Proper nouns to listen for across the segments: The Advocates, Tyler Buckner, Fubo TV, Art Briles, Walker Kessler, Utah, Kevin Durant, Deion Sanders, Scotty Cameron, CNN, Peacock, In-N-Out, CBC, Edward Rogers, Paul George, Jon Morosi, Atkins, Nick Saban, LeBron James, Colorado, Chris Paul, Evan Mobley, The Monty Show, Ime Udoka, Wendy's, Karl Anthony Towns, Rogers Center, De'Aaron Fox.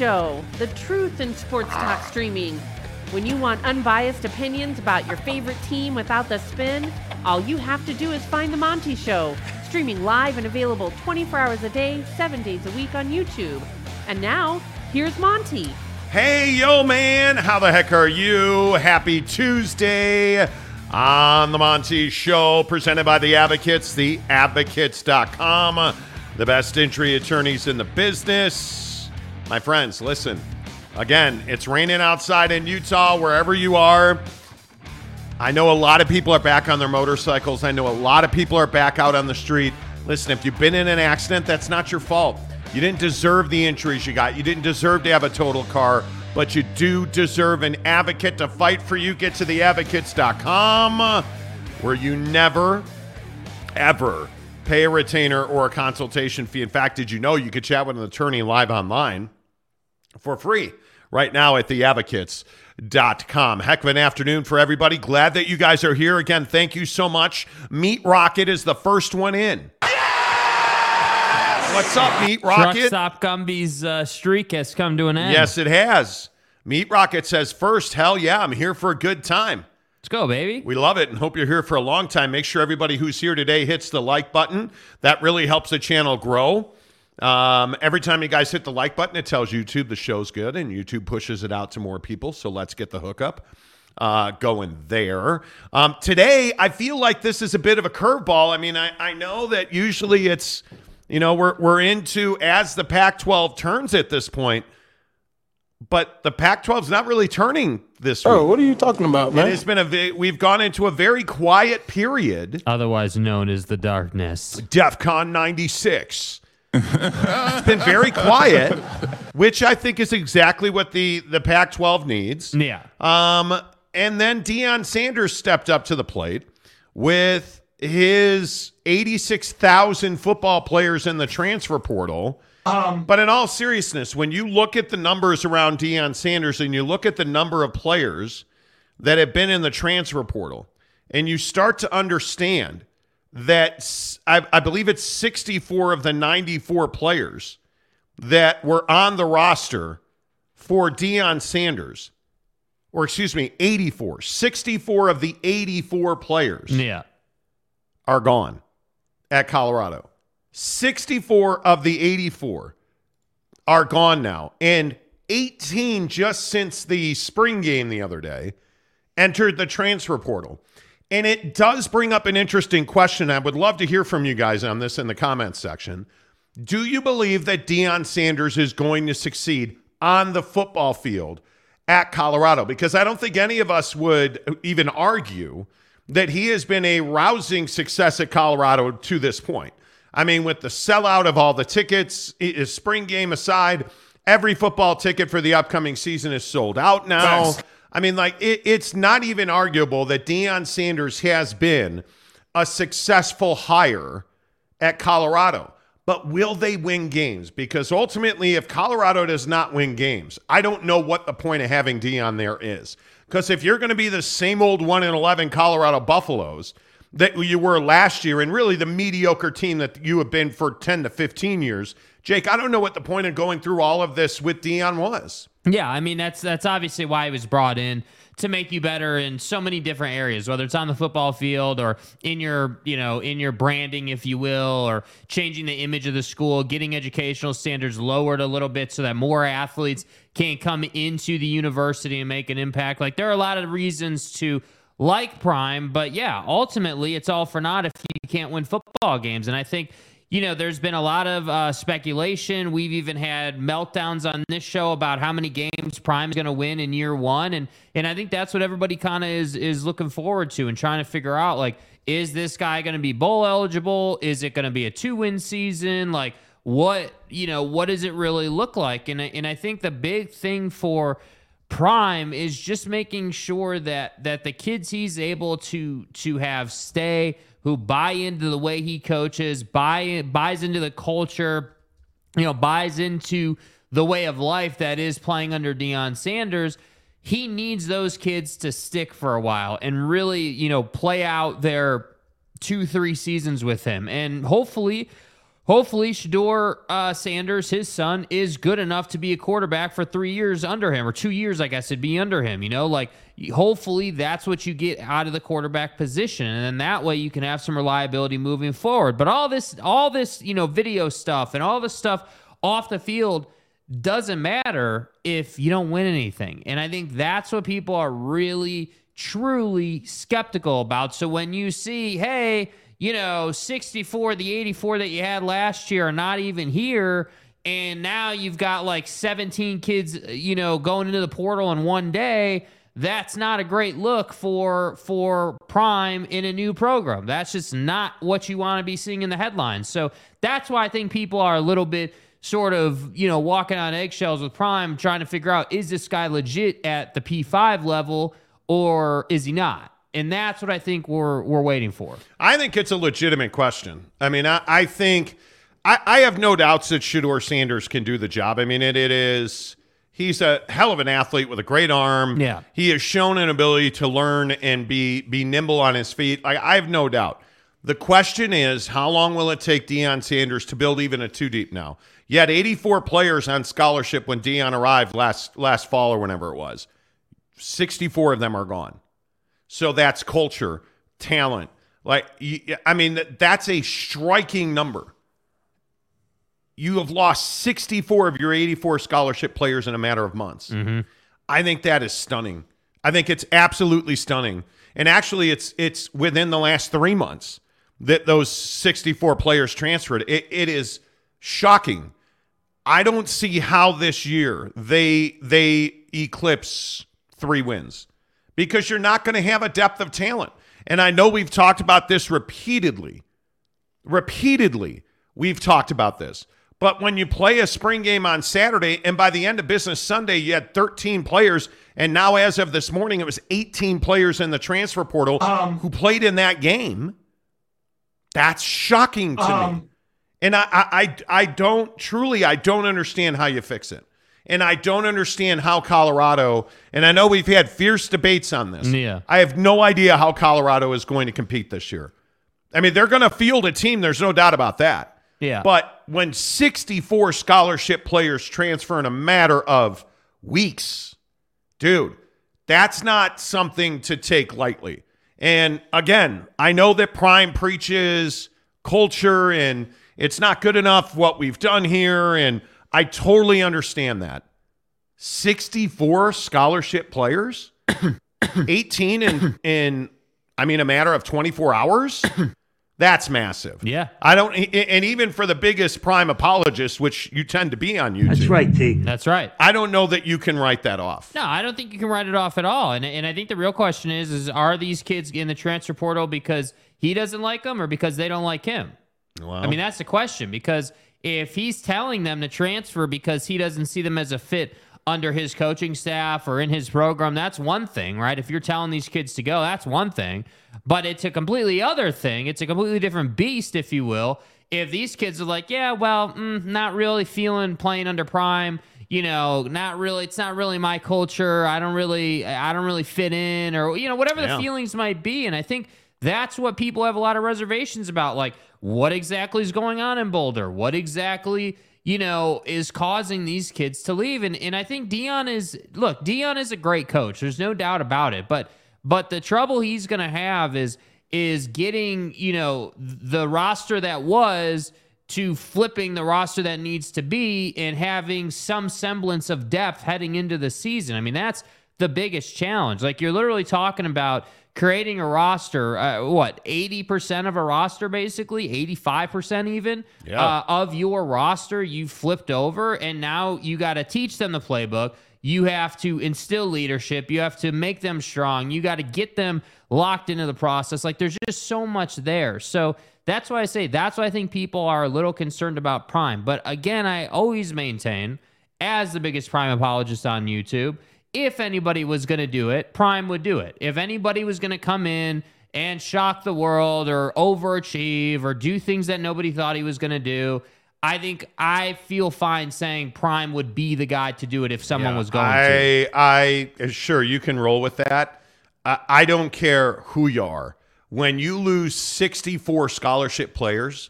Show, the truth in sports talk streaming. When you want unbiased opinions about your favorite team without the spin, all you have to do is find The Monty Show, streaming live and available 24 hours a day, 7 days a week on YouTube. And now, here's Monty. Hey, yo, man. How the heck are you? Happy Tuesday on The Monty Show, presented by The Advocates, theadvocates.com, the best injury attorneys in the business. My friends, listen, again, it's raining outside in Utah, wherever you are. I know a lot of people are back on their motorcycles. I know a lot of people are back out on the street. Listen, if you've been in an accident, that's not your fault. You didn't deserve the injuries you got. You didn't deserve to have a total car, but you do deserve an advocate to fight for you. Get to theadvocates.com, where you never, ever pay a retainer or a consultation fee. In fact, did you know you could chat with an attorney live online for free right now at theadvocates.com. Heck of an afternoon for everybody. Glad that you guys are here. Again, thank you so much. Meat Rocket is the first one in. Yes! What's up, Meat Rocket? Truck Stop Gumby's streak has come to an end. Yes, it has. Meat Rocket says first, hell yeah, I'm here for a good time. Let's go, baby. We love it and hope you're here for a long time. Make sure everybody who's here today hits the like button. That really helps the channel grow. Every time you guys hit the like button, it tells YouTube the show's good, and YouTube pushes it out to more people. So let's get the hookup going there. Today, I feel like this is a bit of a curveball. I mean, I know that usually it's, you know, we're into as the Pac-12 turns at this point. But the Pac-12 is not really turning this week. Oh, what are you talking about, man? And it's been we've gone into a very quiet period. Otherwise known as the darkness. DEFCON 96. It's been very quiet, which I think is exactly what the Pac-12 needs. Yeah. And then Deion Sanders stepped up to the plate with his 86,000 football players in the transfer portal. But in all seriousness, when you look at the numbers around Deion Sanders and you look at the number of players that have been in the transfer portal, and you start to understand that I believe it's 64 of the 94 players that were on the roster for Deion Sanders, or excuse me, 84, 64 of the 84 players are gone at Colorado. 64 of the 84 are gone now, and 18 just since the spring game the other day entered the transfer portal. And it does bring up an interesting question. I would love to hear from you guys on this in the comments section. Do you believe that Deion Sanders is going to succeed on the football field at Colorado? Because I don't think any of us would even argue that he has been a rousing success at Colorado to this point. I mean, with the sellout of all the tickets, is spring game aside, every football ticket for the upcoming season is sold out now. Yes. I mean, like, it's not even arguable that Deion Sanders has been a successful hire at Colorado. But will they win games? Because ultimately, if Colorado does not win games, I don't know what the point of having Deion there is. Because if you're going to be the same old 1-11 Colorado Buffaloes that you were last year, and really the mediocre team that you have been for 10 to 15 years. Jake, I don't know what the point of going through all of this with Deion was. Yeah, I mean, that's obviously why he was brought in, to make you better in so many different areas, whether it's on the football field or in your, you know, in your branding, if you will, or changing the image of the school, getting educational standards lowered a little bit so that more athletes can come into the university and make an impact. Like, there are a lot of reasons to like Prime, but yeah, ultimately it's all for naught if you can't win football games. And I think, you know, there's been a lot of speculation. We've even had meltdowns on this show about how many games Prime's going to win in year one. And I think that's what everybody kind of is looking forward to and trying to figure out, like, is this guy going to be bowl eligible? Is it going to be a 2-win season? Like, what, you know, what does it really look like? And I think the big thing for Prime is just making sure that the kids he's able to have stay, who buy into the way he coaches, buys into the culture, you know, buys into the way of life that is playing under Deion Sanders. He needs those kids to stick for a while and really, you know, play out their 2-3 seasons with him. And hopefully Hopefully, Shedeur Sanders, his son, is good enough to be a quarterback for 3 years under him, or 2 years, I guess, it'd be under him. You know, like, hopefully that's what you get out of the quarterback position, and then that way you can have some reliability moving forward. But all this, you know, video stuff and all this stuff off the field doesn't matter if you don't win anything. And I think that's what people are really, truly skeptical about. So when you see, hey, you know, 64, the 84 that you had last year are not even here, and now you've got like 17 kids, you know, going into the portal in one day, that's not a great look for Prime in a new program. That's just not what you want to be seeing in the headlines. So that's why I think people are a little bit sort of, you know, walking on eggshells with Prime, trying to figure out, is this guy legit at the P5 level or is he not? And that's what I think we're waiting for. I think it's a legitimate question. I mean, I think I have no doubts that Shedeur Sanders can do the job. I mean, he's a hell of an athlete with a great arm. Yeah. He has shown an ability to learn and be nimble on his feet. I have no doubt. The question is, how long will it take Deion Sanders to build even a two deep now? You had 84 players on scholarship when Deion arrived last fall or whenever it was. 64 of them are gone. So that's culture, talent. Like, I mean, that's a striking number. You have lost 64 of your 84 scholarship players in a matter of months. Mm-hmm. I think that is stunning. I think it's absolutely stunning. And actually, it's within the last 3 months that those 64 players transferred. It is shocking. I don't see how this year they eclipse 3 wins. Because you're not going to have a depth of talent. And I know we've talked about this repeatedly. We've talked about this. But when you play a spring game on Saturday, and by the end of business Sunday, you had 13 players, and now as of this morning, it was 18 players in the transfer portal who played in that game. That's shocking to me. And I don't understand how you fix it. And I don't understand how Colorado, and I know we've had fierce debates on this. Yeah. I have no idea how Colorado is going to compete this year. I mean, they're going to field a team. There's no doubt about that. Yeah. But when 64 scholarship players transfer in a matter of weeks, dude, that's not something to take lightly. And again, I know that Prime preaches culture and it's not good enough what we've done here, and I totally understand that. 64 scholarship players, 18 in I mean, a matter of 24 hours? That's massive. Yeah. And even for the biggest Prime apologists, which you tend to be on YouTube. That's right, T. That's right. I don't know that you can write that off. No, I don't think you can write it off at all. And I think the real question is are these kids in the transfer portal because he doesn't like them or because they don't like him? Well, I mean, that's the question, because if he's telling them to transfer because he doesn't see them as a fit under his coaching staff or in his program, that's one thing, right? If you're telling these kids to go, that's one thing. But it's a completely other thing. It's a completely different beast, if you will. If these kids are like, yeah, well, not really feeling playing under Prime, you know, not really, it's not really my culture. I don't really fit in, or, you know, whatever the feelings might be. And I think that's what people have a lot of reservations about. Like, what exactly is going on in Boulder? What exactly, you know, is causing these kids to leave? And I think Deion is a great coach. There's no doubt about it. But the trouble he's going to have is getting, you know, the roster that was to flipping the roster that needs to be and having some semblance of depth heading into the season. I mean, that's the biggest challenge. Like, you're literally talking about creating a roster, 80% of a roster, basically, 85% even, of your roster you flipped over, and now you got to teach them the playbook. You have to instill leadership. You have to make them strong. You got to get them locked into the process. Like, there's just so much there. So that's why I say, that's why I think people are a little concerned about Prime. But again, I always maintain, as the biggest Prime apologist on YouTube, if anybody was going to do it, Prime would do it. If anybody was going to come in and shock the world or overachieve or do things that nobody thought he was going to do, I feel fine saying Prime would be the guy to do it if someone was going to. Sure, you can roll with that. I don't care who you are. When you lose 64 scholarship players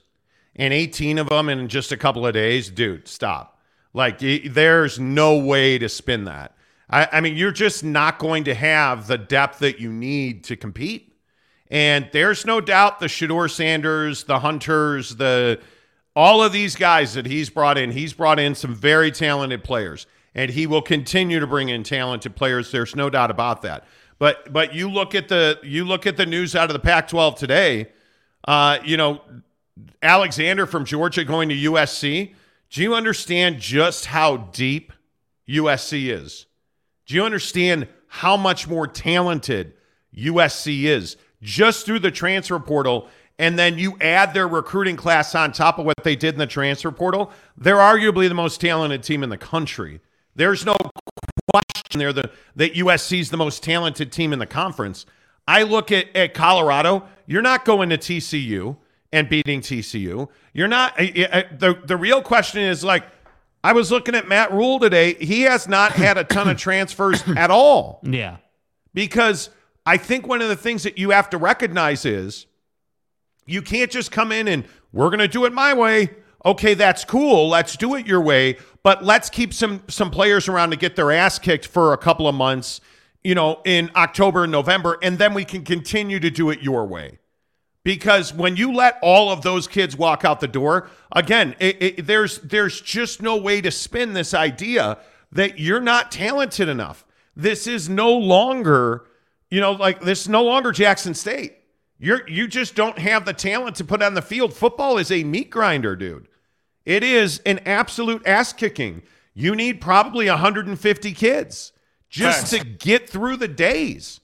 and 18 of them in just a couple of days, dude, stop. Like, there's no way to spin that. I mean, you're just not going to have the depth that you need to compete. And there's no doubt the Shedeur Sanders, the Hunters, all of these guys that he's brought in some very talented players. And he will continue to bring in talented players. There's no doubt about that. But you look at the news out of the Pac-12 today, Alexander from Georgia going to USC. Do you understand just how deep USC is? Do you understand how much more talented USC is just through the transfer portal? And then you add their recruiting class on top of what they did in the transfer portal. They're arguably the most talented team in the country. There's no question there that USC is the most talented team in the conference. I look at Colorado. You're not going to TCU and beating TCU. You're not. The real question is, like, I was looking at Matt Rule today. He has not had a ton of transfers at all. Yeah. Because I think one of the things that you have to recognize is you can't just come in and we're going to do it my way. Okay, that's cool. Let's do it your way. But let's keep some players around to get their ass kicked for a couple of months, in October and November, and then we can continue to do it your way. Because when you let all of those kids walk out the door, again, there's just no way to spin this idea that you're not talented enough. This is no longer, this is no longer Jackson State. You just don't have the talent to put on the field. Football is a meat grinder, dude. It is an absolute ass kicking. You need probably 150 kids just to get through the days.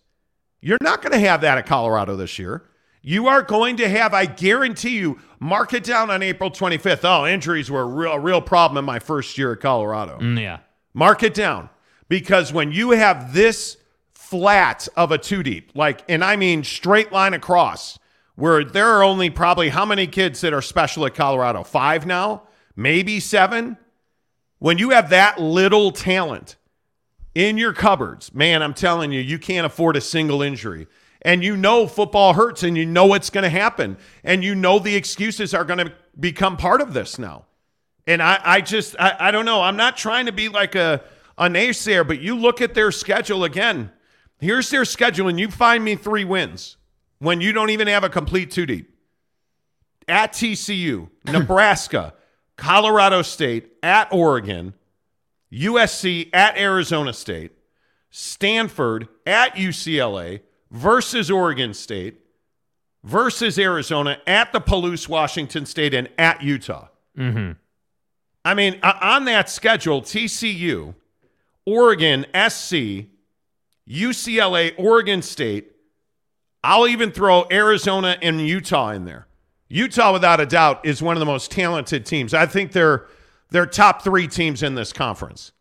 You're not going to have that at Colorado this year. You are going to have, I guarantee you, mark it down on April 25th. Oh, injuries were a real problem in my first year at Colorado. Yeah. Mark it down, because when you have this flat of a two deep, and I mean straight line across, where there are only probably how many kids that are special at Colorado? 5 now? Maybe 7? When you have that little talent in your cupboards, man, I'm telling you, you can't afford a single injury. And football hurts, and it's going to happen. And the excuses are going to become part of this now. And I don't know. I'm not trying to be like a naysayer, but you look at their schedule again. Here's their schedule, and you find me 3 wins when you don't even have a complete two deep. At TCU, Nebraska, Colorado State, at Oregon, USC, at Arizona State, Stanford, at UCLA, versus Oregon State, versus Arizona, at the Palouse, Washington State, and at Utah. Mm-hmm. I mean, on that schedule, TCU, Oregon, SC, UCLA, Oregon State. I'll even throw Arizona and Utah in there. Utah, without a doubt, is one of the most talented teams. I think they're top 3 teams in this conference.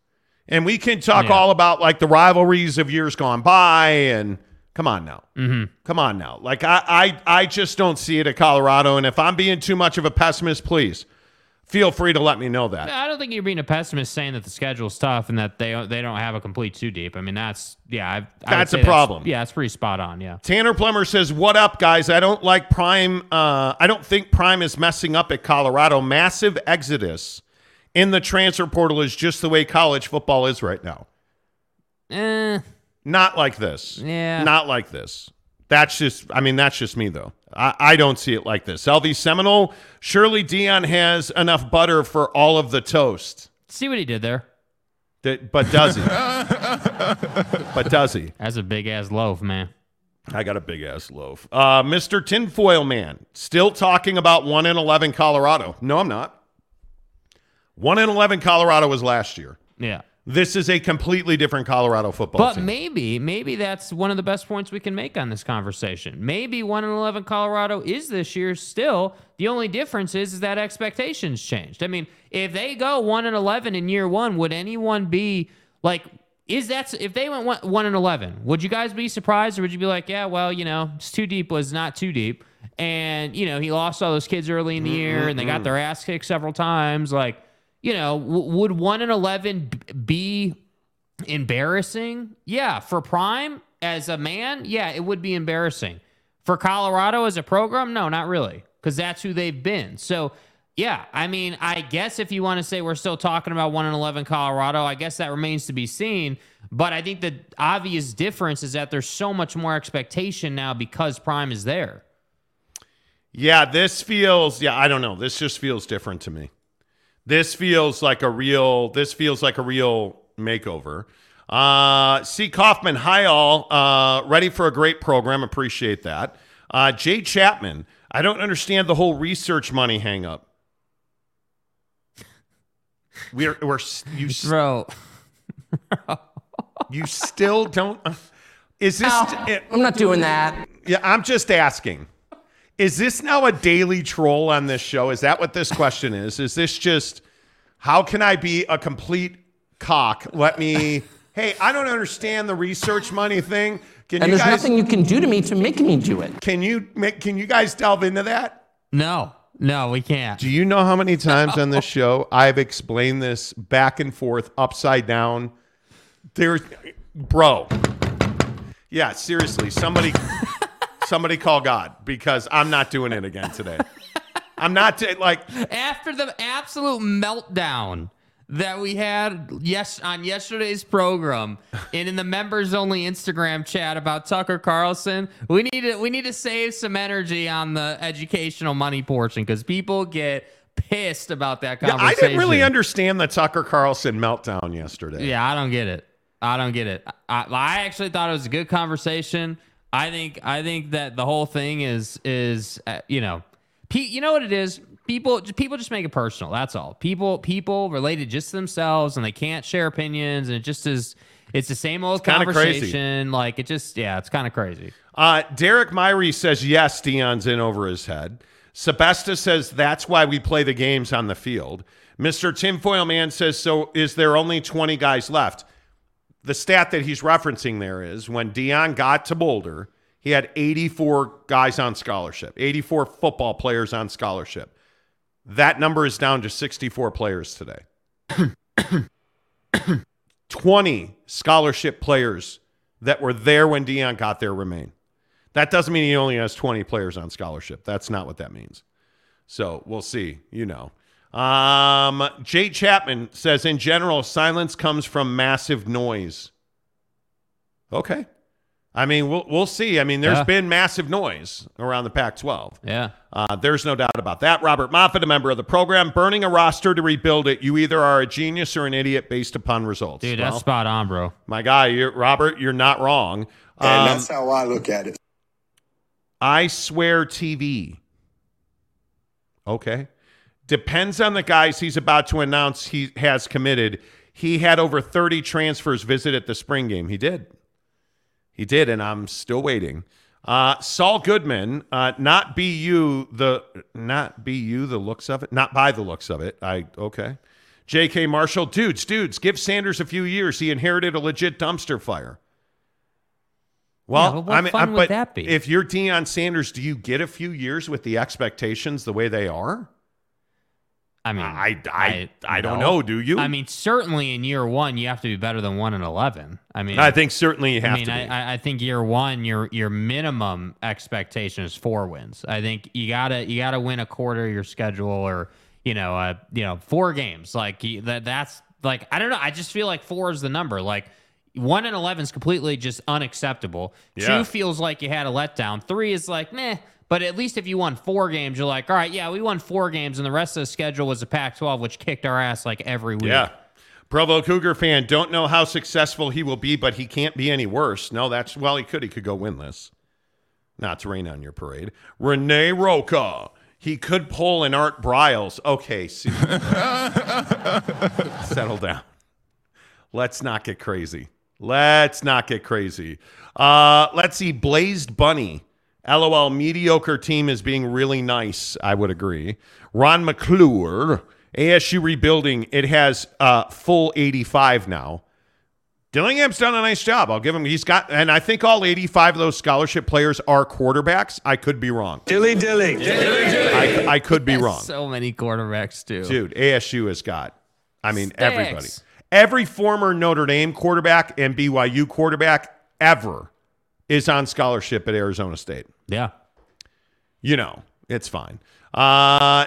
And we can talk all about the rivalries of years gone by. And come on now. Mm-hmm. Come on now. I just don't see it at Colorado. And if I'm being too much of a pessimist, please feel free to let me know that. I don't think you're being a pessimist saying that the schedule's tough and that they don't have a complete two deep. I mean, that's a problem. That's pretty spot on. Yeah. Tanner Plummer says, "What up, guys? I don't like Prime. I don't think Prime is messing up at Colorado. Massive exodus in the transfer portal is just the way college football is right now. Not like this. Yeah. Not like this." That's just me, though. I don't see it like this. LV Seminole, surely Deion has enough butter for all of the toast. See what he did there? But does he? But does he? That's a big-ass loaf, man. I got a big-ass loaf. Mr. Tinfoil Man, still talking about 1-11 Colorado. No, I'm not. 1-11 Colorado was last year. Yeah. This is a completely different Colorado football team. But maybe that's one of the best points we can make on this conversation. Maybe 1-11 Colorado is this year still. The only difference is that expectations changed. I mean, if they go 1-11 in year one, would anyone be like, if they went 1-11, would you guys be surprised, or would you be like, yeah, well, it's too deep was not too deep. And, he lost all those kids early in the year and they got their ass kicked several times. Like, would 1-11 be embarrassing? Yeah, for Prime as a man, yeah, it would be embarrassing. For Colorado as a program, no, not really, because that's who they've been. So Yeah, I mean, I guess if you want to say we're still talking about 1-11 Colorado, I guess that remains to be seen. But I think the obvious difference is that there's so much more expectation now because Prime is there. Yeah, this feels, I don't know. This just feels different to me. This feels like a real makeover. C. Kaufman, hi all. Ready for a great program. Appreciate that. Jay Chapman, I don't understand the whole research money hang up. Bro. You still don't. Is this? I'm not doing that. Yeah, I'm just asking. Is this now a daily troll on this show? Is that what this question is? Is this just how can I be a complete cock? Hey, I don't understand the research money thing. There's nothing you can do to me to make me do it. Can you guys delve into that? No, we can't. Do you know how many times on this show I've explained this back and forth, upside down? Bro. Yeah, seriously, somebody call God because I'm not doing it again today. After the absolute meltdown that we had on yesterday's program and in the members only Instagram chat about Tucker Carlson, we need to save some energy on the educational money portion because people get pissed about that conversation. Yeah, I didn't really understand the Tucker Carlson meltdown yesterday. Yeah, I don't get it. I actually thought it was a good conversation. I think that the whole thing is you know what it is. People just make it personal. That's all. People related just to themselves, and they can't share opinions. And it just is. It's the same old conversation. Like it just, it's kind of crazy. Derek Myrie says yes. Deion's in over his head. Sebesta says that's why we play the games on the field. Mister Tinfoil Man says so. Is there only 20 guys left? The stat that he's referencing there is when Deion got to Boulder, he had 84 guys on scholarship, 84 football players on scholarship. That number is down to 64 players today. 20 scholarship players that were there when Deion got there remain. That doesn't mean he only has 20 players on scholarship. That's not what that means. So we'll see, Jay Chapman says, in general, silence comes from massive noise. Okay. I mean, we'll see. I mean, there's been massive noise around the Pac-12. Yeah. There's no doubt about that. Robert Moffitt, a member of the program, burning a roster to rebuild it. You either are a genius or an idiot based upon results. Dude, that's spot on, bro. My guy, Robert, you're not wrong. And that's how I look at it. I swear TV. Okay. Depends on the guys he's about to announce he has committed. He had over 30 transfers visit at the spring game. He did, and I'm still waiting. Saul Goodman, not by the looks of it. Okay. J.K. Marshall, dudes, give Sanders a few years. He inherited a legit dumpster fire. Well, what fun would that be? If you're Deion Sanders, do you get a few years with the expectations the way they are? I mean, I don't know. Do you? I mean, certainly in year one, you have to be better than 1-11. I mean, I think certainly you have to. I think year one, your minimum expectation is 4 wins. I think you gotta win a quarter of your schedule, or 4 games. Like that. That's like I don't know. I just feel like 4 is the number. Like 1-11 is completely just unacceptable. Yeah. 2 feels like you had a letdown. 3 is like meh. But at least if you won 4 games, you're like, all right, yeah, we won 4 games, and the rest of the schedule was the Pac-12, which kicked our ass like every week. Yeah. Provo Cougar fan, don't know how successful he will be, but he can't be any worse. No, that's, well, he could go winless. Not to rain on your parade. Renee Roca, he could pull an Art Briles. Okay, see. Settle down. Let's not get crazy. Let's see, Blazed Bunny. LOL, mediocre team is being really nice. I would agree. Ron McClure, ASU rebuilding. It has full 85 now. Dillingham's done a nice job. I'll give him. He's got, and I think all 85 of those scholarship players are quarterbacks. I could be wrong. Dilly. I could be wrong. So many quarterbacks too. Dude, ASU has got, I mean, Sticks. Everybody. Every former Notre Dame quarterback and BYU quarterback ever is on scholarship at Arizona State. Yeah. It's fine.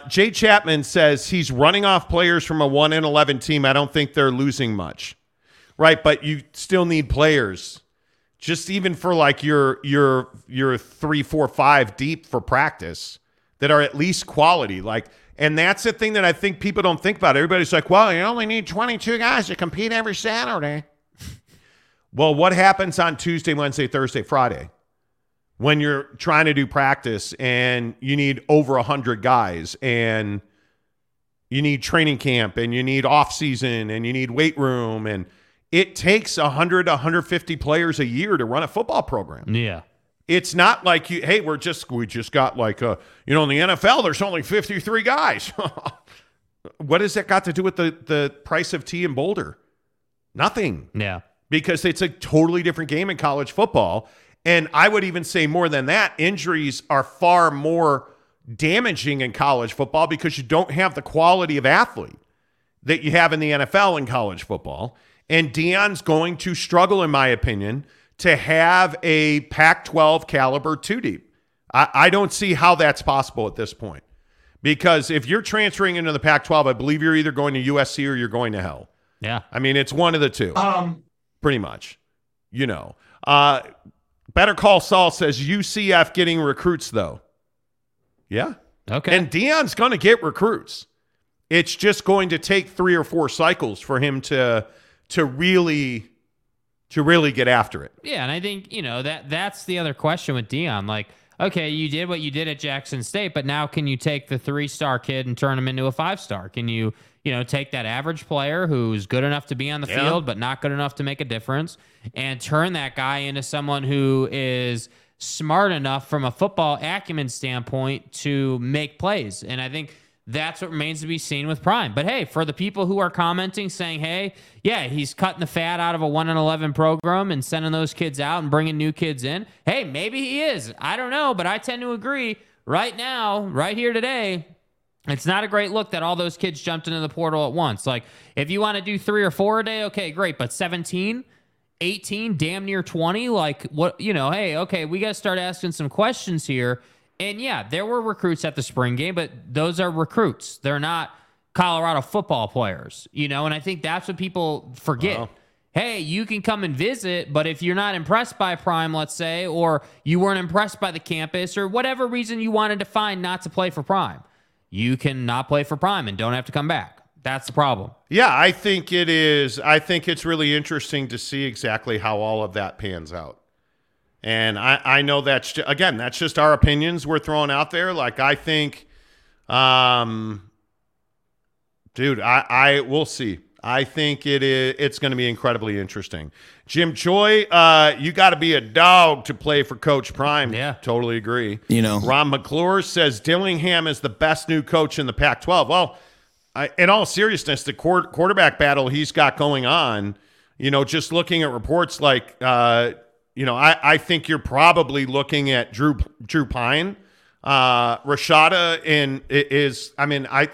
Jay Chapman says he's running off players from a 1-11 team. I don't think they're losing much. Right, but you still need players. Just even for like your 3, 4, 5 deep for practice that are at least quality. Like, and that's the thing that I think people don't think about. Everybody's like, well, you only need 22 guys to compete every Saturday. Well, what happens on Tuesday, Wednesday, Thursday, Friday when you're trying to do practice and you need over 100 guys and you need training camp and you need off season and you need weight room, and it takes 100 to 150 players a year to run a football program. Yeah. It's not like you, hey, we just got like a, you know, in the NFL there's only 53 guys. What has that got to do with the price of tea in Boulder? Nothing. Yeah. Because it's a totally different game in college football, and I would even say more than that, injuries are far more damaging in college football because you don't have the quality of athlete that you have in the NFL in college football. And Deion's going to struggle, in my opinion, to have a Pac-12 caliber two deep. I don't see how that's possible at this point, because if you're transferring into the Pac-12, I believe you're either going to USC or you're going to hell. Yeah. I mean, it's one of the two, pretty much, you know. Better Call Saul says UCF getting recruits though. Yeah. Okay. And Deion's going to get recruits. It's just going to take 3 or 4 cycles for him to really get after it. Yeah, and I think, you know, that's the other question with Deion. Like, okay, you did what you did at Jackson State, but now can you take the 3-star kid and turn him into a 5-star? Can you, you know, take that average player who's good enough to be on the field but not good enough to make a difference, and turn that guy into someone who is smart enough from a football acumen standpoint to make plays? And I think that's what remains to be seen with Prime. But hey, for the people who are commenting saying, hey, yeah, he's cutting the fat out of a 1-11 program and sending those kids out and bringing new kids in. Hey, maybe he is. I don't know, but I tend to agree right now, right here today, it's not a great look that all those kids jumped into the portal at once. Like, if you want to do 3 or 4 a day, okay, great. But 17, 18, damn near 20, like, what, you know, hey, okay, we got to start asking some questions here. And yeah, there were recruits at the spring game, but those are recruits. They're not Colorado football players, you know? And I think that's what people forget. Wow. Hey, you can come and visit, but if you're not impressed by Prime, let's say, or you weren't impressed by the campus or whatever reason you wanted to find not to play for Prime, you can not play for Prime and don't have to come back. That's the problem. Yeah, I think it is. I think it's really interesting to see exactly how all of that pans out. And I know that's, again, that's just our opinions we're throwing out there. Like, I think, dude, I we'll see. I think it's going to be incredibly interesting. Jim Choi, you got to be a dog to play for Coach Prime. Yeah. Totally agree. You know, Ron McClure says Dillingham is the best new coach in the Pac-12. Well, in all seriousness, the quarterback battle he's got going on, you know, just looking at reports like, you know, I think you're probably looking at Drew Pine. Rashada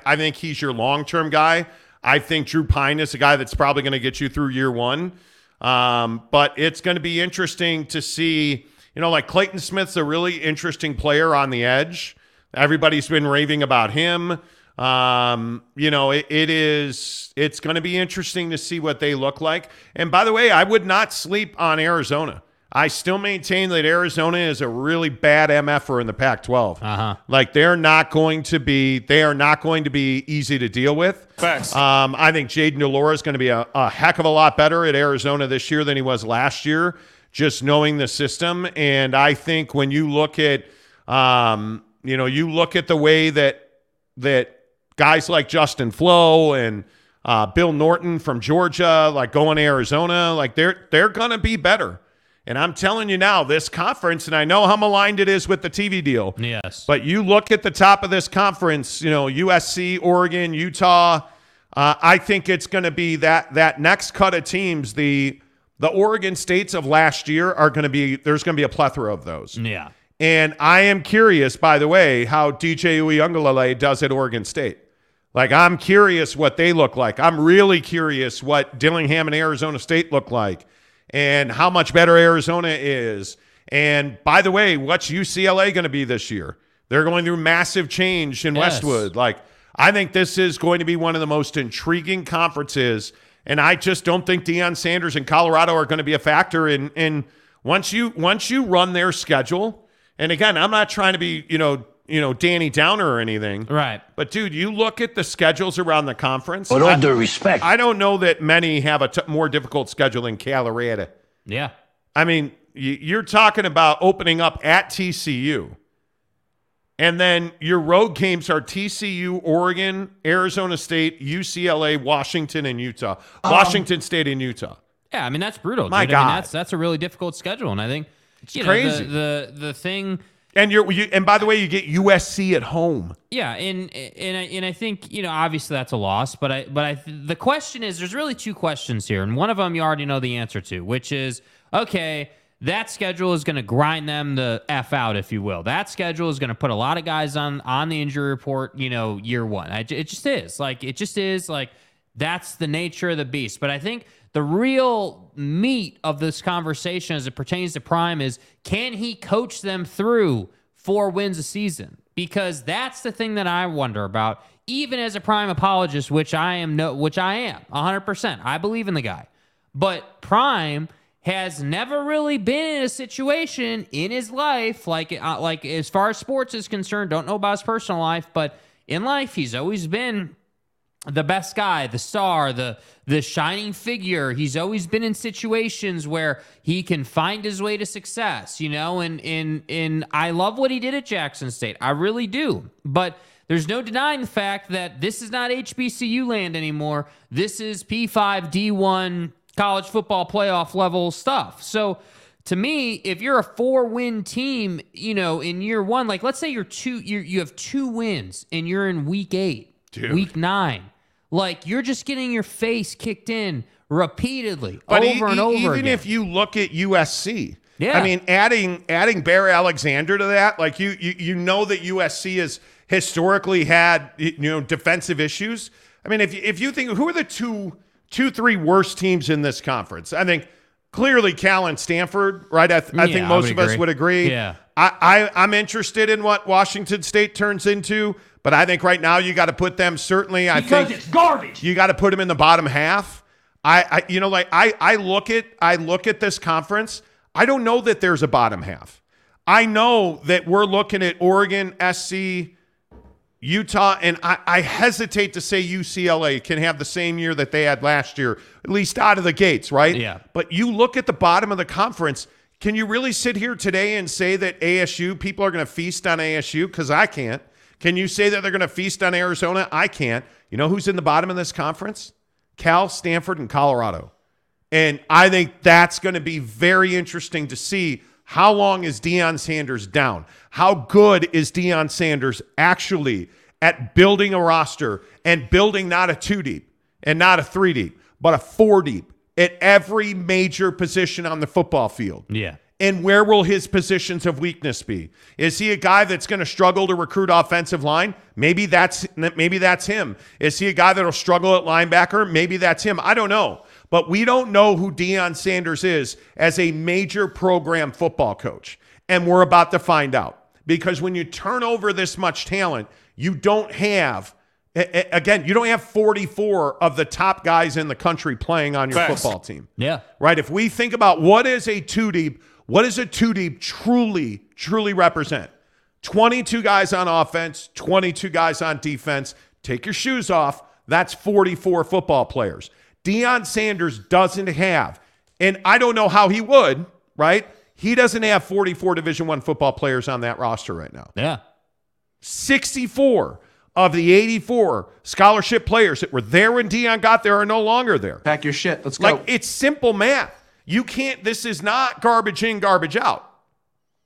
I think he's your long-term guy. I think Drew Pine is a guy that's probably going to get you through year one. But it's going to be interesting to see, you know, like Clayton Smith's a really interesting player on the edge. Everybody's been raving about him. You know, it's going to be interesting to see what they look like. And by the way, I would not sleep on Arizona. I still maintain that Arizona is a really bad MFer in the Pac-12. Uh-huh. Like, they are not going to be easy to deal with. Facts. I think Jaden Delora is going to be a heck of a lot better at Arizona this year than he was last year, just knowing the system. And I think when you look at, you know, you look at the way that guys like Justin Flo and Bill Norton from Georgia, like going to Arizona, like they're going to be better. And I'm telling you now, this conference, and I know how maligned it is with the TV deal. Yes. But you look at the top of this conference, you know, USC, Oregon, Utah. I think it's going to be that next cut of teams. The Oregon States of last year are going to be, there's going to be a plethora of those. Yeah. And I am curious, by the way, how DJ Uiagalelei does at Oregon State. Like, I'm curious what they look like. I'm really curious what Dillingham and Arizona State look like, and how much better Arizona is. And by the way, what's UCLA going to be this year? They're going through massive change in Westwood. Like, I think this is going to be one of the most intriguing conferences, and I just don't think Deion Sanders and Colorado are going to be a factor in once you run their schedule. And again, I'm not trying to be, you know, Danny Downer or anything. Right. But, dude, you look at the schedules around the conference. With all due respect, I don't know that many have a more difficult schedule in Colorado. Yeah. I mean, you're talking about opening up at TCU. And then your road games are TCU, Oregon, Arizona State, UCLA, Washington, and Utah. Washington State and Utah. Yeah, I mean, that's brutal. My God. I mean, that's a really difficult schedule. And I think it's crazy. The thing... And and by the way, you get USC at home. Yeah, and I think, you know, obviously that's a loss, but the question is, there's really two questions here, and one of them you already know the answer to, which is, okay, that schedule is going to grind them the F out, if you will. That schedule is going to put a lot of guys on the injury report, you know, year one. It just is like that's the nature of the beast. But I think the real meat of this conversation as it pertains to Prime is, can he coach them through 4 wins a season? Because that's the thing that I wonder about, even as a Prime apologist, which I am 100%. I believe in the guy. But Prime has never really been in a situation in his life, like as far as sports is concerned, don't know about his personal life, but in life he's always been the best guy, the star, the shining figure. He's always been in situations where he can find his way to success, you know, and I love what he did at Jackson State. I really do. But there's no denying the fact that this is not HBCU land anymore. This is P5, D1, college football playoff level stuff. So to me, if you're a 4-win team, you know, in year one, like let's say you have 2 wins and you're in week 8, dude. Week 9. Like, you're just getting your face kicked in repeatedly, over and over again. Even if you look at USC, yeah. I mean, adding Bear Alexander to that, like you know that USC has historically had, you know, defensive issues. I mean, if you think, who are the three worst teams in this conference? I think clearly Cal and Stanford, right? I think most of us would agree. Yeah. I'm interested in what Washington State turns into. But I think right now you got to put them, certainly, because it's garbage. You got to put them in the bottom half. I look at this conference. I don't know that there's a bottom half. I know that we're looking at Oregon, SC, Utah, and I hesitate to say UCLA can have the same year that they had last year, at least out of the gates, right? Yeah. But you look at the bottom of the conference. Can you really sit here today and say that ASU, people are going to feast on ASU? Because I can't. Can you say that they're going to feast on Arizona? I can't. You know who's in the bottom of this conference? Cal, Stanford, and Colorado. And I think that's going to be very interesting to see. How long is Deion Sanders down? How good is Deion Sanders actually at building a roster and building not a 2-deep and not a 3-deep, but a 4-deep at every major position on the football field? Yeah. And where will his positions of weakness be? Is he a guy that's going to struggle to recruit offensive line? Maybe that's him. Is he a guy that'll struggle at linebacker? Maybe that's him. I don't know. But we don't know who Deion Sanders is as a major program football coach. And we're about to find out. Because when you turn over this much talent, you don't have... Again, you don't have 44 of the top guys in the country playing on your football team. Yeah. Right? If we think about what does a two-deep truly represent? 22 guys on offense, 22 guys on defense. Take your shoes off. That's 44 football players. Deion Sanders doesn't have, and I don't know how he would, right? He doesn't have 44 Division I football players on that roster right now. Yeah. 64 of the 84 scholarship players that were there when Deion got there are no longer there. Pack your shit. Let's go. Like, it's simple math. You can't, this is not garbage in, garbage out.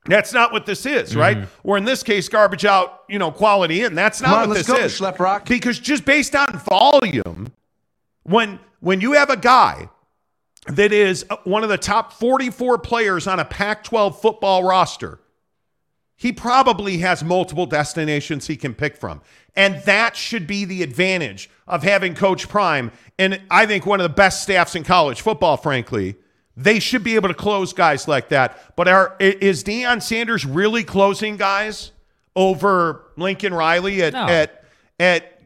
That's not what this is, mm-hmm. right? Or in this case, garbage out, you know, quality in. That's not what this is. Schlep Rock. Because just based on volume, when you have a guy that is one of the top 44 players on a Pac-12 football roster, he probably has multiple destinations he can pick from. And that should be the advantage of having Coach Prime. And I think one of the best staffs in college football, frankly, they should be able to close guys like that. But is Deion Sanders really closing guys over Lincoln Riley at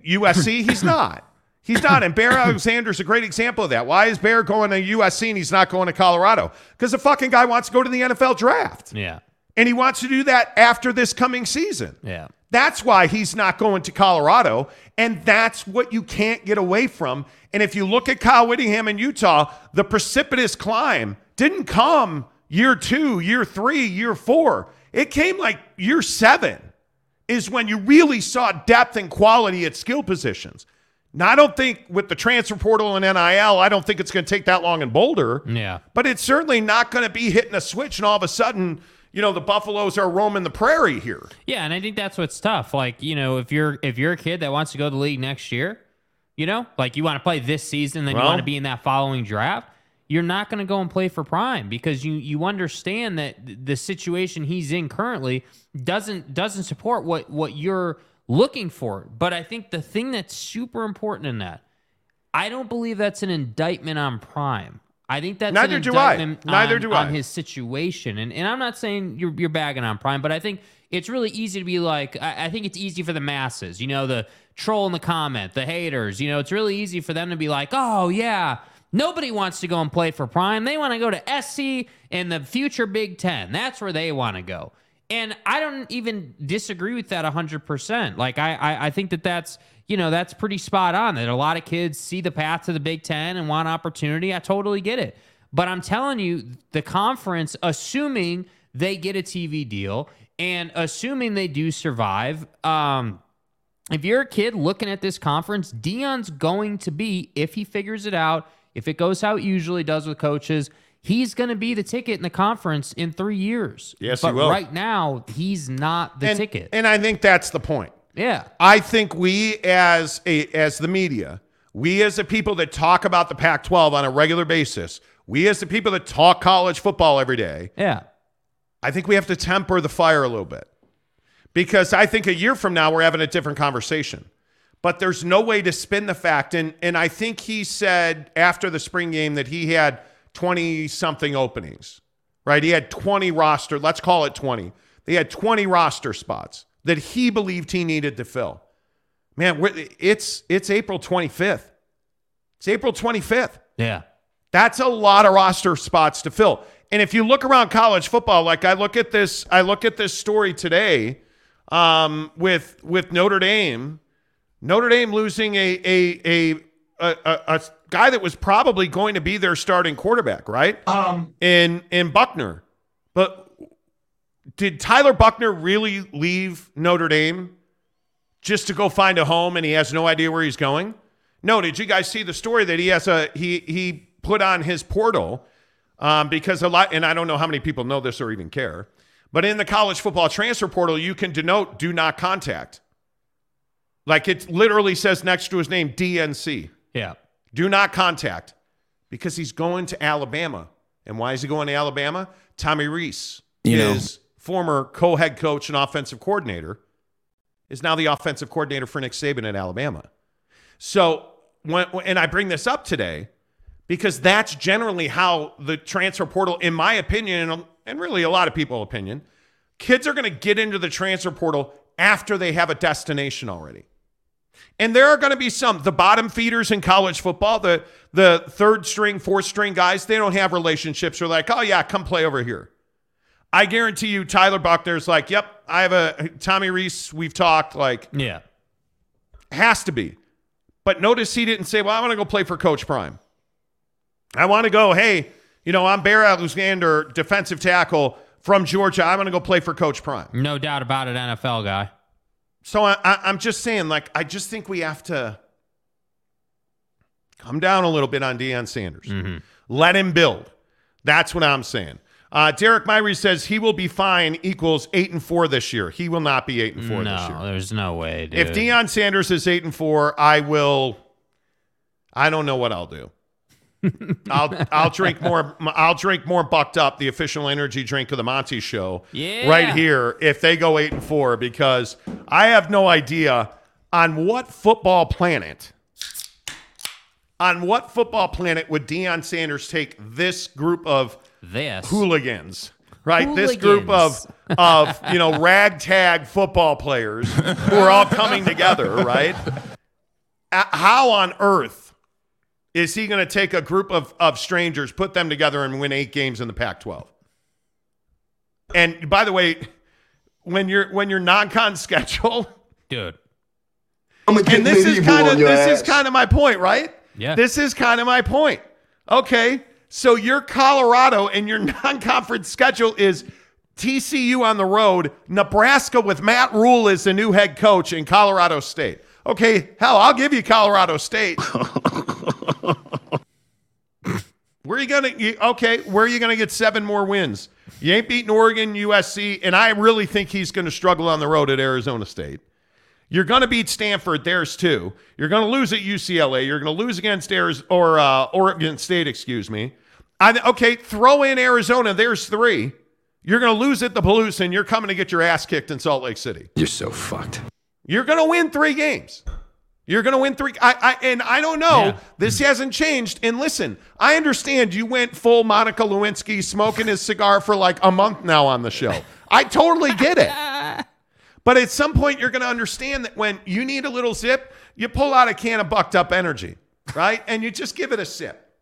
USC? He's not. He's not, and Bear Alexander's a great example of that. Why is Bear going to USC and he's not going to Colorado? Because the fucking guy wants to go to the NFL draft. Yeah. And he wants to do that after this coming season. Yeah. That's why he's not going to Colorado, and that's what you can't get away from. And if you look at Kyle Whittingham in Utah, the precipitous climb didn't come year 2, year 3, year 4. It came like year 7 is when you really saw depth and quality at skill positions. Now, I don't think with the transfer portal and NIL, I don't think it's going to take that long in Boulder. Yeah. But it's certainly not going to be hitting a switch and all of a sudden – you know, the Buffaloes are roaming the prairie here. Yeah, and I think that's what's tough. Like, you know, if you're a kid that wants to go to the league next year, you know, like you want to play this season, then you want to be in that following draft, you're not going to go and play for prime because you understand that the situation he's in currently doesn't support what you're looking for. But I think the thing that's super important in that, I don't believe that's an indictment on prime. I think that's an indictment on his situation. And I'm not saying you're bagging on prime, but I think it's really easy to be like, I think it's easy for the masses, you know, the troll in the comment, the haters, you know, it's really easy for them to be like, oh yeah, nobody wants to go and play for prime. They want to go to SC and the future Big Ten. That's where they want to go. And I don't even disagree with that 100%. Like, I think that's, you know, that's pretty spot on, that a lot of kids see the path to the Big Ten and want opportunity. I totally get it. But I'm telling you, the conference, assuming they get a TV deal and assuming they do survive, if you're a kid looking at this conference, Deion's going to be, if he figures it out, if it goes how it usually does with coaches, he's going to be the ticket in the conference in 3 years. Yes, he will. But right now, he's not the ticket. And I think that's the point. Yeah. I think we as the media, we as the people that talk about the Pac-12 on a regular basis, we as the people that talk college football every day, yeah, I think we have to temper the fire a little bit. Because I think a year from now, we're having a different conversation. But there's no way to spin the fact. And I think he said after the spring game that he had 20-something openings, right? He had 20 roster, let's call it 20. They had 20 roster spots that he believed he needed to fill. Man, it's April 25th. It's April 25th. Yeah. That's a lot of roster spots to fill. And if you look around college football, like I look at this story today with Notre Dame losing a guy that was probably going to be their starting quarterback, right? In Buckner. But did Tyler Buckner really leave Notre Dame just to go find a home and he has no idea where he's going? No, did you guys see the story that he put on his portal because a lot, and I don't know how many people know this or even care, but in the college football transfer portal, you can denote do not contact. Like it literally says next to his name, DNC. Yeah. Do not contact, because he's going to Alabama. And why is he going to Alabama? Tommy Rees, former co-head coach and offensive coordinator, is now the offensive coordinator for Nick Saban at Alabama. So, and I bring this up today because that's generally how the transfer portal, in my opinion, and really a lot of people's opinion, kids are going to get into the transfer portal after they have a destination already. And there are going to be some, the bottom feeders in college football, the third string, fourth string guys, they don't have relationships. They're like, oh yeah, come play over here. I guarantee you Tyler Buckner's like, yep, I have a Tommy Rees, we've talked, like, yeah, has to be. But notice he didn't say, well, I want to go play for Coach Prime. I want to go, hey, you know, I'm Bear Alexander, defensive tackle from Georgia. I'm going to go play for Coach Prime. No doubt about it, NFL guy. So I'm just saying, like, I just think we have to come down a little bit on Deion Sanders. Mm-hmm. Let him build. That's what I'm saying. Derek Myrie says he will be fine equals 8-4 this year. He will not be 8-4 this year. No, there's no way, dude. If Deion Sanders is 8-4, I don't know what I'll do. I'll drink more Bucked Up, the official energy drink of the Monty Show, right here if they go 8-4, because I have no idea on what football planet would Deion Sanders take this group of hooligans right? Hooligans. This group of ragtag football players who are all coming together, right? How on earth is he going to take a group of strangers, put them together, and win 8 games in the Pac-12? And by the way, when you're non-con schedule, dude. And this is kind of my point, right? Yeah. This is kind of my point. Okay, so your Colorado and your non-conference schedule is TCU on the road, Nebraska with Matt Rule as the new head coach, and Colorado State. Okay, hell, I'll give you Colorado State. Where are you gonna get 7 more wins? You ain't beating Oregon, USC, and I really think he's going to struggle on the road at Arizona State. You're going to beat Stanford. There's 2. You're going to lose at UCLA. You're going to lose against Oregon State, excuse me. Throw in Arizona. There's 3. You're going to lose at the Palouse, and you're coming to get your ass kicked in Salt Lake City. You're so fucked. You're going to win 3 games. You're going to win 3. And I don't know. Yeah. This hasn't changed. And listen, I understand you went full Monica Lewinsky smoking his cigar for like a month now on the show. I totally get it. But at some point, you're going to understand that when you need a little sip, you pull out a can of Bucked Up Energy, right? And you just give it a sip.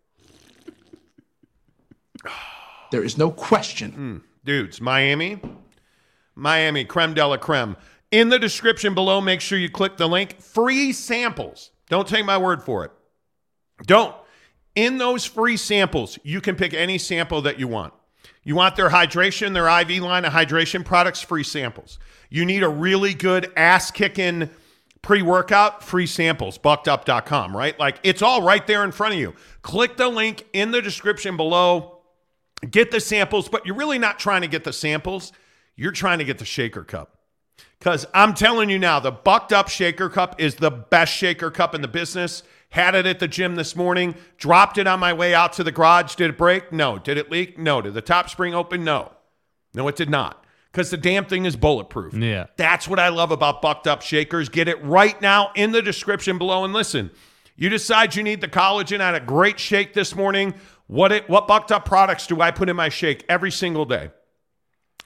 There is no question. Dudes, Miami, creme de la creme. In the description below, make sure you click the link. Free samples. Don't take my word for it. Don't. In those free samples, you can pick any sample that you want. You want their hydration, their IV line of hydration products, free samples. You need a really good ass-kicking pre-workout, free samples, buckedup.com, right? Like, it's all right there in front of you. Click the link in the description below. Get the samples, but you're really not trying to get the samples. You're trying to get the shaker cup. Because I'm telling you now, the Bucked Up Shaker Cup is the best shaker cup in the business. Had it at the gym this morning. Dropped it on my way out to the garage. Did it break? No. Did it leak? No. Did the top spring open? No. No, it did not. Because the damn thing is bulletproof. Yeah. That's what I love about Bucked Up Shakers. Get it right now in the description below. And listen, you decide you need the collagen. I had a great shake this morning. What Bucked Up products do I put in my shake every single day?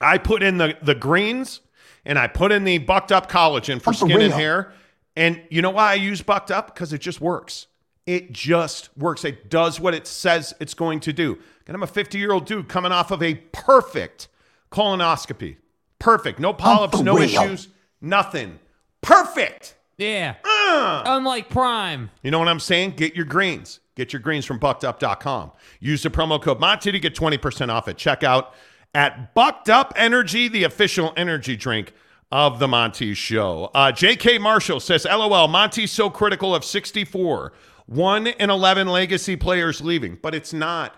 I put in the greens, and I put in the Bucked Up collagen for skin and hair. And you know why I use Bucked Up? Because it just works. It just works. It does what it says it's going to do. And I'm a 50-year-old dude coming off of a perfect colonoscopy. Perfect. No polyps, no issues, nothing. Perfect. Yeah. Unlike Prime. You know what I'm saying? Get your greens. Get your greens from buckedup.com. Use the promo code Monty to get 20% off at checkout at Bucked Up Energy, the official energy drink of the Monty Show. J.K. Marshall says, LOL, Monty's so critical of 64. 1 in 11 legacy players leaving. But it's not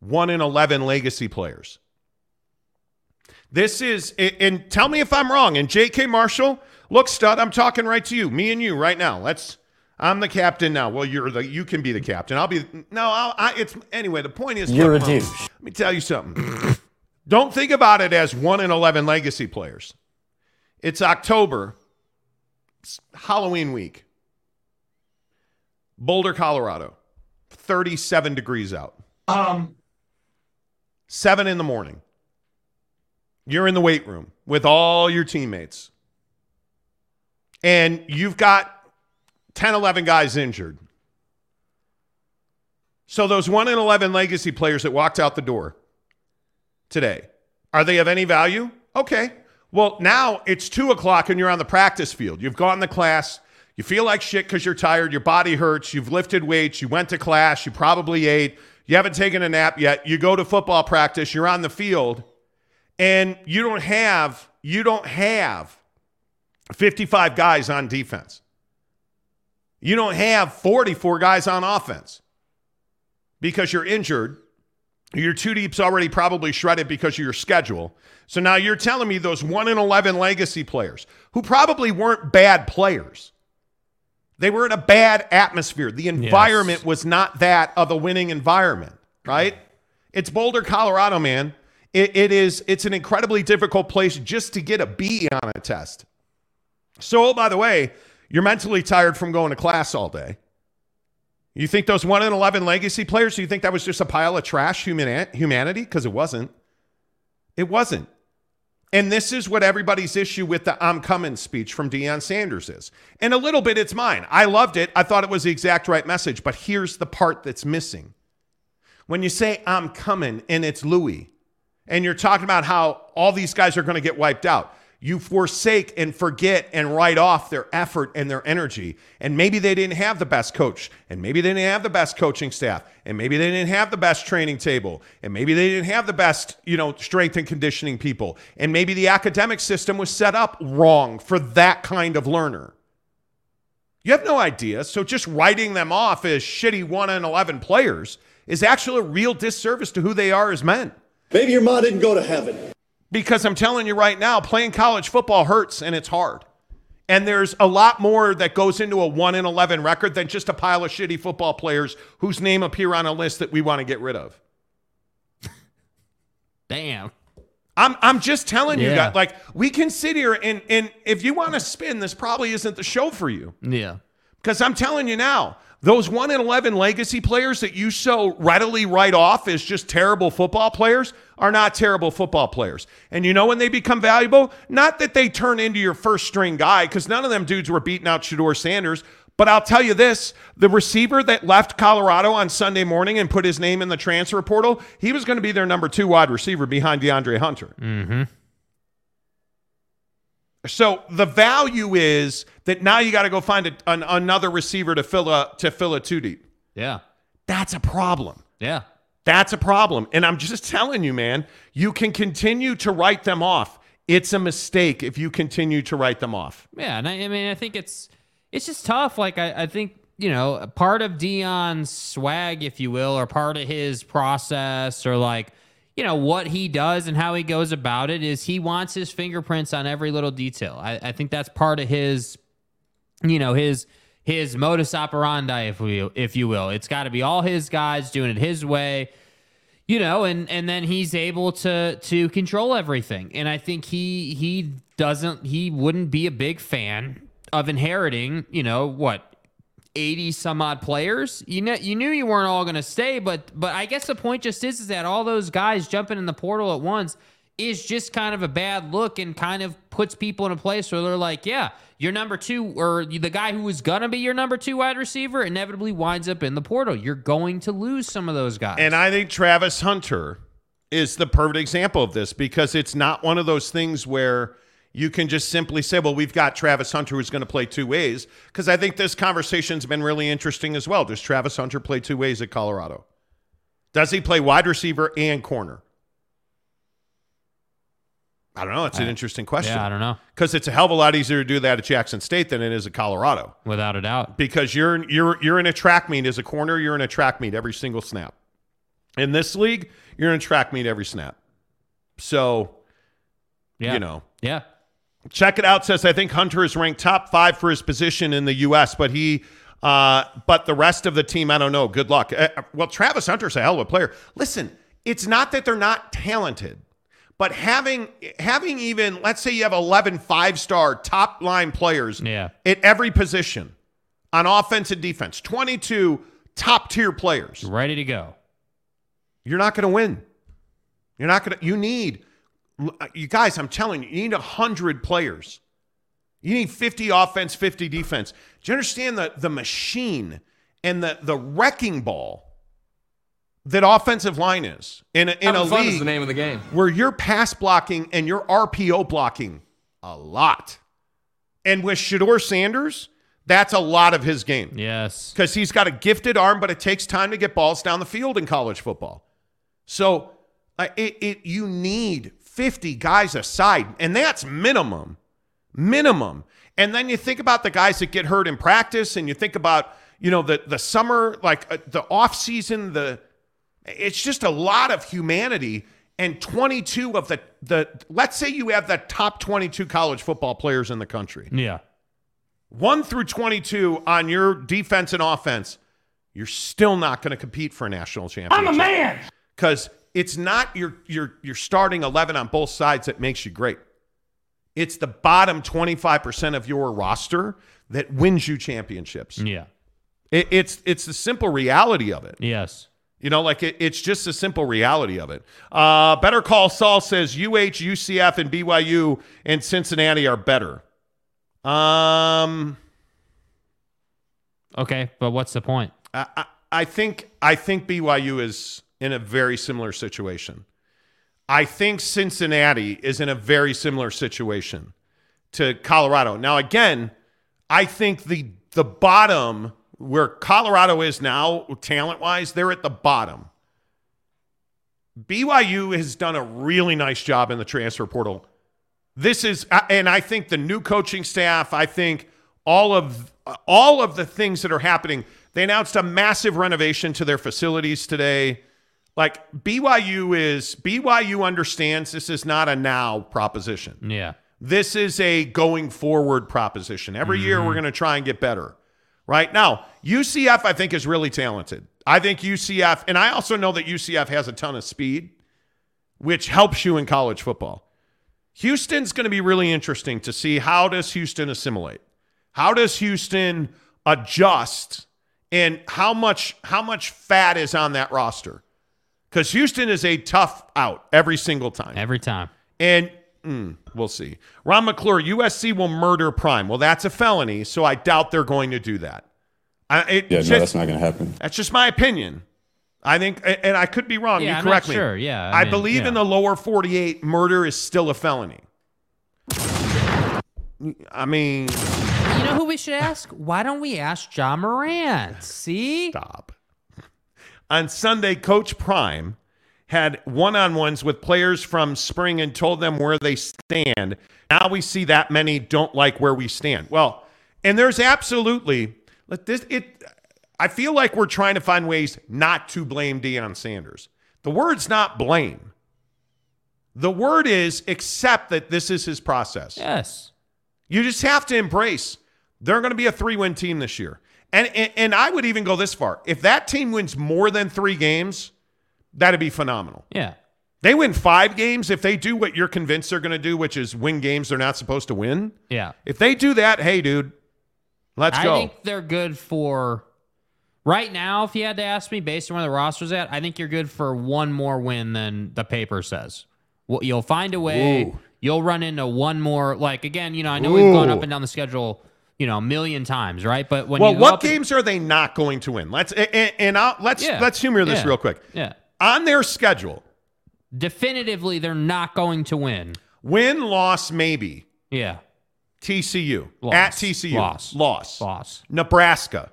1 in 11 legacy players. This is, and tell me if I'm wrong. And J.K. Marshall, look, stud, I'm talking right to you. Me and you right now. I'm the captain now. Well, you can be the captain. Anyway, the point is, you're a douche. Let me tell you something. Don't think about it as 1 in 11 legacy players. It's October. It's Halloween week. Boulder, Colorado. 37 degrees out. 7 in the morning. You're in the weight room with all your teammates. And you've got 10, 11 guys injured. So those 1 in 11 legacy players that walked out the door today, are they of any value? Okay. Well, now it's 2:00 and you're on the practice field. You've gone to class. You feel like shit because you're tired. Your body hurts. You've lifted weights. You went to class. You probably ate. You haven't taken a nap yet. You go to football practice. You're on the field, and you don't have 55 guys on defense. You don't have 44 guys on offense because you're injured. Your 2 deep's already probably shredded because of your schedule. So now you're telling me those 1 in 11 legacy players who probably weren't bad players. They were in a bad atmosphere. The environment was not that of a winning environment, right? It's Boulder, Colorado, man. It's an incredibly difficult place just to get a B on a test. So, by the way, you're mentally tired from going to class all day. You think those 1 in 11 legacy players, do you think that was just a pile of trash humanity? Because it wasn't. It wasn't. And this is what everybody's issue with the I'm coming speech from Deion Sanders is. And a little bit it's mine. I loved it. I thought it was the exact right message. But here's the part that's missing. When you say I'm coming and it's Louis, and you're talking about how all these guys are going to get wiped out, you forsake and forget and write off their effort and their energy. And maybe they didn't have the best coach. And maybe they didn't have the best coaching staff. And maybe they didn't have the best training table. And maybe they didn't have the best, strength and conditioning people. And maybe the academic system was set up wrong for that kind of learner. You have no idea. So just writing them off as shitty 1-11 players is actually a real disservice to who they are as men. Maybe your mom didn't go to heaven. Because I'm telling you right now, playing college football hurts and it's hard. And there's a lot more that goes into a 1-11 record than just a pile of shitty football players whose name appear on a list that we want to get rid of. Damn. I'm just telling you guys, we can sit here and if you want to spin, this probably isn't the show for you. Yeah. Because I'm telling you now, those 1-11 legacy players that you so readily write off as just terrible football players are not terrible football players. And you know when they become valuable? Not that they turn into your first string guy, because none of them dudes were beating out Shedeur Sanders. But I'll tell you this, the receiver that left Colorado on Sunday morning and put his name in the transfer portal, he was going to be their number 2 wide receiver behind DeAndre Hunter. Mm-hmm. So the value is that now you got to go find another receiver to fill a two deep. Yeah, that's a problem. Yeah, that's a problem. And I'm just telling you, man, you can continue to write them off. It's a mistake if you continue to write them off. Yeah, and I mean, I think it's just tough. Like I think part of Deion's swag, if you will, or part of his process, or what he does and how he goes about it is he wants his fingerprints on every little detail. I think that's part of his, his modus operandi, if you will. It's got to be all his guys doing it his way, and then he's able to control everything. And I think he wouldn't be a big fan of inheriting, 80 some odd players. You knew you weren't all going to stay, but I guess the point just is that all those guys jumping in the portal at once is just kind of a bad look and kind of puts people in a place where they're like, yeah, your number 2 or the guy who was going to be your number 2 wide receiver inevitably winds up in the portal. You're going to lose some of those guys. And I think Travis Hunter is the perfect example of this because it's not one of those things where you can just simply say, well, we've got Travis Hunter who's going to play two ways, because I think this conversation's been really interesting as well. Does Travis Hunter play two ways at Colorado? Does he play wide receiver and corner? I don't know. It's an interesting question. Yeah, I don't know. Because it's a hell of a lot easier to do that at Jackson State than it is at Colorado. Without a doubt. Because you're in a track meet as a corner. You're in a track meet every single snap. In this league, you're in a track meet every snap. So, Yeah. Check it out. Says, I think Hunter is ranked top 5 for his position in the U.S., but but the rest of the team, I don't know. Good luck. Well, Travis Hunter's a hell of a player. Listen, it's not that they're not talented, but having even, let's say you have 11 5-star top line players at every position on offense and defense, 22 top tier players ready to go. You're not going to win. You guys, I'm telling you, you need 100 players. You need 50 offense, 50 defense. Do you understand the machine and the wrecking ball that offensive line is? In a league, fun is the name of the game, where you're pass blocking and you're RPO blocking a lot. And with Shedeur Sanders, that's a lot of his game. Yes. Because he's got a gifted arm, but it takes time to get balls down the field in college football. So you need 50 guys a side, and that's minimum. And then you think about the guys that get hurt in practice, and you think about, the summer, the off season, it's just a lot of humanity. And 22 of the let's say you have the top 22 college football players in the country. Yeah. 1 through 22 on your defense and offense, you're still not going to compete for a national championship. I'm a man. Because it's not your starting 11 on both sides that makes you great. It's the bottom 25% of your roster that wins you championships. Yeah, it's the simple reality of it. Yes, You know, like it's just a simple reality of it. Better Call Saul says UCF, and BYU and Cincinnati are better. Okay, but what's the point? I think BYU is in a very similar situation. I think Cincinnati is in a very similar situation to Colorado. Now, again, I think the bottom where Colorado is now, talent-wise, they're at the bottom. BYU has done a really nice job in the transfer portal. This is, and I think the new coaching staff, I think all of the things that are happening. They announced a massive renovation to their facilities today. Like BYU understands this is not a now proposition. Yeah. This is a going forward proposition. Every year we're going to try and get better. Right now, UCF, I think, is really talented. I think UCF, and I also know that UCF has a ton of speed, which helps you in college football. Houston's going to be really interesting to see, how does Houston assimilate? How does Houston adjust? And how much fat is on that roster? Because Houston is a tough out every single time. Every time. And we'll see. Ron McClure, USC will murder Prime. Well, that's a felony, so I doubt they're going to do that. That's not going to happen. That's just my opinion. I think, and I could be wrong. Yeah, you correct me. Sure. Yeah, I mean, believe in the lower 48, murder is still a felony. I mean... You know who we should ask? Why don't we ask Ja Morant? See? Stop. On Sunday, Coach Prime had one-on-ones with players from spring and told them where they stand. Now we see that many don't like where we stand. Well, and there's absolutely I feel like we're trying to find ways not to blame Deion Sanders. The word's not blame. The word is accept that this is his process. Yes. You just have to embrace they're going to be a 3-win team this year. And I would even go this far. If that team wins more than 3 games, that'd be phenomenal. Yeah. They win 5 games. If they do what you're convinced they're going to do, which is win games they're not supposed to win. Yeah. If they do that, hey, dude, let's go. I think they're good for, right now, if you had to ask me, based on where the roster's at, I think you're good for 1 more win than the paper says. Well, you'll find a way. Ooh. You'll run into 1 more. Like, again, you know, I know we've gone up and down the schedule, you know, a million times, right? But when what games are they not going to win? Let's humor this real quick. Yeah. On their schedule, definitively, they're not going to win. Win, loss, maybe. Yeah. TCU. Loss. At TCU. Loss. Nebraska.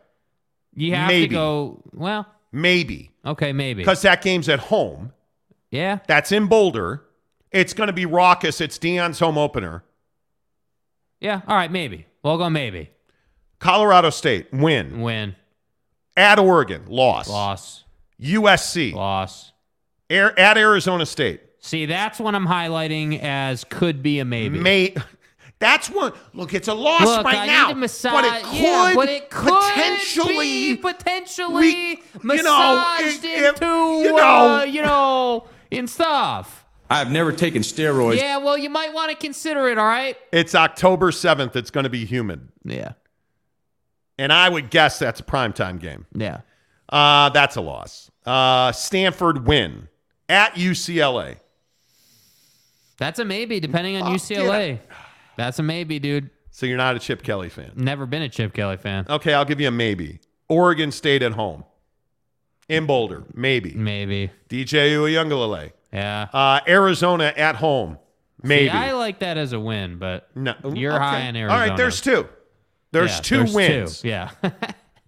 You have to go, well. Maybe. Okay, maybe. Because that game's at home. Yeah. That's in Boulder. It's going to be raucous. It's Deion's home opener. Yeah. All right, maybe. We'll go maybe. Colorado State, win. At Oregon, loss. USC, loss. At Arizona State. See, that's one I'm highlighting as could be a maybe. That's one. Look, it's a loss now. But it could potentially be massaged into stuff. I've never taken steroids. Yeah, well, you might want to consider it, all right? It's October 7th. It's going to be humid. Yeah. And I would guess that's a primetime game. Yeah. That's a loss. Stanford, win. At UCLA. That's a maybe, depending on UCLA. That's a maybe, dude. So you're not a Chip Kelly fan? Never been a Chip Kelly fan. Okay, I'll give you a maybe. Oregon State at home. In Boulder, maybe. Maybe. DJ Uyunglele. Yeah. Arizona at home, maybe. See, I like that as a win, but high on Arizona. All right, there's 2. There's two wins. 2. Yeah.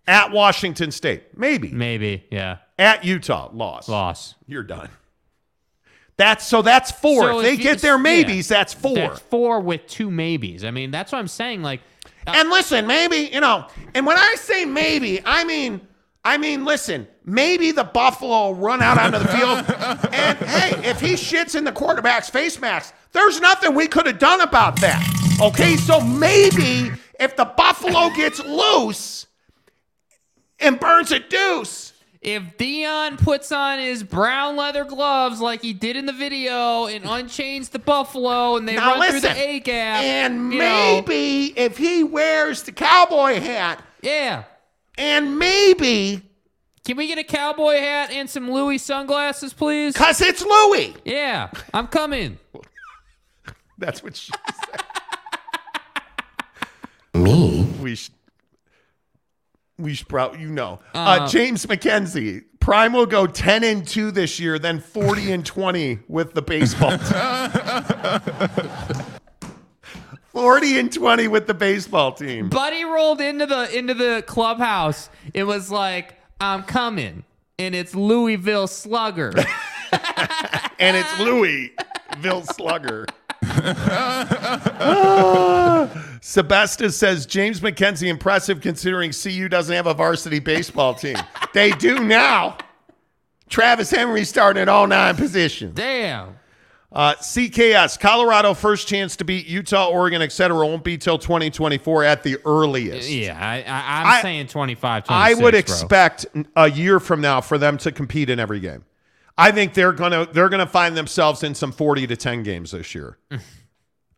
At Washington State, maybe. Maybe, yeah. At Utah, loss. You're done. That's 4. So if they get their maybes, that's 4. That's 4 with 2 maybes. I mean, that's what I'm saying. Like, and listen, maybe, you know, and when I say maybe, I mean, listen, maybe the Buffalo will run out onto the field. And, hey, if he shits in the quarterback's face mask, there's nothing we could have done about that. Okay, so maybe if the Buffalo gets loose and burns a deuce. If Deion puts on his brown leather gloves like he did in the video and unchains the Buffalo and they run through the A-gap. And maybe if he wears the cowboy hat. Yeah. And maybe Can we get a cowboy hat and some Louis sunglasses, please? Because it's Louis. Yeah, I'm coming. That's what she said. Me? We should probably, you know. James McKenzie. Prime will go 10-2 this year, then 40-20 with the baseball team. 40-20 with the baseball team. Buddy rolled into the clubhouse. It was like, I'm coming. And it's Louisville Slugger. And it's Louisville Slugger. Sebesta says, James McKenzie, impressive considering CU doesn't have a varsity baseball team. They do now. Travis Henry starting at all 9 positions. Damn. CKS, Colorado first chance to beat Utah, Oregon, etc. won't be till 2024 at the earliest. Yeah, I'm saying 25, 26, I would expect a year from now for them to compete in every game. I think they're gonna find themselves in some 40-10 games this year.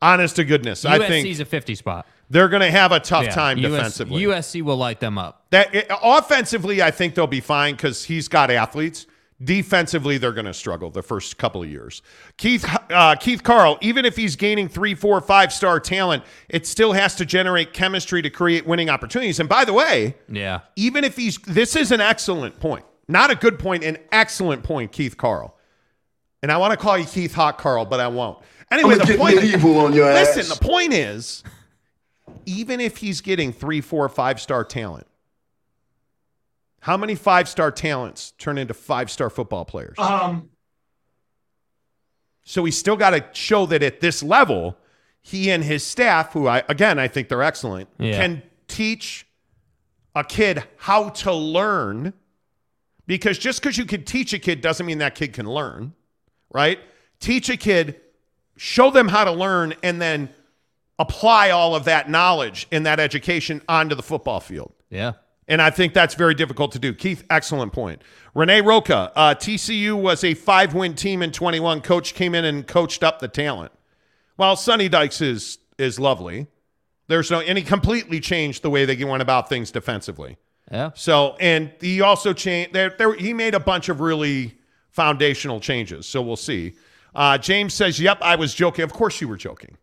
Honest to goodness, I think USC's a 50 spot. They're gonna have a tough time defensively. USC will light them up. Offensively, I think they'll be fine because he's got athletes. Defensively, they're gonna struggle the first couple of years. Keith Carl, even if he's gaining 3, 4, 5-star talent, it still has to generate chemistry to create winning opportunities. And by the way, even if this is an excellent point. Not a good point, an excellent point, Keith Carl. And I want to call you Keith Hot Carl, but I won't. Anyway, the point is, even if he's getting 3, 4, 5-star talent, how many 5-star talents turn into 5-star football players? So he's still got to show that at this level, he and his staff, who I think they're excellent, can teach a kid how to learn. Because just because you can teach a kid doesn't mean that kid can learn, right? Teach a kid, show them how to learn, and then apply all of that knowledge and that education onto the football field. Yeah. And I think that's very difficult to do. Keith, excellent point. Renee Roca, TCU was a 5-win team in 21. Coach came in and coached up the talent. Well, Sonny Dykes is lovely. And he completely changed the way they went about things defensively. Yeah. So, and he also changed there. He made a bunch of really foundational changes. So we'll see. James says, yep, I was joking. Of course you were joking.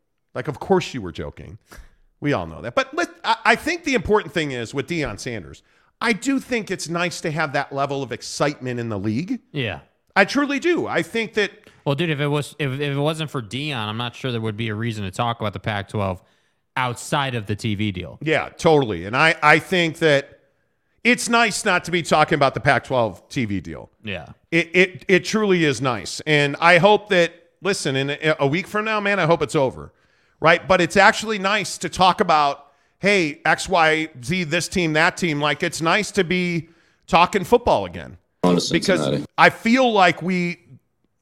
We all know that. But I think the important thing is with Deion Sanders, I do think it's nice to have that level of excitement in the league. Yeah. I truly do. I think that. Well, dude, if it wasn't for Deion, I'm not sure there would be a reason to talk about the Pac-12 outside of the TV deal. Yeah, totally. And I think that. It's nice not to be talking about the Pac-12 TV deal. Yeah. It truly is nice. And I hope that, listen, in a week from now, man, I hope it's over, right? But it's actually nice to talk about, hey, X, Y, Z, this team, that team. Like, it's nice to be talking football again. Because I feel like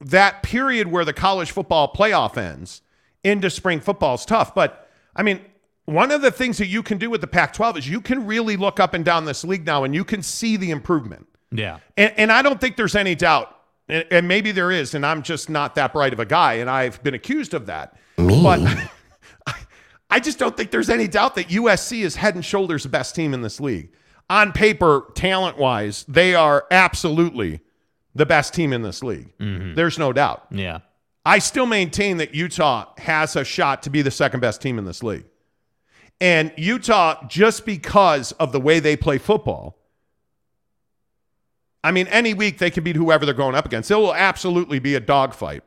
that period where the college football playoff ends into spring football is tough. But, I mean, one of the things that you can do with the Pac-12 is you can really look up and down this league now and you can see the improvement. Yeah. And I don't think there's any doubt, and maybe there is, and I'm just not that bright of a guy, and I've been accused of that. Me? But I just don't think there's any doubt that USC is head and shoulders the best team in this league. On paper, talent-wise, they are absolutely the best team in this league. Mm-hmm. There's no doubt. Yeah. I still maintain that Utah has a shot to be the second-best team in this league. And Utah, just because of the way they play football, I mean, any week they can beat whoever they're going up against. It will absolutely be a dogfight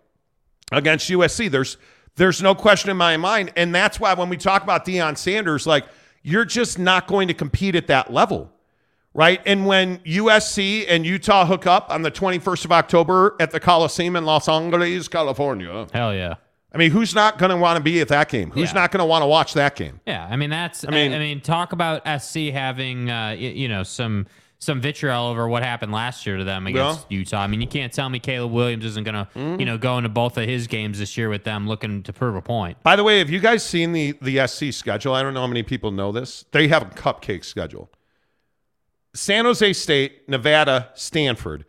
against USC. There's no question in my mind. And that's why when we talk about Deion Sanders, like, you're just not going to compete at that level, right? And when USC and Utah hook up on the 21st of October at the Coliseum in Los Angeles, California. Hell yeah. I mean, who's not going to want to be at that game? Who's not going to want to watch that game? Yeah, I mean, I mean, talk about SC having, some vitriol over what happened last year to them against Utah. I mean, you can't tell me Caleb Williams isn't going to, go into both of his games this year with them looking to prove a point. By the way, have you guys seen the SC schedule? I don't know how many people know this. They have a cupcake schedule. San Jose State, Nevada, Stanford,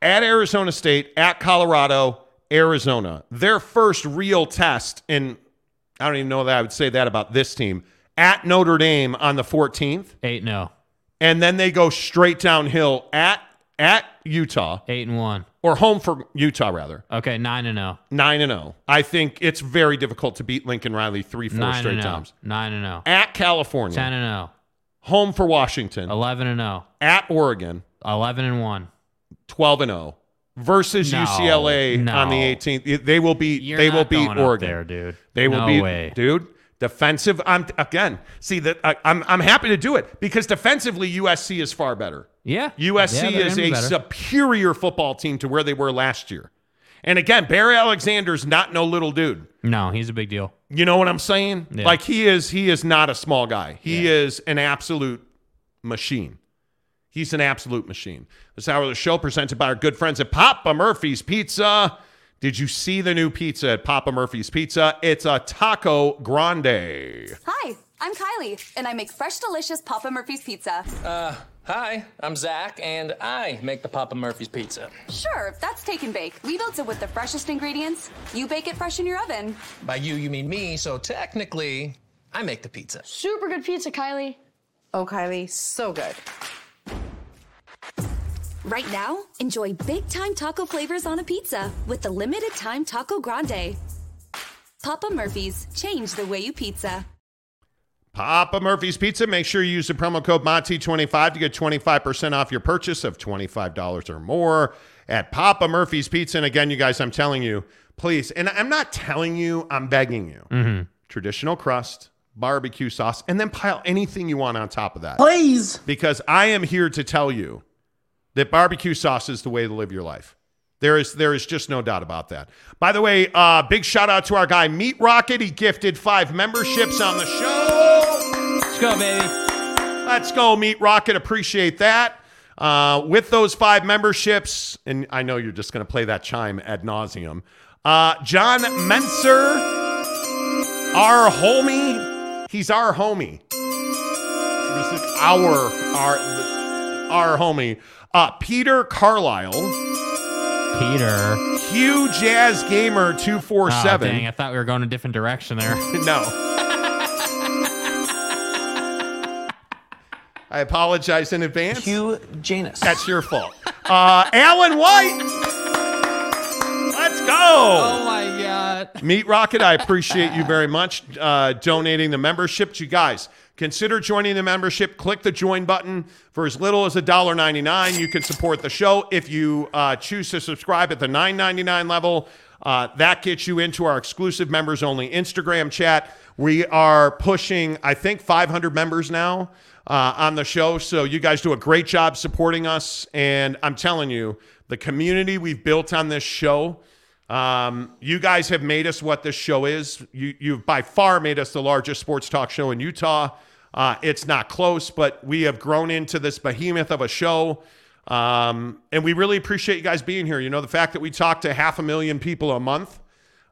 at Arizona State, at Colorado, Arizona, their first real test, and I don't even know that I would say that about this team, at Notre Dame on the 14th. 8-0. and then they go straight downhill at Utah. 8-1. Or home for Utah, rather. Okay, 9-0. 9-0. I think it's very difficult to beat Lincoln Riley 3-4 straight times. 9-0. At California. 10-0. Home for Washington. 11-0. At Oregon. 11-1. 12-0. Versus UCLA on the 18th. They will beat Oregon. There, dude. They will beat way. Dude. Defensive. I'm happy to do it because defensively USC is far better. Yeah. USC is a superior football team to where they were last year. And again, Barry Alexander's not no little dude. No, he's a big deal. You know what I'm saying? Yeah. Like he is not a small guy. He is an absolute machine. He's an absolute machine. This hour of the show presented by our good friends at Papa Murphy's Pizza. Did you see the new pizza at Papa Murphy's Pizza? It's a taco grande. Hi, I'm Kylie, and I make fresh, delicious Papa Murphy's Pizza. Hi, I'm Zach, and I make the Papa Murphy's Pizza. Sure, that's take and bake. We built it with the freshest ingredients. You bake it fresh in your oven. By you, you mean me, so technically, I make the pizza. Super good pizza, Kylie. Oh, Kylie, so good. Right now, enjoy big-time taco flavors on a pizza with the limited-time Taco Grande. Papa Murphy's, change the way you pizza. Papa Murphy's Pizza, make sure you use the promo code MONTY25 to get 25% off your purchase of $25 or more at Papa Murphy's Pizza. And again, you guys, I'm telling you, please, and I'm not telling you, I'm begging you. Mm-hmm. Traditional crust, barbecue sauce, and then pile anything you want on top of that. Please. Because I am here to tell you that barbecue sauce is the way to live your life. There is just no doubt about that. By the way, big shout out to our guy Meat Rocket. He gifted 5 memberships on the show. Let's go, baby. Let's go, Meat Rocket. Appreciate that. With those 5 memberships, and I know you're just going to play that chime ad nauseum. John Menser, our homie. He's our homie. Our homie. Peter Carlisle. Peter. Huge Jazz Gamer 247. Oh, dang, I thought we were going a different direction there. No. I apologize in advance. Hugh Janus. That's your fault. Alan White. Let's go. Oh, my God. Meat Rocket, I appreciate you very much donating the membership to you guys. Consider joining the membership. Click the join button for as little as $1.99. You can support the show. If you choose to subscribe at the $9.99 level, that gets you into our exclusive members only Instagram chat. We are pushing, I think, 500 members now on the show. So you guys do a great job supporting us. And I'm telling you, the community we've built on this show, you guys have made us what this show is. You've by far made us the largest sports talk show in Utah. It's not close, but we have grown into this behemoth of a show. And we really appreciate you guys being here. You know, the fact that we talk to 500,000 people a month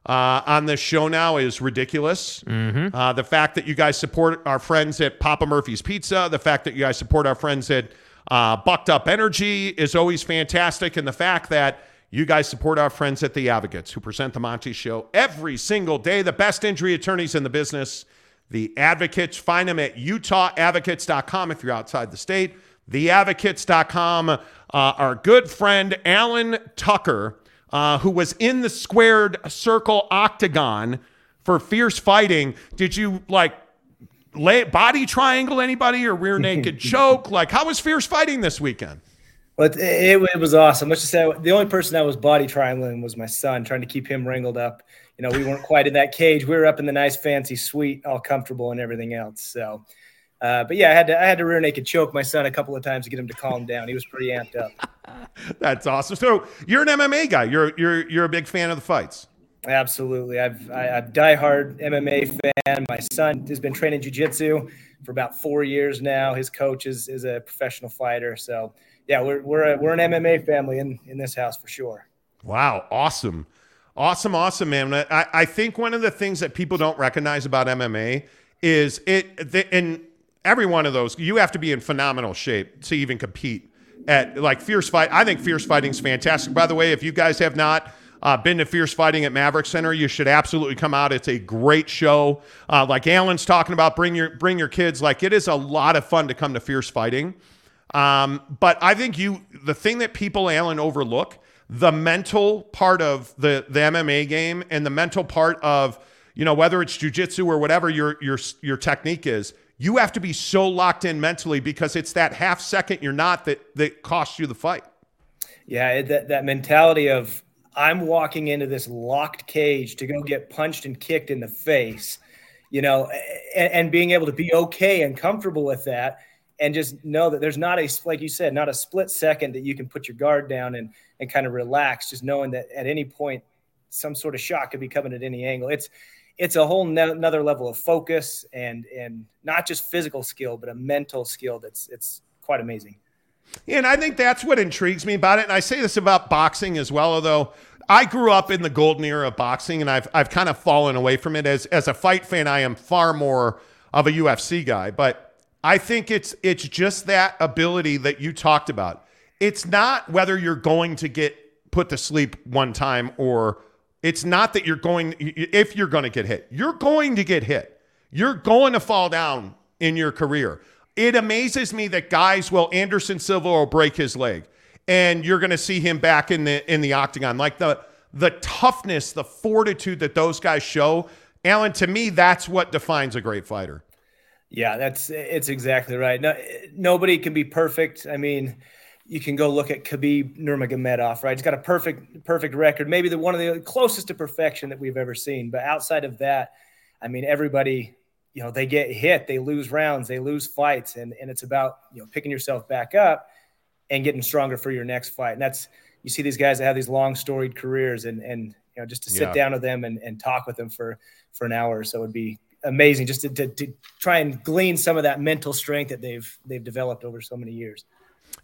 on this show now is ridiculous. Mm-hmm. The fact that you guys support our friends at Papa Murphy's Pizza, the fact that you guys support our friends at Bucked Up Energy is always fantastic. And the fact that you guys support our friends at The Advocates, who present The Monty Show every single day. The best injury attorneys in the business. The Advocates. Find them at utahadvocates.com if you're outside the state. Theadvocates.com. Our good friend Alan Tucker, who was in the squared circle octagon for fierce fighting. Did you body triangle anybody or rear naked choke? How was fierce fighting this weekend? But it was awesome. Let's just say the only person that was body triangling was my son, trying to keep him wrangled up. You know, we weren't quite in that cage. We were up in the nice fancy suite, all comfortable and everything else. So, but yeah, I had to rear naked choke my son a couple of times to get him to calm down. He was pretty amped up. That's awesome. So you're an MMA guy. You're a big fan of the fights. Absolutely. I'm a diehard MMA fan. My son has been training jiu-jitsu for about 4 years now. His coach is a professional fighter. So. Yeah, we're an MMA family in this house for sure. Wow, awesome, man. I think one of the things that people don't recognize about MMA is in every one of those, you have to be in phenomenal shape to even compete at fierce fight. I think fierce fighting's fantastic. By the way, if you guys have not been to Fierce Fighting at Maverick Center, you should absolutely come out. It's a great show. Like Alan's talking about, bring your kids. It is a lot of fun to come to Fierce Fighting. But I think the thing that people, Alan, overlook, the mental part of the MMA game and the mental part of, you know, whether it's jiu-jitsu or whatever your technique is, you have to be so locked in mentally because it's that half second you're not that costs you the fight. Yeah, that mentality of I'm walking into this locked cage to go get punched and kicked in the face, you know, and being able to be okay and comfortable with that and just know that there's not a, like you said, not a split second that you can put your guard down and kind of relax, just knowing that at any point some sort of shot could be coming at any angle. It's a whole another level of focus and not just physical skill, but a mental skill that's quite amazing. And I think that's what intrigues me about it. And I say this about boxing as well, although I grew up in the golden era of boxing and I've kind of fallen away from it. As a fight fan, I am far more of a UFC guy, but I think it's just that ability that you talked about. It's not whether you're going to get put to sleep one time or it's not that if you're going to get hit. You're going to get hit. You're going to fall down in your career. It amazes me that guys Anderson Silva will break his leg and you're going to see him back in the octagon. Like the toughness, the fortitude that those guys show, Alan, to me, that's what defines a great fighter. Yeah, it's exactly right. No, nobody can be perfect. I mean, you can go look at Khabib Nurmagomedov, right? He's got a perfect record. Maybe one of the closest to perfection that we've ever seen. But outside of that, I mean, everybody, you know, they get hit, they lose rounds, they lose fights. And it's about, you know, picking yourself back up and getting stronger for your next fight. And that's, you see these guys that have these long storied careers and, you know, just to sit down with them and talk with them for an hour or so would be amazing just to try and glean some of that mental strength that they've developed over so many years.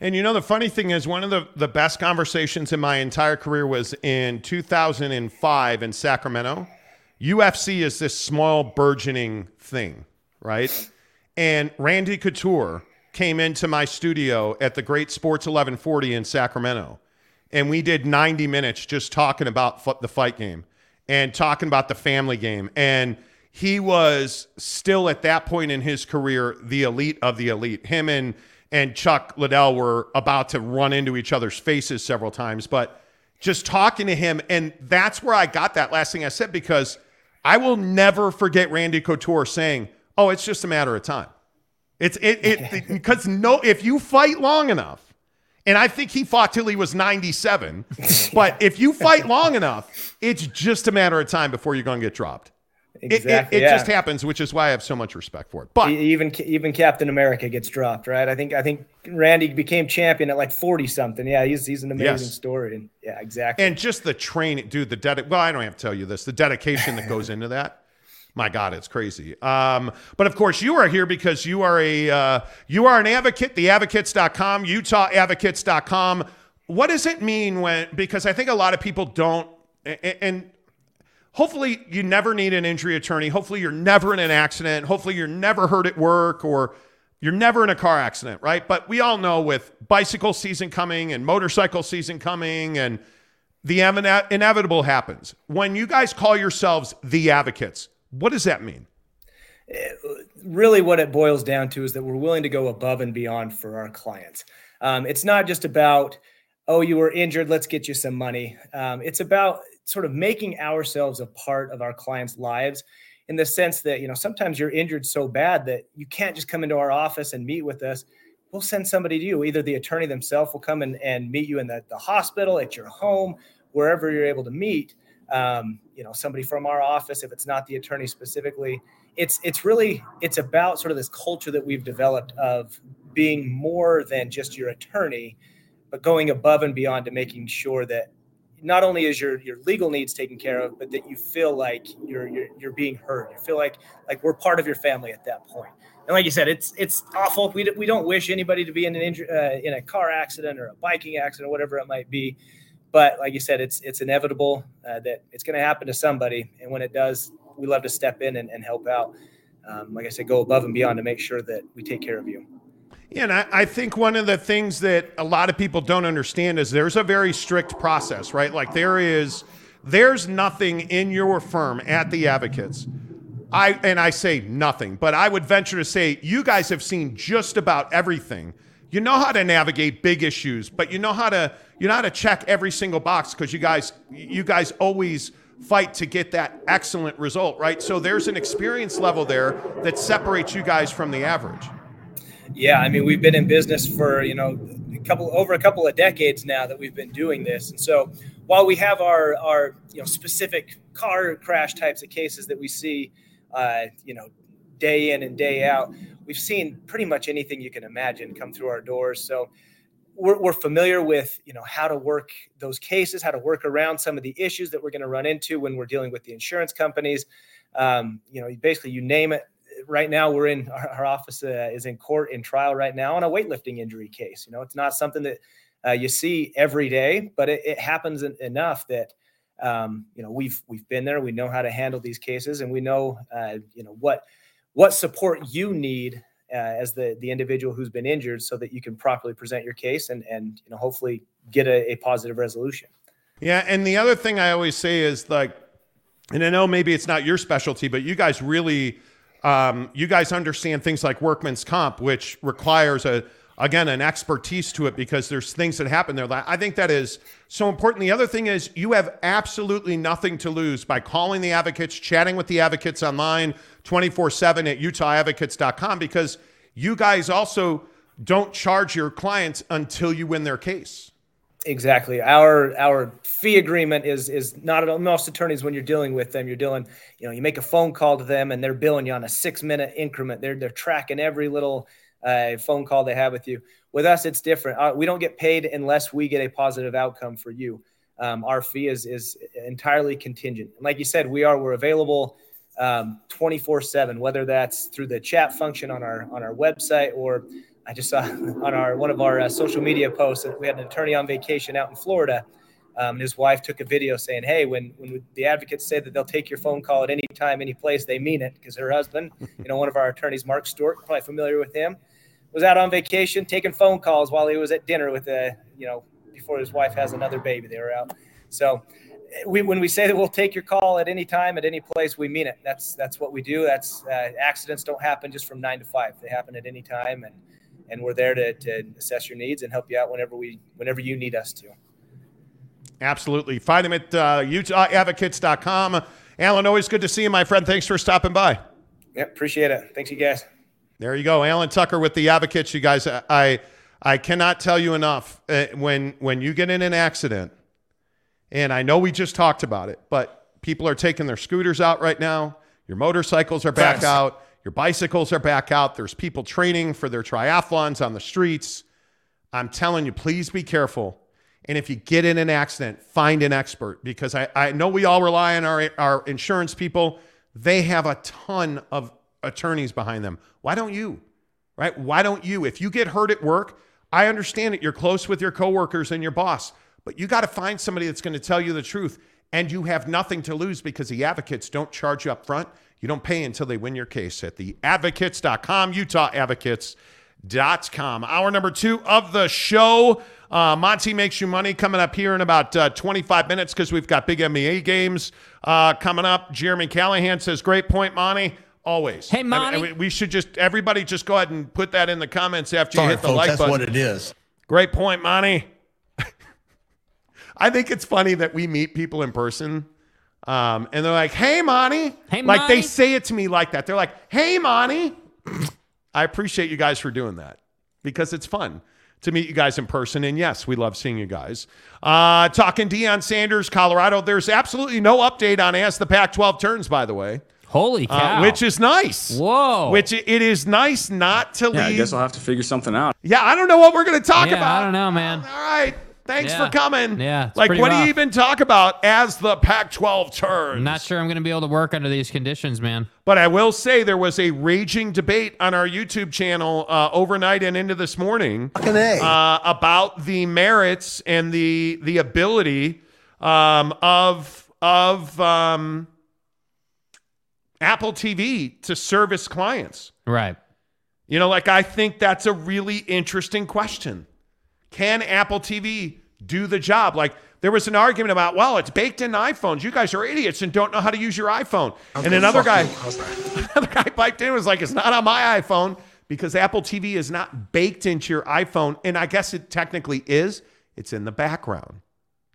And, you know, the funny thing is one of the best conversations in my entire career was in 2005 in Sacramento. UFC is this small burgeoning thing, right? And Randy Couture came into my studio at the Great Sports 1140 in Sacramento. And we did 90 minutes just talking about the fight game and talking about the family game. And he was still at that point in his career, the elite of the elite. Him and Chuck Liddell were about to run into each other's faces several times, but just talking to him. And that's where I got that last thing I said, because I will never forget Randy Couture saying, "Oh, it's just a matter of time." It's because if you fight long enough, and I think he fought till he was 97, but if you fight long enough, it's just a matter of time before you're going to get dropped. Exactly, it just happens, which is why I have so much respect for it. But even Captain America gets dropped, right? I think Randy became champion at like 40 something. Yeah, he's an amazing story. And yeah, exactly. And just the training, dude. Well, I don't have to tell you this. The dedication that goes into that. My God, it's crazy. But of course, you are here because you are an advocate. Theadvocates.com, UtahAdvocates.com. What does it mean because I think a lot of people don't and hopefully you never need an injury attorney. Hopefully you're never in an accident. Hopefully you're never hurt at work or you're never in a car accident, right? But we all know with bicycle season coming and motorcycle season coming and the inevitable happens. When you guys call yourselves the advocates, what does that mean? Really what it boils down to is that we're willing to go above and beyond for our clients. It's not just about, oh, you were injured, let's get you some money. It's about sort of making ourselves a part of our clients' lives in the sense that, you know, sometimes you're injured so bad that you can't just come into our office and meet with us. We'll send somebody to you. Either the attorney themselves will come and meet you in the hospital, at your home, wherever you're able to meet, you know, somebody from our office, if it's not the attorney specifically. It's about sort of this culture that we've developed of being more than just your attorney, but going above and beyond to making sure that not only is your legal needs taken care of, but that you feel like you're being heard. You feel like we're part of your family at that point. And like you said, it's awful. We don't wish anybody to be in an injury, in a car accident or a biking accident or whatever it might be. But like you said, it's inevitable that it's going to happen to somebody. And when it does, we love to step in and help out. Like I said, go above and beyond to make sure that we take care of you. Yeah, and I think one of the things that a lot of people don't understand is there's a very strict process, right? Like there's nothing in your firm at The Advocates. I say nothing, but I would venture to say you guys have seen just about everything You know how to navigate big issues, but you know how to check every single box because you guys always fight to get that excellent result, right? So there's an experience level there that separates you guys from the average. Yeah, I mean, we've been in business for, a couple of decades now that we've been doing this. And so while we have our specific car crash types of cases that we see, day in and day out, we've seen pretty much anything you can imagine come through our doors. So we're familiar with, how to work those cases, how to work around some of the issues that we're going to run into when we're dealing with the insurance companies. Basically you name it. Right now we're in our office is in court in trial right now on a weightlifting injury case. It's not something that you see every day, but it happens enough that, we've been there. We know how to handle these cases, and we know, what support you need as the individual who's been injured so that you can properly present your case and hopefully get a positive resolution. Yeah. And the other thing I always say is and I know maybe it's not your specialty, but you guys really, you guys understand things like workman's comp, which requires an expertise to it because there's things that happen there. I think that is so important. The other thing is you have absolutely nothing to lose by calling the Advocates, chatting with the Advocates online 24/7 at utahadvocates.com, because you guys also don't charge your clients until you win their case. Exactly. Our fee agreement is not at most attorneys. When you're dealing with them, you're dealing, you make a phone call to them and they're billing you on a 6-minute increment. They're tracking every little phone call they have with you. With us, it's different. We don't get paid unless we get a positive outcome for you. Our fee is entirely contingent. And like you said, we're available 24/7, whether that's through the chat function on our website, or I just saw on one of our social media posts that we had an attorney on vacation out in Florida. His wife took a video saying, hey, when the Advocates say that they'll take your phone call at any time, any place, they mean it, because her husband, one of our attorneys, Mark Stewart, probably familiar with him, was out on vacation taking phone calls while he was at dinner with before his wife has another baby. They were out. So when we say that we'll take your call at any time, at any place, we mean it. That's what we do. Accidents don't happen just from 9 to 5. They happen at any time. And we're there to assess your needs and help you out whenever you need us to. Absolutely. Find him at utahadvocates.com. Alan, always good to see you, my friend. Thanks for stopping by. Yep, appreciate it. Thanks, you guys. There you go. Alan Tucker with the Advocates. You guys, I cannot tell you enough. When you get in an accident, and I know we just talked about it, but people are taking their scooters out right now. Your motorcycles are back out. Your bicycles are back out. There's people training for their triathlons on the streets. I'm telling you, please be careful. And if you get in an accident, find an expert, because I know we all rely on our insurance people. They have a ton of attorneys behind them. Why don't you, right? Why don't you? If you get hurt at work, I understand it. You're close with your coworkers and your boss, but you got to find somebody that's going to tell you the truth, and you have nothing to lose because the Advocates don't charge you up front. You don't pay until they win your case at theadvocates.com, utahadvocates.com. Hour number 2 of the show. Monty Makes You Money coming up here in about 25 minutes because we've got big NBA games coming up. Jeremy Callahan says, great point, Monty. Always. Hey, Monty. We should everybody just go ahead and put that in the comments after you hit the like button. That's what it is. Great point, Monty. I think it's funny that we meet people in person and they're like, hey, Monty. Hey, like Monty. They say it to me like that. They're like, hey, Monty. I appreciate you guys for doing that because it's fun to meet you guys in person. And yes, we love seeing you guys. Talking Deion Sanders, Colorado. There's absolutely no update on as the Pac-12 turns, by the way. Holy cow. Which is nice. Whoa. Which it is nice not to leave. Yeah, I guess I'll have to figure something out. Yeah, I don't know what we're going to talk about. I don't know, man. All right. Thanks for coming. Yeah. Like, what rough. Do you even talk about as the Pac-12 turns? I'm not sure I'm going to be able to work under these conditions, man. But I will say there was a raging debate on our YouTube channel overnight and into this morning about the merits and the ability of Apple TV to service clients. Right. I think that's a really interesting question. Can Apple TV do the job? Like, there was an argument about, well, it's baked in iPhones. You guys are idiots and don't know how to use your iPhone. And another guy piped in and was like, it's not on my iPhone. because Apple TV is not baked into your iPhone. And I guess it technically is. It's in the background.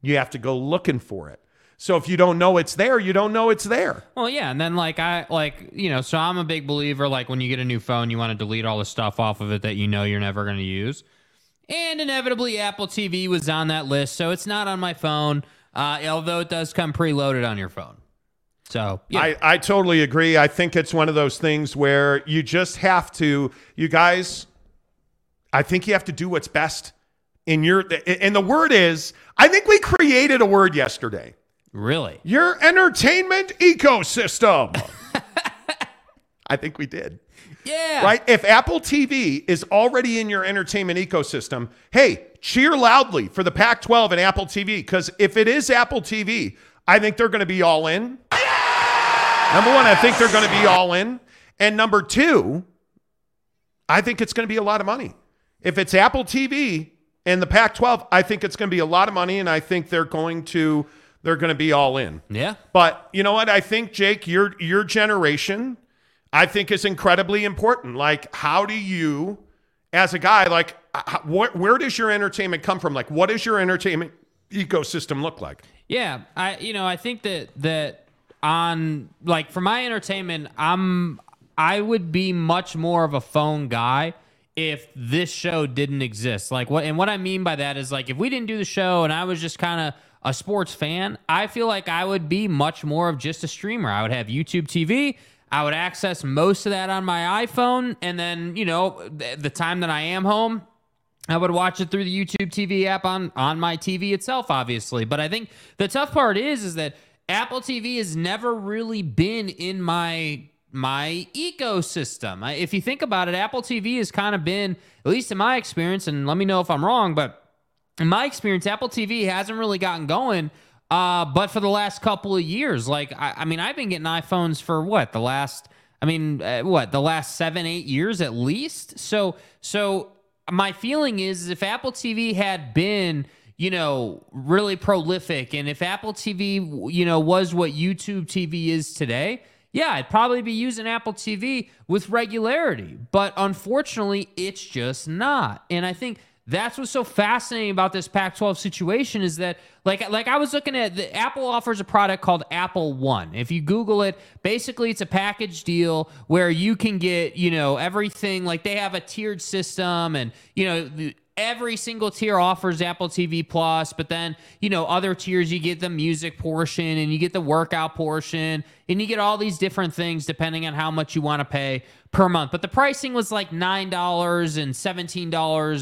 You have to go looking for it. So if you don't know it's there, you don't know it's there. Well, yeah. And then so I'm a big believer, like when you get a new phone, you want to delete all the stuff off of it that you know you're never going to use. And inevitably, Apple TV was on that list. So it's not on my phone, although it does come preloaded on your phone. So yeah. I totally agree. I think it's one of those things where you just have to, you guys, I think you have to do what's best in your, and the word is, I think we created a word yesterday. Really? Your entertainment ecosystem. I think we did. Yeah. Right? If Apple TV is already in your entertainment ecosystem, hey, cheer loudly for the Pac-12 and Apple TV, because if it is Apple TV, I think they're going to be all in. Yeah! Number one, I think they're going to be all in. And number two, I think it's going to be a lot of money. If it's Apple TV and the Pac-12, I think it's going to be a lot of money, and I think they're going to be all in. Yeah. But you know what? I think, Jake, your generation, I think, is incredibly important. Like, how do you, as a guy, like, where does your entertainment come from? Like, what does your entertainment ecosystem look like? Yeah, I think that on, like, for my entertainment, I would be much more of a phone guy if this show didn't exist. Like, what I mean by that is, like, if we didn't do the show and I was just kind of a sports fan, I feel like I would be much more of just a streamer. I would have YouTube TV. I would access most of that on my iPhone. And then, you know, the time that I am home, I would watch it through the YouTube TV app on my TV itself, obviously. But I think the tough part is that Apple TV has never really been in my ecosystem. If you think about it, Apple TV has kind of been, at least in my experience, and let me know if I'm wrong, but in my experience, Apple TV hasn't really gotten going, but for the last couple of years. Like, I mean, I've been getting iPhones for the last 7-8 years at least. So my feeling is if Apple TV had been, you know, really prolific, and if Apple TV, you know, was what YouTube TV is today, yeah, I'd probably be using Apple TV with regularity. But unfortunately, it's just not. And I think that's what's so fascinating about this Pac-12 situation is that, like I was looking at, Apple offers a product called Apple One. If you Google it, basically it's a package deal where you can get, you know, everything. Like, they have a tiered system, and, you know, every single tier offers Apple TV Plus, but then, you know, other tiers, you get the music portion, and you get the workout portion, and you get all these different things depending on how much you want to pay per month. But the pricing was like $9 and $17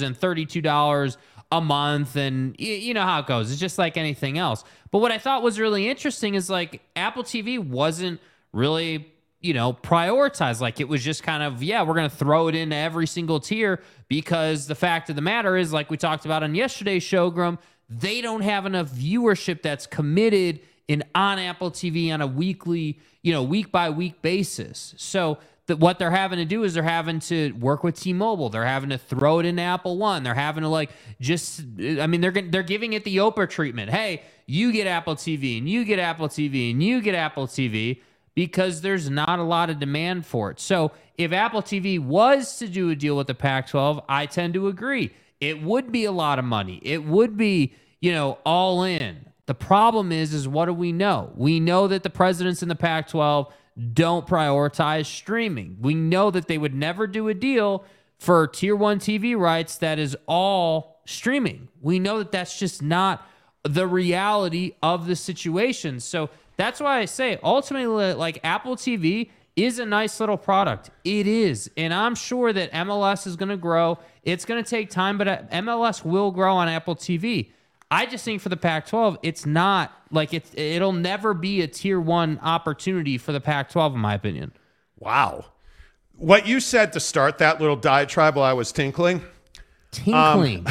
and $32 a month, and you know how it goes. It's just like anything else. But what I thought was really interesting is, like, Apple TV wasn't really, you know, prioritize. Like, it was just kind of, yeah, we're going to throw it into every single tier, because the fact of the matter is, like we talked about on yesterday's show, Grum, they don't have enough viewership that's committed in on Apple TV on a weekly, you know, week by week basis. So what they're having to do is they're having to work with T-Mobile. They're having to throw it into Apple One. They're having to, like, just, I mean, they're giving it the Oprah treatment. Hey, you get Apple TV, and you get Apple TV, and you get Apple TV, because there's not a lot of demand for it. So if Apple TV was to do a deal with the Pac-12, I tend to agree. It would be a lot of money. It would be, you know, all in. The problem is what do we know? We know that the presidents in the Pac-12 don't prioritize streaming. We know that they would never do a deal for tier one TV rights that is all streaming. We know that that's just not the reality of the situation. So that's why I say, ultimately, like, Apple TV is a nice little product. It is. And I'm sure that MLS is going to grow. It's going to take time, but MLS will grow on Apple TV. I just think for the Pac-12, it's not, like, it'll never be a tier one opportunity for the Pac-12, in my opinion. Wow. What you said to start that little diatribe while I was tinkling. I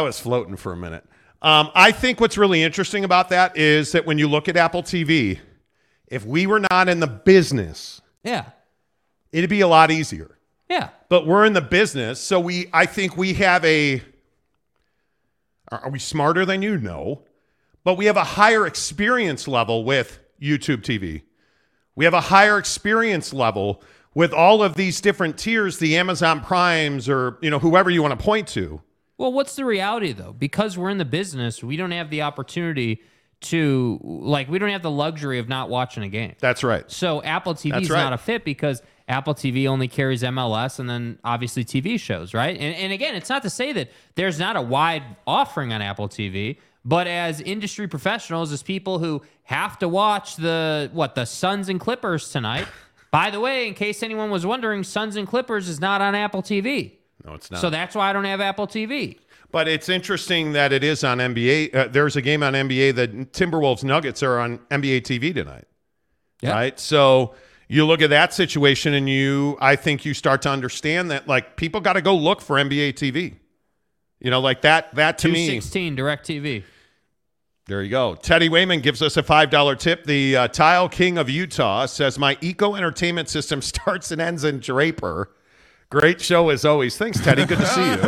was floating for a minute. I think what's really interesting about that is that when you look at Apple TV, if we were not in the business, yeah, it'd be a lot easier. Yeah. But we're in the business, so I think we have are we smarter than you? No. But we have a higher experience level with YouTube TV. We have a higher experience level with all of these different tiers, the Amazon Primes or, you know, whoever you want to point to. Well, what's the reality, though? Because we're in the business, we don't have the opportunity to, like, we don't have the luxury of not watching a game. That's right. So Apple TV is not a fit because Apple TV only carries MLS and then obviously TV shows, right? And again, it's not to say that there's not a wide offering on Apple TV, but as industry professionals, as people who have to watch the Suns and Clippers tonight, by the way, in case anyone was wondering, Suns and Clippers is not on Apple TV. No, it's not. So that's why I don't have Apple TV. But it's interesting that it is on NBA. There's a game on NBA that Timberwolves Nuggets are on NBA TV tonight. Yeah. Right? So you look at that situation and I think you start to understand that, like, people got to go look for NBA TV. You know, like that to me. 216 DirecTV. There you go. Teddy Wayman gives us a $5 tip. The Tile King of Utah says, my eco-entertainment system starts and ends in Draper. Great show as always. Thanks, Teddy. Good to see you.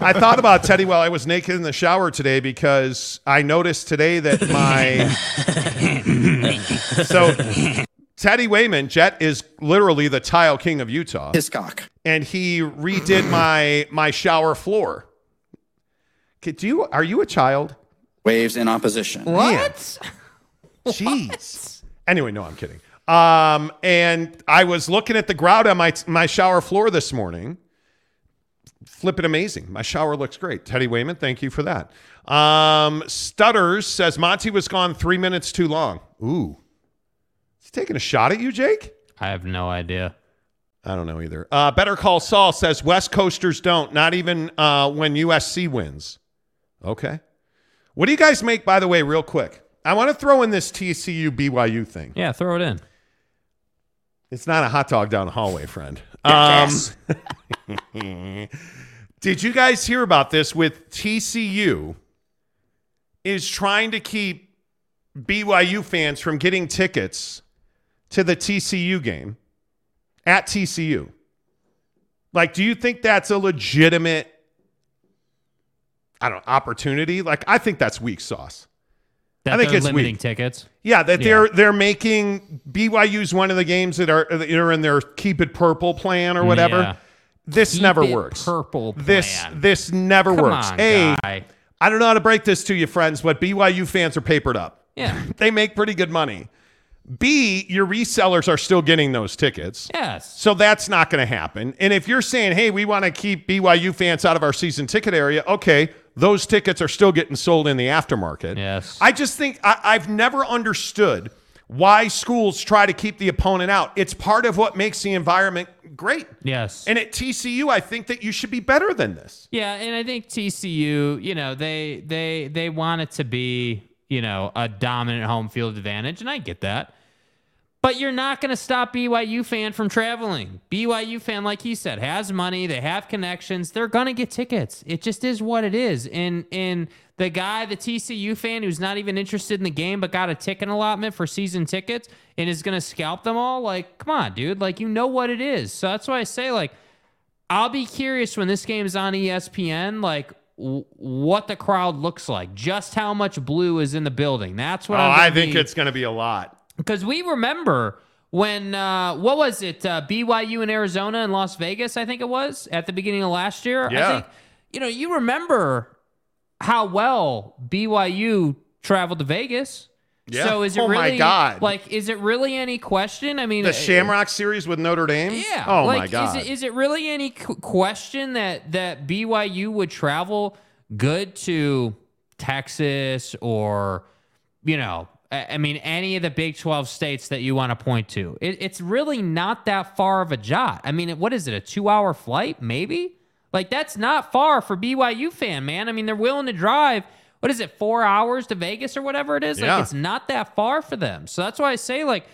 I thought about Teddy while I was naked in the shower today because I noticed today that my... So Teddy Wayman, Jet, is literally the Tile King of Utah. His cock. And he redid my shower floor. Are you a child? Waves in opposition. What? Jeez. Anyway, no, I'm kidding. And I was looking at the grout on my shower floor this morning. Flippin' amazing. My shower looks great. Teddy Wayman, thank you for that. Stutters says, Monty was gone 3 minutes too long. Ooh. Is he taking a shot at you, Jake? I have no idea. I don't know either. Better Call Saul says, West Coasters don't, not even when USC wins. Okay. What do you guys make, by the way, real quick? I want to throw in this TCU BYU thing. Yeah, throw it in. It's not a hot dog down the hallway, friend. Yes. Did you guys hear about this with TCU is trying to keep BYU fans from getting tickets to the TCU game at TCU? Like, do you think that's a legitimate, opportunity? Like, I think that's weak sauce. I think it's limiting tickets. Yeah, they're making BYU's one of the games that are in their keep it purple plan or whatever. Yeah. This never works. Purple plan. This never works. Hey, I don't know how to break this to you, friends, but BYU fans are papered up. Yeah, they make pretty good money. B, your resellers are still getting those tickets. Yes. So that's not going to happen. And if you're saying, hey, we want to keep BYU fans out of our season ticket area, okay, those tickets are still getting sold in the aftermarket. Yes. I just think I've never understood why schools try to keep the opponent out. It's part of what makes the environment great. Yes. And at TCU, I think that you should be better than this. Yeah, and I think TCU, you know, they want it to be, you know, a dominant home field advantage, and I get that. But you're not going to stop BYU fan from traveling. BYU fan, like he said, has money. They have connections. They're going to get tickets. It just is what it is. And the guy, the TCU fan, who's not even interested in the game but got a ticket allotment for season tickets and is going to scalp them all, like, come on, dude. Like, you know what it is. So that's why I say, like, I'll be curious when this game's on ESPN, like, what the crowd looks like, just how much blue is in the building. That's what I think it's going to be a lot. Because we remember when, what was it, BYU and Arizona in Las Vegas, I think it was, at the beginning of last year. Yeah. I think, you know, you remember how well BYU traveled to Vegas. Yeah. So is it really, my God. Like, is it really any question? I mean, the Shamrock Series with Notre Dame? Yeah. Oh, like, my God. Is it really any question that BYU would travel good to Texas or, you know, I mean, any of the Big 12 states that you want to point to? It's really not that far of a jot. I mean, what is it, a 2-hour flight, maybe? Like, that's not far for BYU fan, man. I mean, they're willing to drive, what is it, 4 hours to Vegas or whatever it is? Yeah. Like, it's not that far for them. So that's why I say, like,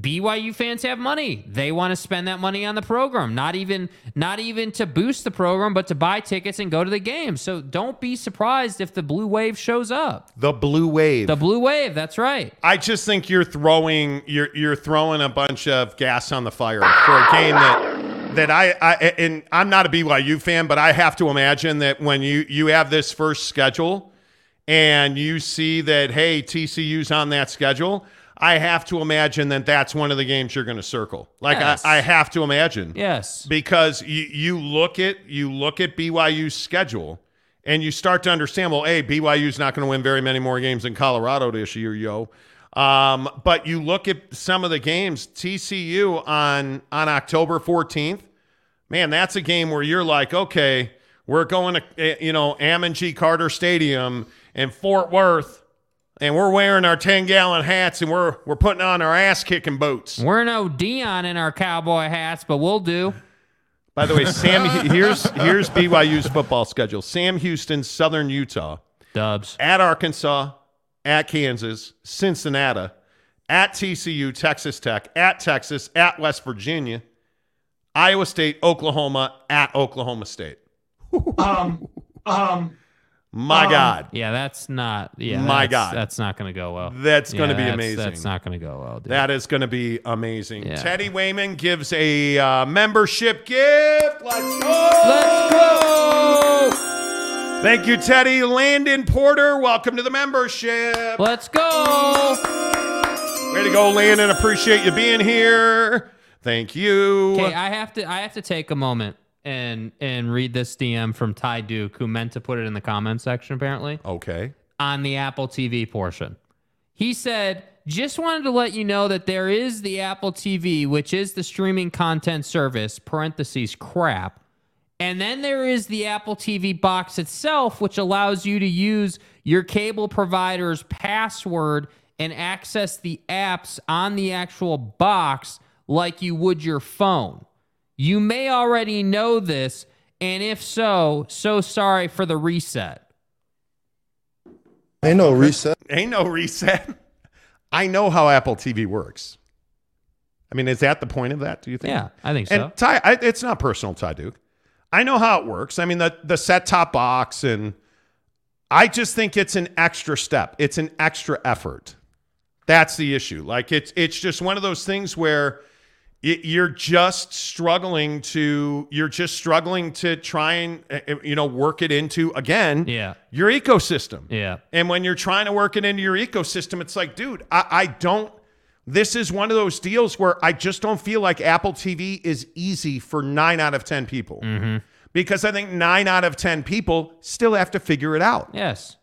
BYU fans have money. They want to spend that money on the program, not even to boost the program, but to buy tickets and go to the game. So don't be surprised if the blue wave shows up. The blue wave. That's right. I just think you're throwing a bunch of gas on the fire for a game that I'm not a BYU fan, but I have to imagine that when you have this first schedule and you see that, hey, TCU's on that schedule, I have to imagine that that's one of the games you're going to circle. Like, yes. I have to imagine. Yes. Because you look at BYU's schedule and you start to understand, well, A, BYU's not going to win very many more games than Colorado this year, yo. But you look at some of the games, TCU on October 14th, man, that's a game where you're like, okay, we're going to, Ammon G. Carter Stadium in Fort Worth, and we're wearing our 10-gallon hats, and we're putting on our ass-kicking boots. We're no Deion in our cowboy hats, but we'll do. By the way, Sam, here's BYU's football schedule. Sam Houston, Southern Utah. Dubs. At Arkansas, at Kansas, Cincinnati, at TCU, Texas Tech, at Texas, at West Virginia, Iowa State, Oklahoma, at Oklahoma State. My God. Yeah, that's not. Yeah, my God. That's not going to go well. That's going to be amazing. That's not going to go well, dude. That is going to be amazing. Yeah. Teddy Wayman gives a membership gift. Let's go. Let's go. Thank you, Teddy. Landon Porter, welcome to the membership. Let's go. Way to go, Landon. Appreciate you being here. Thank you. Okay, I have to take a moment and read this DM from Ty Duke, who meant to put it in the comment section, apparently. Okay. On the Apple TV portion. He said, just wanted to let you know that there is the Apple TV, which is the streaming content service, parentheses, crap. And then there is the Apple TV box itself, which allows you to use your cable provider's password and access the apps on the actual box like you would your phone. You may already know this, and if so, so sorry for the reset. Ain't no reset. Ain't no reset. I know how Apple TV works. I mean, is that the point of that, do you think? Yeah, I think so. And Ty, it's not personal, Ty Duke. I know how it works. I mean, the set-top box, and I just think it's an extra step. It's an extra effort. That's the issue. Like, it's just one of those things where You're just struggling to try and, work it into, again, your ecosystem. Yeah. And when you're trying to work it into your ecosystem, it's like, dude, this is one of those deals where I just don't feel like Apple TV is easy for 9 out of 10 people. Mm-hmm. Because I think 9 out of 10 people still have to figure it out. Yes.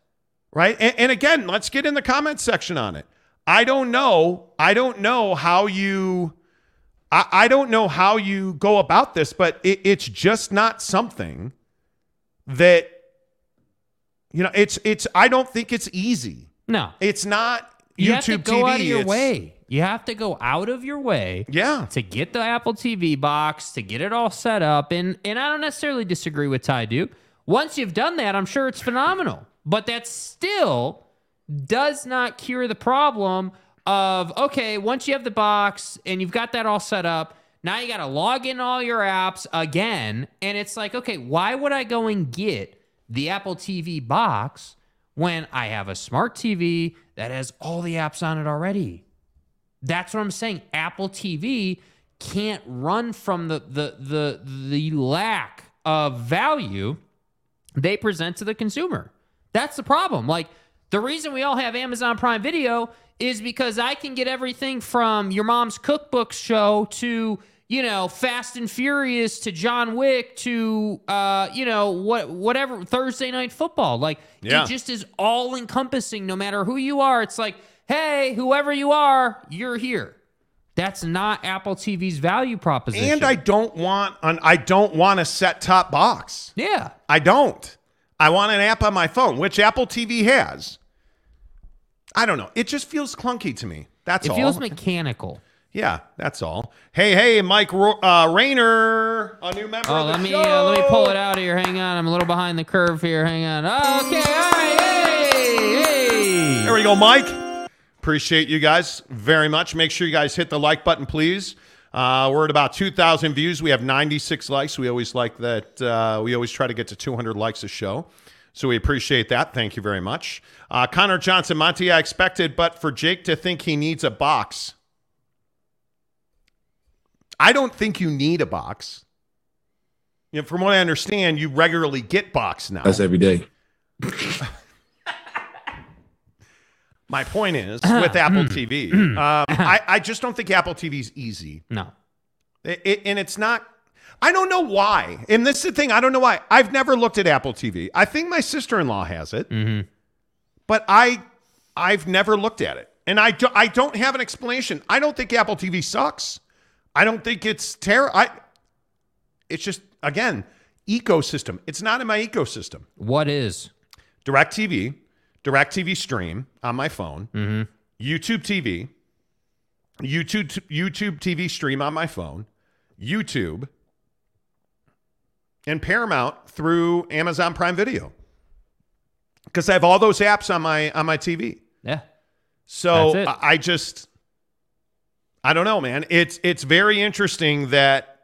Right? And again, let's get in the comments section on it. I don't know how you go about this, but it's just not something that, I don't think it's easy. No. It's not YouTube TV. You have to go out of your way. You have to go out of your way to get the Apple TV box, to get it all set up. And I don't necessarily disagree with Ty Duke. Once you've done that, I'm sure it's phenomenal. But that still does not cure the problem of, okay, once you have the box and you've got that all set up, now you got to log in all your apps again. And it's like, okay, why would I go and get the Apple TV box when I have a smart TV that has all the apps on it already? That's what I'm saying. Apple TV can't run from the lack of value they present to the consumer. That's the problem. Like, the reason we all have Amazon Prime Video is because I can get everything from your mom's cookbook show to, Fast and Furious to John Wick to, whatever, Thursday Night Football. Like, It just is all-encompassing no matter who you are. It's like, hey, whoever you are, you're here. That's not Apple TV's value proposition. And I don't want a set-top box. Yeah. I don't. I want an app on my phone, which Apple TV has. I don't know. It just feels clunky to me. That's all. It feels mechanical. Yeah, that's all. Hey, Mike Rainer, a new member of the show. Let me pull it out of here. Hang on. I'm a little behind the curve here. Hang on. Okay, all right. Hey. There we go, Mike. Appreciate you guys very much. Make sure you guys hit the like button, please. We're at about 2,000 views. We have 96 likes. We always like that. We always try to get to 200 likes a show. So we appreciate that. Thank you very much. Connor Johnson, Monty, I expected, but for Jake to think he needs a box. I don't think you need a box. From what I understand, you regularly get box now. That's every day. My point is with Apple TV, I just don't think Apple TV is easy. No. And it's not. I don't know why. And this is the thing. I don't know why. I've never looked at Apple TV. I think my sister-in-law has it. Mm-hmm. But I've never looked at it. And I don't have an explanation. I don't think Apple TV sucks. I don't think it's terrible. It's just, again, ecosystem. It's not in my ecosystem. What is? DirecTV. DirecTV Stream on my phone. Mm-hmm. YouTube TV. YouTube TV Stream on my phone. YouTube. And Paramount through Amazon Prime Video. Because I have all those apps on my TV. Yeah. So I just, I don't know, man. It's very interesting that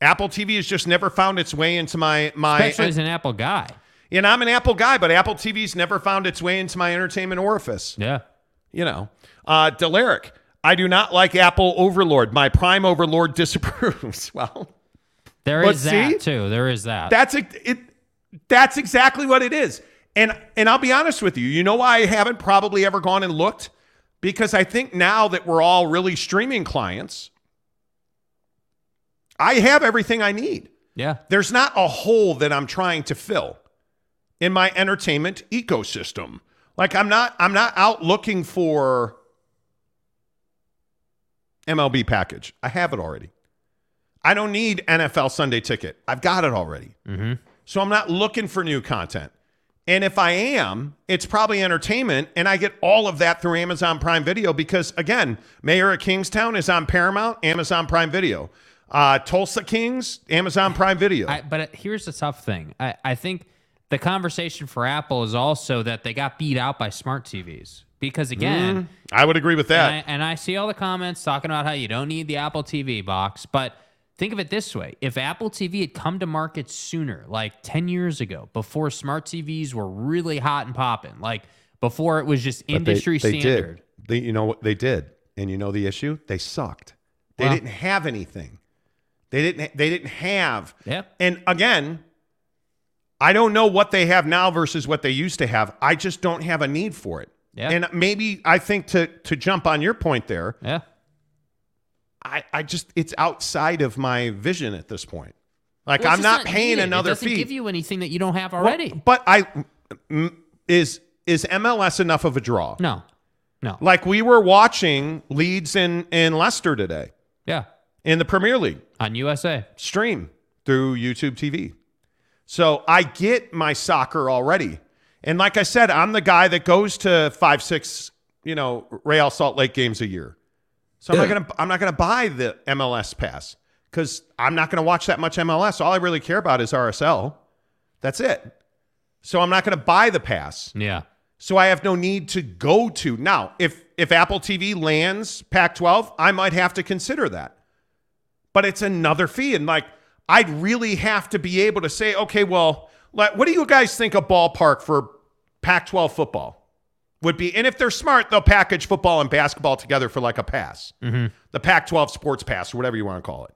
Apple TV has just never found its way into my especially as an Apple guy. And I'm an Apple guy, but Apple TV's never found its way into my entertainment orifice. Yeah. You know. Delaric, I do not like Apple Overlord. My Prime Overlord disapproves. Well, there is that too. There is that. That's exactly what it is. And I'll be honest with you. You know why I haven't probably ever gone and looked? Because I think now that we're all really streaming clients, I have everything I need. Yeah. There's not a hole that I'm trying to fill in my entertainment ecosystem. Like I'm not out looking for MLB package. I have it already. I don't need NFL Sunday Ticket. I've got it already. Mm-hmm. So I'm not looking for new content. And if I am, it's probably entertainment, and I get all of that through Amazon Prime Video because, again, Mayor of Kingstown is on Paramount, Amazon Prime Video. Tulsa Kings, Amazon Prime Video. But here's the tough thing. I think the conversation for Apple is also that they got beat out by smart TVs because, again... I would agree with that. And I see all the comments talking about how you don't need the Apple TV box, but... Think of it this way. If Apple TV had come to market sooner, like 10 years ago, before smart TVs were really hot and popping, like before it was just industry standard. You know what they did? And you know the issue? They sucked. They didn't have anything. They didn't have. Yeah. And again, I don't know what they have now versus what they used to have. I just don't have a need for it. Yeah. And maybe I think to jump on your point there. Yeah. I just, it's outside of my vision at this point. Like, well, I'm not paying needed. Another fee. It doesn't give you anything that you don't have already. Well, but is MLS enough of a draw? No. Like, we were watching Leeds in Leicester today. Yeah. In the Premier League. On USA. Stream through YouTube TV. So I get my soccer already. And like I said, I'm the guy that goes to 5-6, Real Salt Lake games a year. So I'm not gonna buy the MLS pass because I'm not gonna watch that much MLS. All I really care about is RSL. That's it. So I'm not gonna buy the pass. Yeah. So I have no need to go to now. If Apple TV lands Pac-12, I might have to consider that. But it's another fee, and like I'd really have to be able to say, okay, well, what do you guys think a ballpark for Pac-12 football would be? And if they're smart, they'll package football and basketball together for like a pass. Mm-hmm. The Pac-12 sports pass or whatever you want to call it.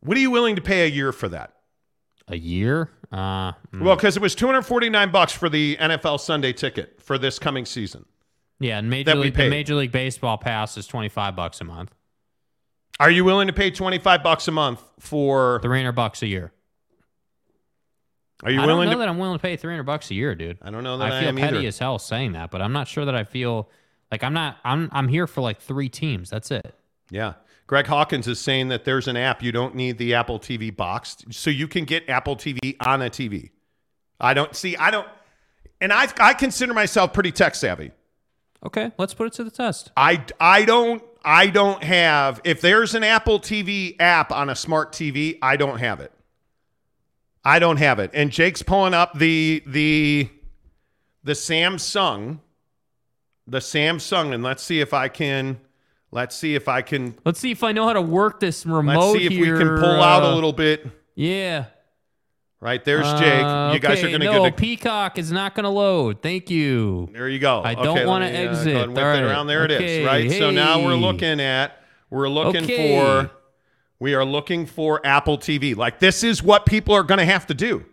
What are you willing to pay a year for that? A year? Well, because it was $249 for the NFL Sunday Ticket for this coming season. Yeah, and the Major League Baseball pass is $25 a month. Are you willing to pay $25 a month for... $300 a year. Are you willing? I don't know that I'm willing to pay $300 a year, dude. I don't know that I feel petty either as hell saying that, but I'm not sure that I feel like I'm here for like three teams. That's it. Yeah. Greg Hawkins is saying that there's an app. You don't need the Apple TV box. So you can get Apple TV on a TV. I consider myself pretty tech savvy. Okay. Let's put it to the test. I don't have, if there's an Apple TV app on a smart TV, I don't have it. I don't have it. And Jake's pulling up the Samsung. The Samsung, and let's see if I know how to work this remote. Let's see if we can pull out a little bit. Yeah. Right, there's Jake. Guys are gonna Peacock is not gonna load. Thank you. There you go. I don't want to exit. Go and whip it around. There it is. Right. Hey. So now we are looking for Apple TV. Like, this is what people are going to have to do.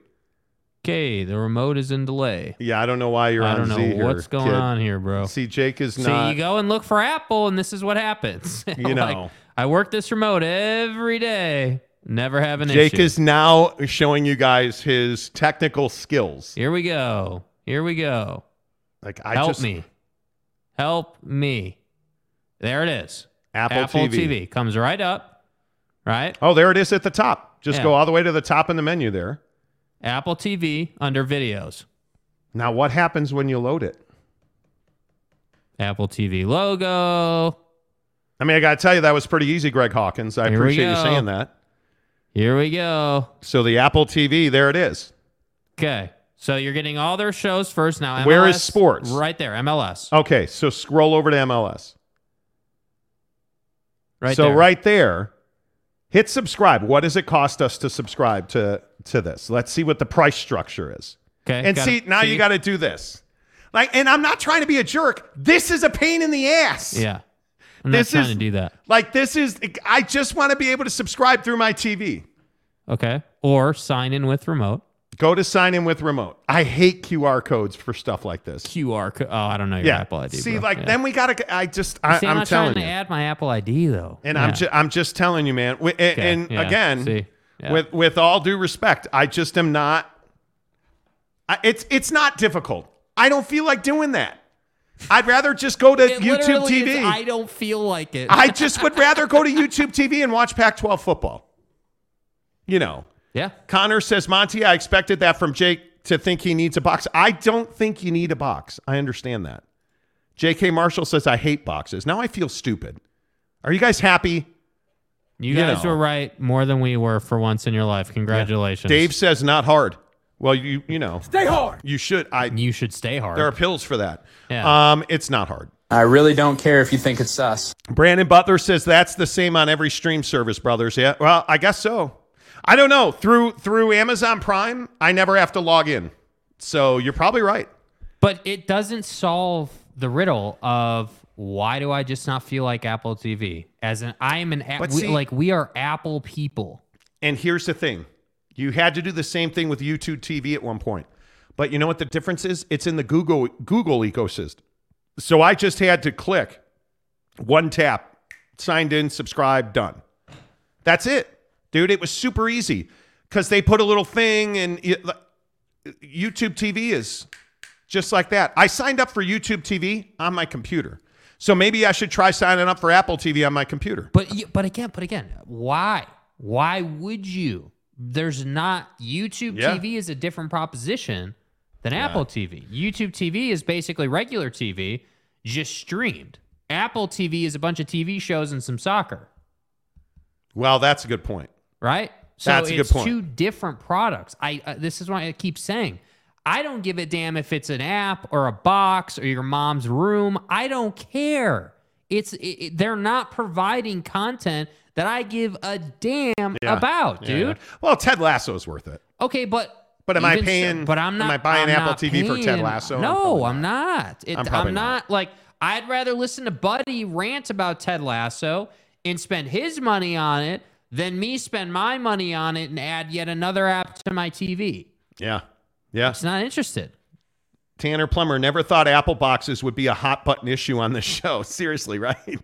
Okay, the remote is in delay. Yeah, I don't know why you're on Z here. I don't know what's going on here, bro. See, Jake is not... See, you go and look for Apple, and this is what happens. You know. Like, I work this remote every day. Never have an issue. Jake is now showing you guys his technical skills. Here we go. Here we go. Like Help me. There it is. Apple TV comes right up, right? Oh, there it is at the top. Just go all the way to the top in the menu there. Apple TV under videos. Now, what happens when you load it? Apple TV logo. I mean, I got to tell you, that was pretty easy, Greg Hawkins. I appreciate you saying that. Here we go. So the Apple TV, there it is. Okay. So you're getting all their shows first now. MLS, where is sports? Right there, MLS. Okay, so scroll over to MLS. Right there. Hit subscribe. What does it cost us to subscribe to this? Let's see what the price structure is. Okay. And see, now you got to do this. Like, and I'm not trying to be a jerk. This is a pain in the ass. Yeah. I'm not trying to do that. Like, this is, I just want to be able to subscribe through my TV. Okay. Or sign in with remote. Go to sign in with remote. I hate QR codes for stuff like this. QR code. Oh, I don't know your Apple ID. See, then we got to, I'm telling you. I'm trying to add my Apple ID though. And I'm just telling you, man. With all due respect, I just am not. It's not difficult. I don't feel like doing that. I'd rather just go to YouTube TV. I don't feel like it. I just would rather go to YouTube TV and watch Pac-12 football. You know. Yeah. Connor says, Monty, I expected that from Jake to think he needs a box. I don't think you need a box. I understand that. J.K. Marshall says, I hate boxes. Now I feel stupid. Are you guys happy? You guys were right more than we were for once in your life. Congratulations. Yeah. Dave says not hard. Well, you know. Stay hard. You should stay hard. There are pills for that. Yeah. It's not hard. I really don't care if you think it's sus. Brandon Butler says that's the same on every stream service, brothers. Yeah. Well, I guess so. I don't know. Through Amazon Prime, I never have to log in. So you're probably right. But it doesn't solve the riddle of why do I just not feel like Apple TV? We are Apple people. And here's the thing. You had to do the same thing with YouTube TV at one point. But you know what the difference is? It's in the Google ecosystem. So I just had to click one tap, signed in, subscribed, done. That's it. Dude, it was super easy because they put a little thing and YouTube TV is just like that. I signed up for YouTube TV on my computer. So maybe I should try signing up for Apple TV on my computer. But again, why? Why would you? There's not YouTube TV is a different proposition than Apple TV. YouTube TV is basically regular TV just streamed. Apple TV is a bunch of TV shows and some soccer. Well, that's a good point. Right? So that's a good point. It's two different products. This is why I keep saying, I don't give a damn if it's an app or a box or your mom's room. I don't care. They're not providing content that I give a damn about, dude. Yeah. Well, Ted Lasso's worth it. Okay, but am I paying? So, but I'm not. Am I buying Apple TV for Ted Lasso? No, I'm not. I'm not. Like, I'd rather listen to Buddy rant about Ted Lasso and spend his money on it than me spend my money on it and add yet another app to my TV. Yeah. Yeah. It's not interested. Tanner Plummer never thought Apple boxes would be a hot button issue on the show. Seriously, right?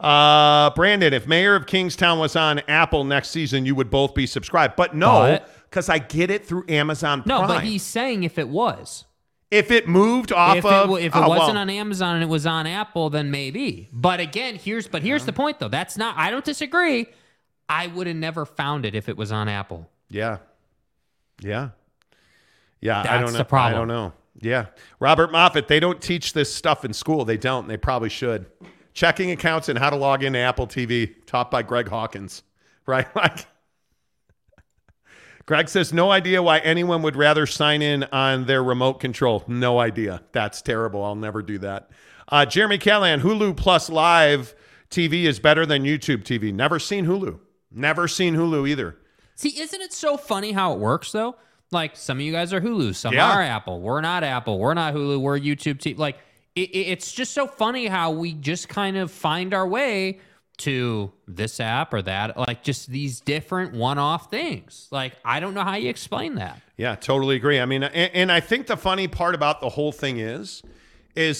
Brandon, if Mayor of Kingstown was on Apple next season, you would both be subscribed. But no, because I get it through Amazon Prime. No, but he's saying if it was. If it moved off if it wasn't on Amazon and it was on Apple, then maybe. But again, here's the point though. That's not. I don't disagree. I would have never found it if it was on Apple. Yeah. That's I don't know. The problem. I don't know. Yeah. Robert Moffitt. They don't teach this stuff in school. They don't. They probably should. Checking accounts and how to log into Apple TV, taught by Greg Hawkins. Right? Like. Greg says, no idea why anyone would rather sign in on their remote control. No idea. That's terrible. I'll never do that. Jeremy Callahan, Hulu plus live TV is better than YouTube TV. Never seen Hulu. Never seen Hulu either. See, isn't it so funny how it works, though? Like, some of you guys are Hulu. Some are Apple. We're not Apple. We're not Hulu. We're YouTube TV. Like, it's just so funny how we just kind of find our way to this app or that, like just these different one-off things. Like, I don't know how you explain that. Yeah, totally agree. I mean, and I think the funny part about the whole thing is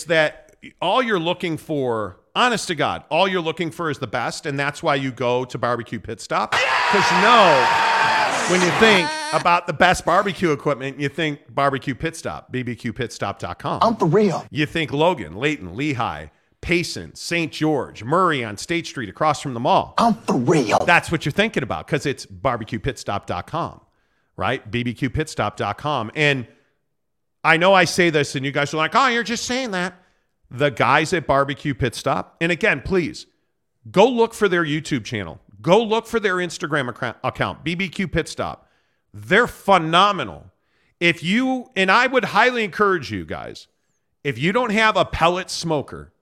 that all you're looking for, honest to God, all you're looking for is the best. And that's why you go to Barbecue Pit Stop. Because you know, when you think about the best barbecue equipment, you think Barbecue Pit Stop, bbqpitstop.com. I'm for real. You think Logan, Layton, Lehigh, Payson, St. George, Murray on State Street across from the mall. I'm for real. That's what you're thinking about because it's BBQPitStop.com, right? BBQPitStop.com. And I know I say this and you guys are like, oh, you're just saying that. The guys at Barbecue Pit Stop, and again, please, go look for their YouTube channel. Go look for their Instagram account, BBQ Pit Stop. They're phenomenal. If you, and I would highly encourage you guys, if you don't have a pellet smoker,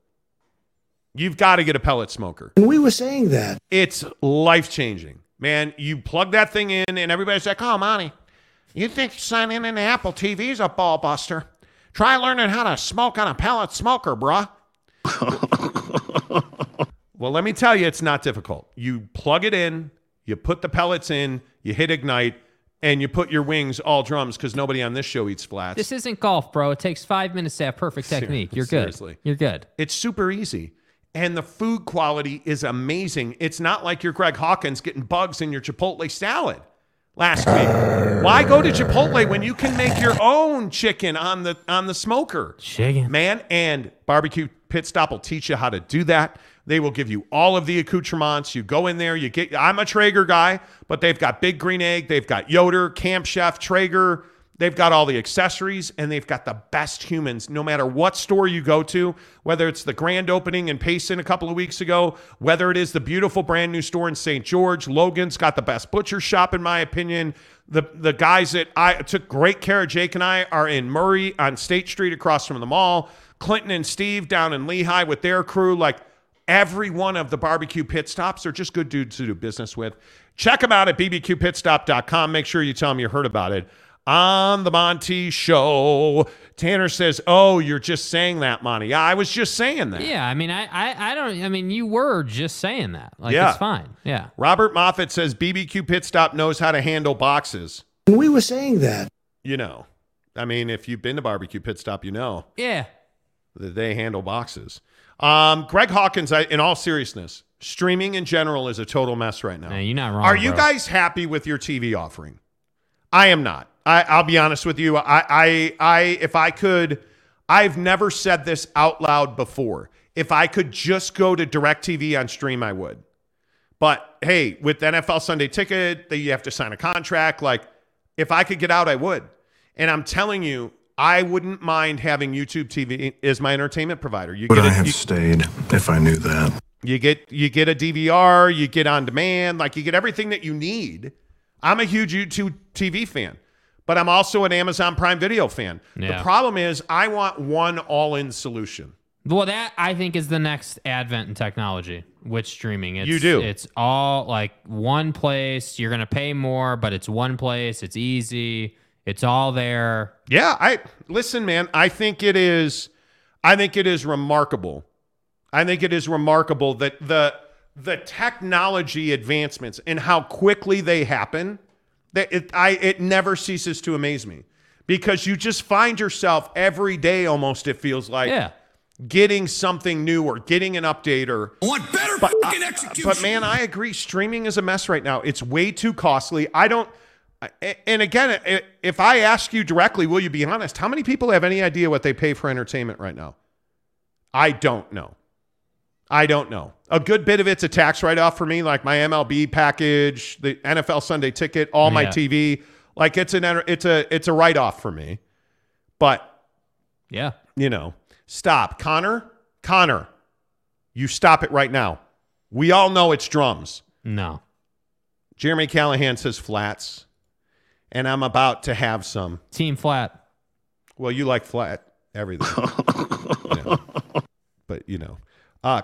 you've got to get a pellet smoker. And we were saying that. It's life-changing. Man, you plug that thing in, and everybody's like, oh, Monty, you think signing in to Apple TV's a ball buster. Try learning how to smoke on a pellet smoker, bruh. Well, let me tell you, it's not difficult. You plug it in, you put the pellets in, you hit ignite, and you put your wings all drums because nobody on this show eats flats. This isn't golf, bro. It takes 5 minutes to have perfect technique. You're good. Seriously. You're good. It's super easy. And the food quality is amazing. It's not like you're Greg Hawkins getting bugs in your Chipotle salad last week. Why go to Chipotle when you can make your own chicken on the smoker? Chicken. Man, and Barbecue Pit Stop will teach you how to do that. They will give you all of the accoutrements. You go in there, you get, I'm a Traeger guy, but they've got Big Green Egg, they've got Yoder, Camp Chef, Traeger, they've got all the accessories, and they've got the best humans. No matter what store you go to, whether it's the grand opening in Payson a couple of weeks ago, whether it is the beautiful brand new store in St. George, Logan's got the best butcher shop, in my opinion. The guys that I took great care of, Jake and I, are in Murray on State Street across from the mall. Clinton and Steve down in Lehigh with their crew. Like, every one of the Barbecue Pit Stops are just good dudes to do business with. Check them out at bbqpitstop.com. Make sure you tell them you heard about it on the Monty Show. Tanner says, oh, you're just saying that, Monty. Yeah, I was just saying that. Yeah, I mean, I mean, you were just saying that. Like, yeah. It's fine. Yeah. Robert Moffitt says, BBQ Pit Stop knows how to handle boxes. We were saying that. You know, I mean, if you've been to Barbecue Pit Stop, you know. Yeah. That they handle boxes. Greg Hawkins, in all seriousness, streaming in general is a total mess right now. Man, you're not wrong, Are you bro. Guys happy with your TV offering? I am not. I'll be honest with you. If I could, I've never said this out loud before. If I could just go to DirecTV on stream, I would. But hey, with NFL Sunday Ticket, that you have to sign a contract. Like, if I could get out, I would. And I'm telling you, I wouldn't mind having YouTube TV as my entertainment provider. Would I have stayed if I knew that? You get a DVR, you get on demand, like you get everything that you need. I'm a huge YouTube TV fan, but I'm also an Amazon Prime Video fan. Yeah. The problem is I want one all-in solution. Well, that I think is the next advent in technology with streaming. You do. It's all like one place. You're going to pay more, but it's one place. It's easy. It's all there. Yeah. Listen, man, I think it is remarkable. I think it is remarkable that the technology advancements and how quickly they happen, that it never ceases to amaze me, because you just find yourself every day almost, it feels like, getting something new or getting an update or what better fucking execution. But man, I agree, streaming is a mess right now. It's way too costly. And again, if I ask you directly, will you be honest? How many people have any idea what they pay for entertainment right now? I don't know. A good bit of it's a tax write-off for me, like my MLB package, the NFL Sunday Ticket, all my TV. Like it's a write-off for me. But yeah, you know, stop, Connor. You stop it right now. We all know it's drums. No. Jeremy Callahan says flats, and I'm about to have some. Team flat. Well, you like flat everything, but you know.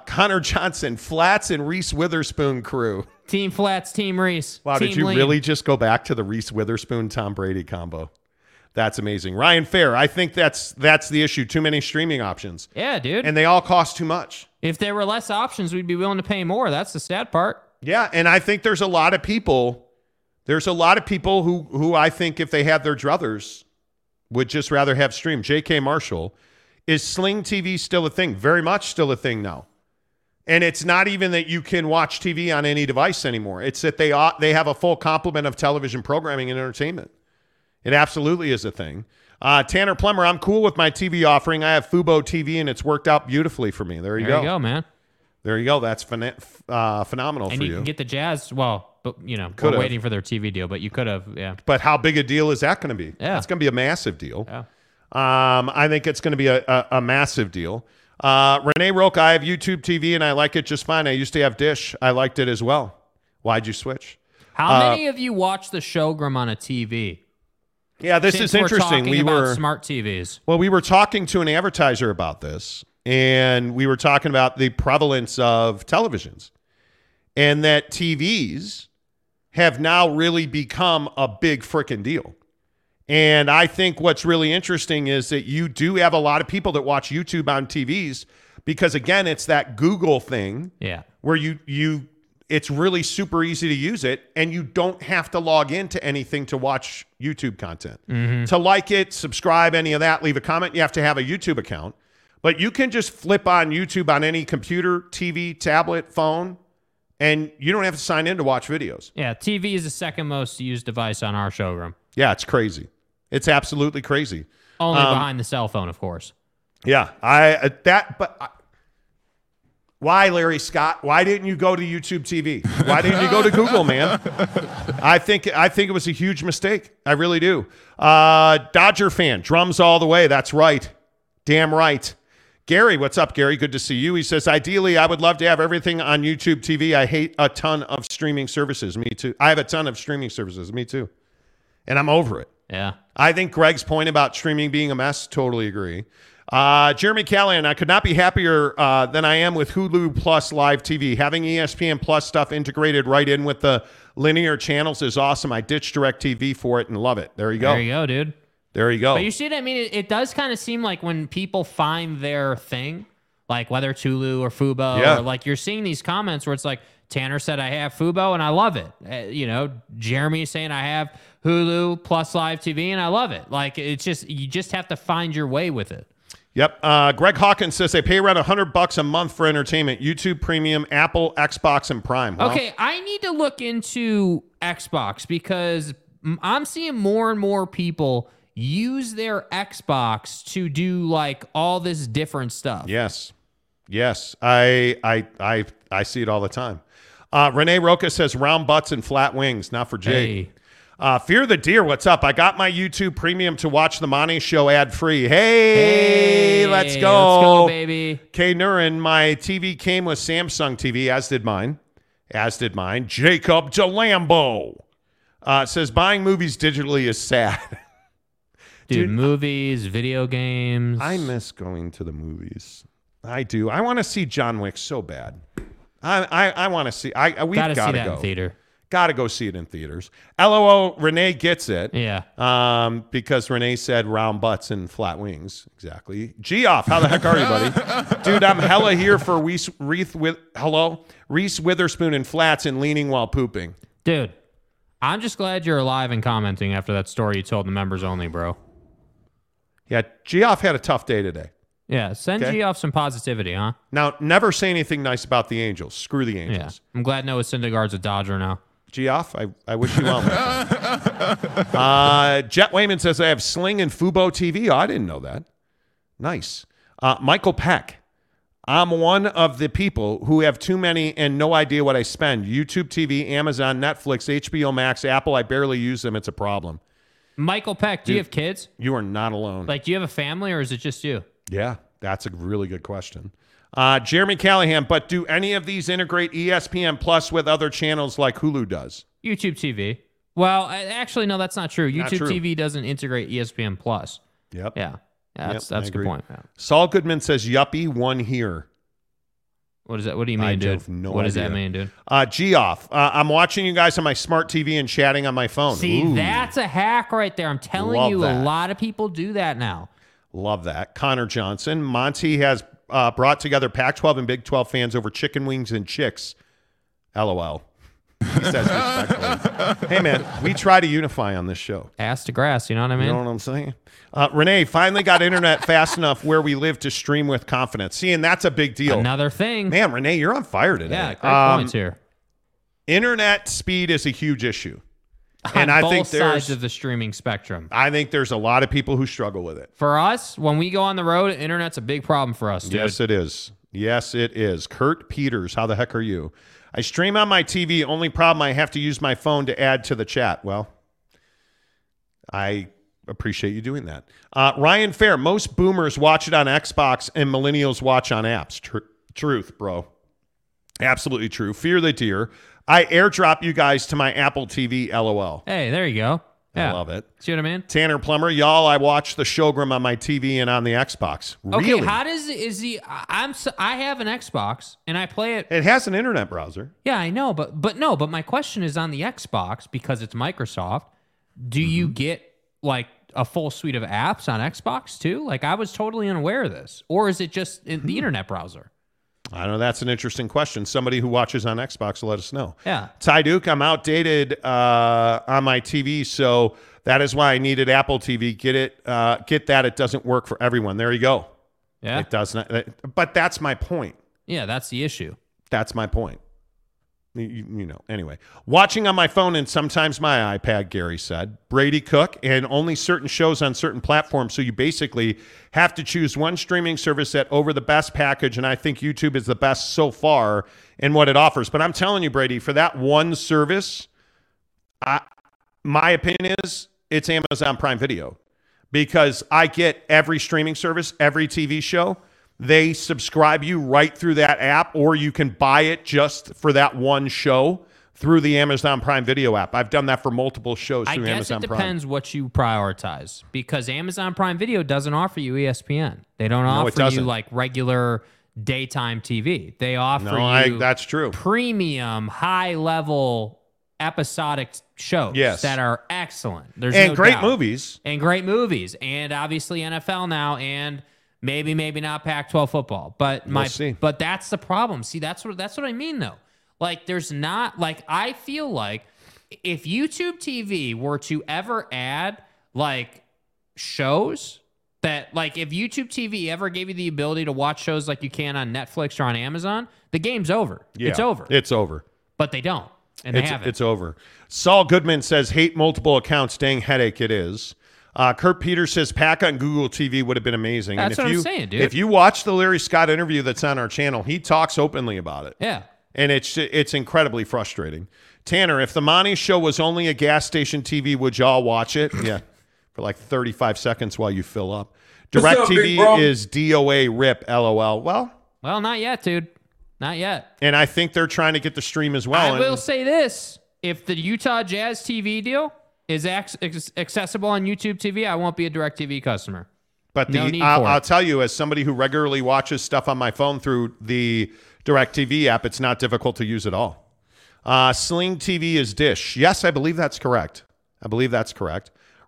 Connor Johnson, flats and Reese Witherspoon crew. Team flats, team Reese. Wow, team did you lean. Really just go back to the Reese Witherspoon, Tom Brady combo? That's amazing. Ryan Fair, I think that's the issue. Too many streaming options. Yeah, dude. And they all cost too much. If there were less options, we'd be willing to pay more. That's the sad part. Yeah, and I think there's a lot of people. There's a lot of people who I think if they had their druthers would just rather have stream. J.K. Marshall, is Sling TV still a thing? Very much still a thing now. And it's not even that you can watch TV on any device anymore. It's that they have a full complement of television programming and entertainment. It absolutely is a thing. Tanner Plummer, I'm cool with my TV offering. I have Fubo TV, and it's worked out beautifully for me. There you go. There you go, man. There you go. That's phenomenal and for you. And you can get the Jazz, well, but, you know, we're waiting for their TV deal, but you could have, yeah. But how big a deal is that going to be? Yeah. It's going to be a massive deal. Yeah. I think it's going to be a massive deal. Renee Roca, I have YouTube TV and I like it just fine. I used to have Dish. I liked it as well. Why'd you switch? How many of you watch the Showgram on a TV? Yeah, this is interesting. We were smart TVs. Well, we were talking to an advertiser about this, and we were talking about the prevalence of televisions and that TVs have now really become a big freaking deal. And I think what's really interesting is that you do have a lot of people that watch YouTube on TVs because, again, it's that Google thing, yeah, where it's really super easy to use it, and you don't have to log into anything to watch YouTube content. Mm-hmm. To like it, subscribe, any of that, leave a comment. You have to have a YouTube account. But you can just flip on YouTube on any computer, TV, tablet, phone, and you don't have to sign in to watch videos. Yeah, TV is the second most used device on our showroom. Yeah, it's crazy. It's absolutely crazy. Only behind the cell phone, of course. Yeah, why, Larry Scott? Why didn't you go to YouTube TV? Why didn't you go to Google, man? I think it was a huge mistake. I really do. Dodger fan, drums all the way. That's right. Damn right. Gary, what's up, Gary? Good to see you. He says, ideally, I would love to have everything on YouTube TV. I hate a ton of streaming services. Me too. I have a ton of streaming services. Me too. And I'm over it. Yeah. I think Greg's point about streaming being a mess, totally agree. Jeremy Callahan, I could not be happier than I am with Hulu Plus Live TV. Having ESPN Plus stuff integrated right in with the linear channels is awesome. I ditched DirecTV for it and love it. There you go. There you go, dude. There you go. But you see what I mean? It does kind of seem like when people find their thing, like whether it's Hulu or Fubo, yeah, or like you're seeing these comments where it's like, Tanner said, I have Fubo and I love it. Jeremy is saying I have Hulu Plus Live TV and I love it. Like, it's just, you just have to find your way with it. Yep. Greg Hawkins says they pay around $100 a month for entertainment, YouTube Premium, Apple, Xbox, and Prime. Well, okay. I need to look into Xbox because I'm seeing more and more people use their Xbox to do like all this different stuff. Yes. Yes. I see it all the time. Renee Roca says round butts and flat wings, not for Jay. Hey. Fear the Deer, what's up? I got my YouTube Premium to watch The Monty Show ad-free. Hey, let's go. Let's go, baby. K. Nuren, my TV came with Samsung TV, as did mine. Jacob DeLambo says buying movies digitally is sad. Dude, movies, video games. I miss going to the movies. I do. I want to see John Wick so bad. I want to see. We've got to go in theater. Got to go see it in theaters. LOL, Renee gets it. Yeah. Because Renee said round butts and flat wings. Exactly. G-off, how the heck are you, buddy? Dude, I'm hella here for Reese Witherspoon in flats and leaning while pooping. Dude, I'm just glad you're alive and commenting after that story you told the members only, bro. Yeah, G-off had a tough day today. Yeah, send G off some positivity, huh? Now, never say anything nice about the Angels. Screw the Angels. Yeah. I'm glad Noah Syndergaard's a Dodger now. G off, I wish you well. Jet Wayman says, I have Sling and Fubo TV. Oh, I didn't know that. Nice. Michael Peck. I'm one of the people who have too many and no idea what I spend. YouTube TV, Amazon, Netflix, HBO Max, Apple. I barely use them. It's a problem. Michael Peck, do you have kids? You are not alone. Like, do you have a family or is it just you? Yeah, that's a really good question. Jeremy Callahan, but do any of these integrate ESPN Plus with other channels like Hulu does? YouTube TV. Well, actually, no, that's not true. TV doesn't integrate ESPN Plus. Yep. Yeah, that's a good point. Yeah. Saul Goodman says, yuppie, one here. What is that? What do you mean, dude? What does that mean, dude? G-off. I'm watching you guys on my smart TV and chatting on my phone. See, that's a hack right there. I'm telling you, a lot of people do that now. Love that. Connor Johnson. Monty has brought together Pac-12 and Big 12 fans over chicken wings and chicks. LOL. He says respectfully. Hey, man, we try to unify on this show. Ass to grass, you know what I mean? You know what I'm saying? Renee finally got internet fast enough where we live to stream with confidence. See, and that's a big deal. Another thing. Man, Renee, you're on fire today. Yeah, great points here. Internet speed is a huge issue. And I think there's both sides of the streaming spectrum. I think there's a lot of people who struggle with it. For us, when we go on the road, internet's a big problem for us, dude. Yes, it is. Yes, it is. Kurt Peters, how the heck are you? I stream on my TV. Only problem, I have to use my phone to add to the chat. Well, I appreciate you doing that. Ryan Fair, most boomers watch it on Xbox and millennials watch on apps. Truth, bro. Absolutely true. Fear the deer. I airdrop you guys to my Apple TV, LOL. Hey, there you go. Yeah. I love it. See what I mean? Tanner Plummer, y'all, I watch the Showgram on my TV and on the Xbox. Really? Okay, how does is the I have an Xbox and I play it. It has an internet browser. Yeah, I know, but my question is on the Xbox because it's Microsoft. Do you get like a full suite of apps on Xbox too? Like I was totally unaware of this, or is it just in the internet browser? I don't know. That's an interesting question. Somebody who watches on Xbox will let us know. Yeah. Ty Duke, I'm outdated on my TV, so that is why I needed Apple TV. Get it? Get that? It doesn't work for everyone. There you go. Yeah. It does not. But that's my point. Yeah, that's the issue. That's my point. You know. Anyway, watching on my phone and sometimes my iPad. Gary said Brady Cook, and only certain shows on certain platforms. So you basically have to choose one streaming service that over the best package. And I think YouTube is the best so far in what it offers. But I'm telling you, Brady, for that one service, my opinion is it's Amazon Prime Video, because I get every streaming service, every TV show. They subscribe you right through that app, or you can buy it just for that one show through the Amazon Prime Video app. I've done that for multiple shows through Amazon Prime. I guess it depends what you prioritize, because Amazon Prime Video doesn't offer you ESPN. They don't offer you like regular daytime TV. They offer you that's true. Premium, high-level episodic shows that are excellent. There's and no great doubt. Movies. And great movies. And obviously NFL now and... Maybe not Pac-12 football, but but that's the problem. See, that's what I mean though. Like, there's not like I feel like if YouTube TV were to ever add like shows that like if YouTube TV ever gave you the ability to watch shows like you can on Netflix or on Amazon, the game's over. Yeah, it's over. It's over. But they don't, and they haven't. It's over. Saul Goodman says, "Hate multiple accounts. Dang headache it is." Kurt Peters says, Pac on Google TV would have been amazing. That's and if what you, I'm saying, dude. If you watch the Larry Scott interview that's on our channel, he talks openly about it. Yeah. And it's incredibly frustrating. Tanner, if the Monty Show was only a gas station TV, would y'all watch it? Yeah. For like 35 seconds while you fill up. DirecTV is DOA rip, LOL. Well, not yet, dude. Not yet. And I think they're trying to get the stream as well. I will say this. If the Utah Jazz TV deal... is accessible on YouTube TV, I won't be a DirecTV customer. But I'll tell you, as somebody who regularly watches stuff on my phone through the DirecTV app, it's not difficult to use at all. Sling TV is Dish. Yes, I believe that's correct.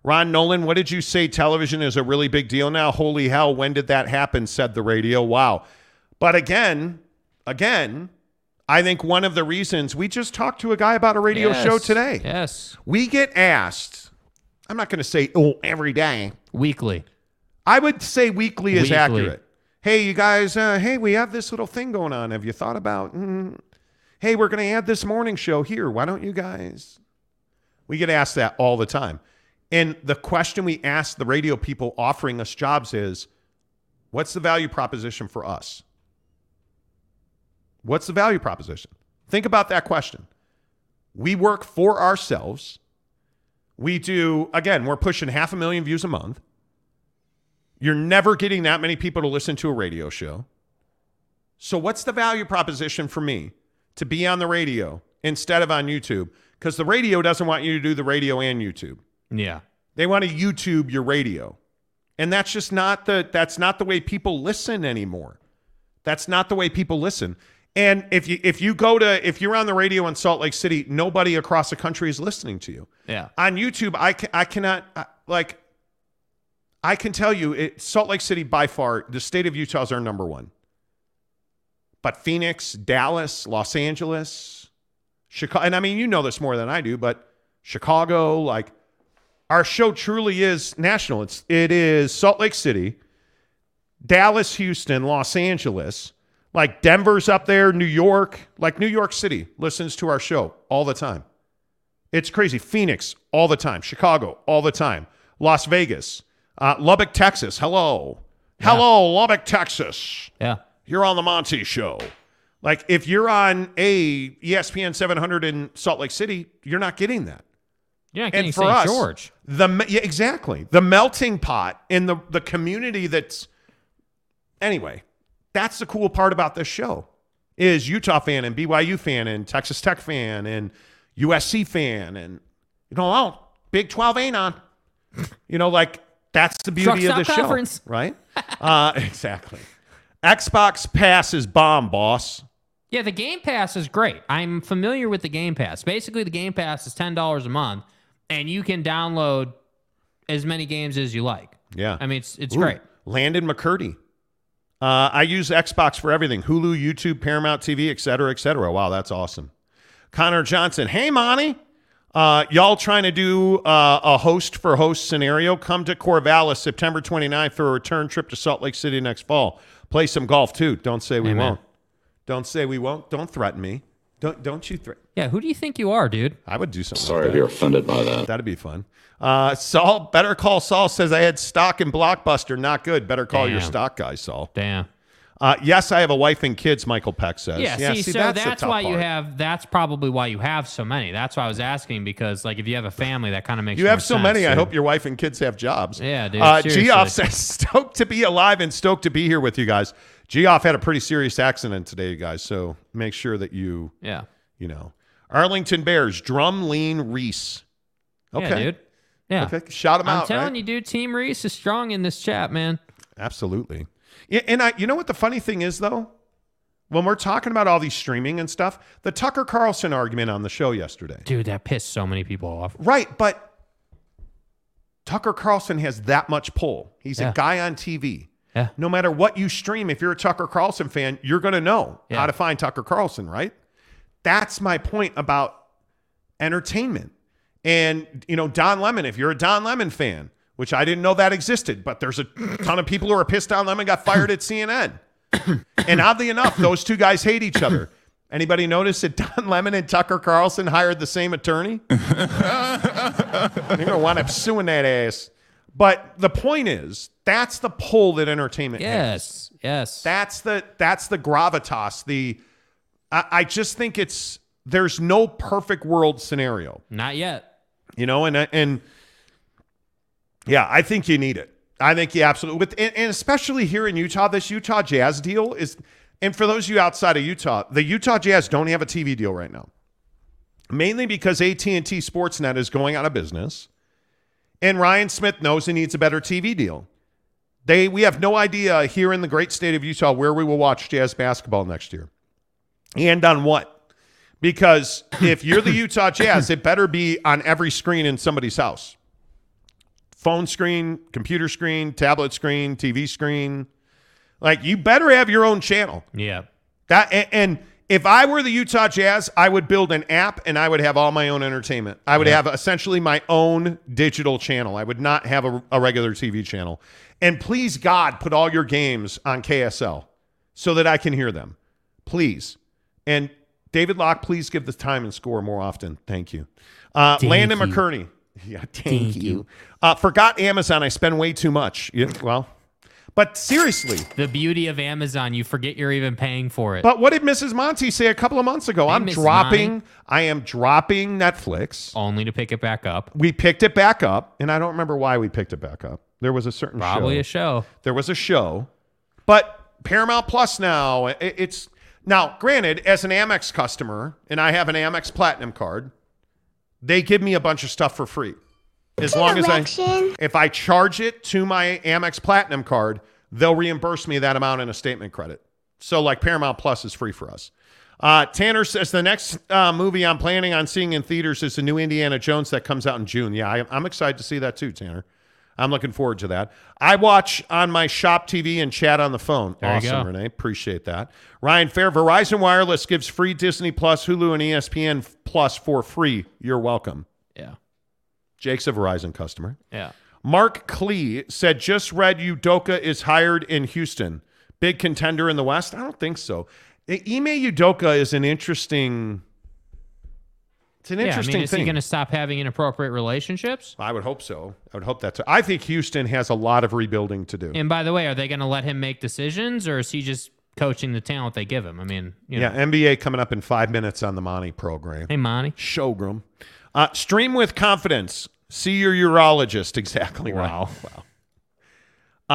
Ron Nolan, what did you say? Television is a really big deal now. Holy hell, when did that happen? Said the radio. Wow. But again... I think one of the reasons we just talked to a guy about a radio show today. Yes. We get asked, I'm not going to say every day. Weekly. I would say weekly is accurate. Hey, you guys, we have this little thing going on. Have you thought about, hey, we're going to add this morning show here. Why don't you guys? We get asked that all the time. And the question we ask the radio people offering us jobs is, what's the value proposition for us? What's the value proposition? Think about that question. We work for ourselves. We do, again, we're pushing 500,000 views a month. You're never getting that many people to listen to a radio show. So what's the value proposition for me to be on the radio instead of on YouTube? Because the radio doesn't want you to do the radio and YouTube. Yeah. They want to YouTube your radio. And that's just not the way people listen anymore. That's not the way people listen. And if you're on the radio in Salt Lake City, nobody across the country is listening to you. Yeah. On YouTube, I can tell you, Salt Lake City by far, the state of Utah is our number one. But Phoenix, Dallas, Los Angeles, Chicago, and I mean, you know this more than I do, but Chicago, like, our show truly is national. It is Salt Lake City, Dallas, Houston, Los Angeles, like Denver's up there, New York, like New York City listens to our show all the time. It's crazy. Phoenix, all the time. Chicago, all the time. Las Vegas, Lubbock, Texas. Hello. Yeah. Hello, Lubbock, Texas. Yeah. You're on the Monty Show. Like, if you're on a ESPN 700 in Salt Lake City, you're not getting that. Yeah, and for us, George. Yeah, exactly. The melting pot in the community that's... Anyway, that's the cool part about this show, is Utah fan and BYU fan and Texas Tech fan and USC fan and, you know, oh, Big 12 ain't on. You know, like, that's the beauty of the show, right? Exactly. Xbox Pass is bomb, boss. Yeah, the Game Pass is great. I'm familiar with the Game Pass. Basically, the Game Pass is $10 a month, and you can download as many games as you like. Yeah. I mean, it's great. Landon McCurdy. I use Xbox for everything. Hulu, YouTube, Paramount TV, et cetera, et cetera. Wow, that's awesome. Connor Johnson. Hey, Monty. Y'all trying to do a host-for-host scenario? Come to Corvallis September 29th for a return trip to Salt Lake City next fall. Play some golf, too. Don't say we won't. Don't say we won't. Don't threaten me. Don't you threaten. Yeah, who do you think you are, dude? I would do something. Sorry if you're offended by that. That'd be fun. Saul, Better Call Saul says, I had stock in Blockbuster. Not good. Better call your stock guy, Saul. Damn. Yes, I have a wife and kids, Michael Peck says. Yeah, see, so that's why you have, that's probably why you have so many. That's why I was asking, because like if you have a family, that kind of makes sense. You have so many, I hope your wife and kids have jobs. Yeah, dude, Geoff says, stoked to be alive and stoked to be here with you guys. Geoff had a pretty serious accident today, guys, so make sure that you, you know. Arlington Bears, Drumlene Reese. Okay. Yeah, dude. Yeah. Okay. Shout him out, I'm telling you, dude, Team Reese is strong in this chat, man. Absolutely. Yeah, and you know what the funny thing is, though? When we're talking about all these streaming and stuff, the Tucker Carlson argument on the show yesterday. Dude, that pissed so many people off. Right, but Tucker Carlson has that much pull. He's a guy on TV. Yeah. No matter what you stream, if you're a Tucker Carlson fan, you're going to know how to find Tucker Carlson, right? That's my point about entertainment. And, you know, Don Lemon, if you're a Don Lemon fan, which I didn't know that existed, but there's a ton of people who are pissed on them and got fired at CNN. And oddly enough, those two guys hate each other. Anybody notice that Don Lemon and Tucker Carlson hired the same attorney? They're going to wind up suing that ass. But the point is, that's the pull that entertainment has. Yes. That's the gravitas. I just think there's no perfect world scenario. Not yet. You know, and yeah, I think you need it. I think you absolutely, and especially here in Utah, this Utah Jazz deal is, and for those of you outside of Utah, the Utah Jazz don't have a TV deal right now, mainly because AT&T Sportsnet is going out of business, and Ryan Smith knows he needs a better TV deal. We have no idea here in the great state of Utah where we will watch Jazz basketball next year, and on what, because if you're the Utah Jazz, it better be on every screen in somebody's house. Phone screen, computer screen, tablet screen, TV screen. Like, you better have your own channel. Yeah. And if I were the Utah Jazz, I would build an app and I would have all my own entertainment. I would have essentially my own digital channel. I would not have a regular TV channel. And please, God, put all your games on KSL so that I can hear them. Please. And David Locke, please give the time and score more often. Thank you. Landon McCurney. Yeah, thank you. Forgot Amazon. I spend way too much. Yeah, well, but seriously. The beauty of Amazon. You forget you're even paying for it. But what did Mrs. Monty say a couple of months ago? I am dropping Netflix. Only to pick it back up. We picked it back up, and I don't remember why we picked it back up. There was a certain show. Probably a show. There was a show. But Paramount Plus now, it's... Now, granted, as an Amex customer, and I have an Amex Platinum card, they give me a bunch of stuff for free. As long as if I charge it to my Amex Platinum card, they'll reimburse me that amount in a statement credit. So like Paramount Plus is free for us. Tanner says the next movie I'm planning on seeing in theaters is the new Indiana Jones that comes out in June. Yeah, I'm excited to see that too, Tanner. I'm looking forward to that. I watch on my shop TV and chat on the phone. There awesome, Renee. Appreciate that. Ryan Fair, Verizon Wireless gives free Disney Plus, Hulu, and ESPN Plus for free. You're welcome. Yeah. Jake's a Verizon customer. Yeah. Mark Klee said, just read Udoka is hired in Houston. Big contender in the West? I don't think so. Ime Udoka is an interesting... It's an interesting thing. Is he going to stop having inappropriate relationships? I would hope so. I would hope that's... I think Houston has a lot of rebuilding to do. And by the way, are they going to let him make decisions, or is he just coaching the talent they give him? I mean, you know. Yeah, NBA coming up in 5 minutes on the Monty program. Hey, Monty. Showroom. Stream with confidence. See your urologist. Exactly right. Wow.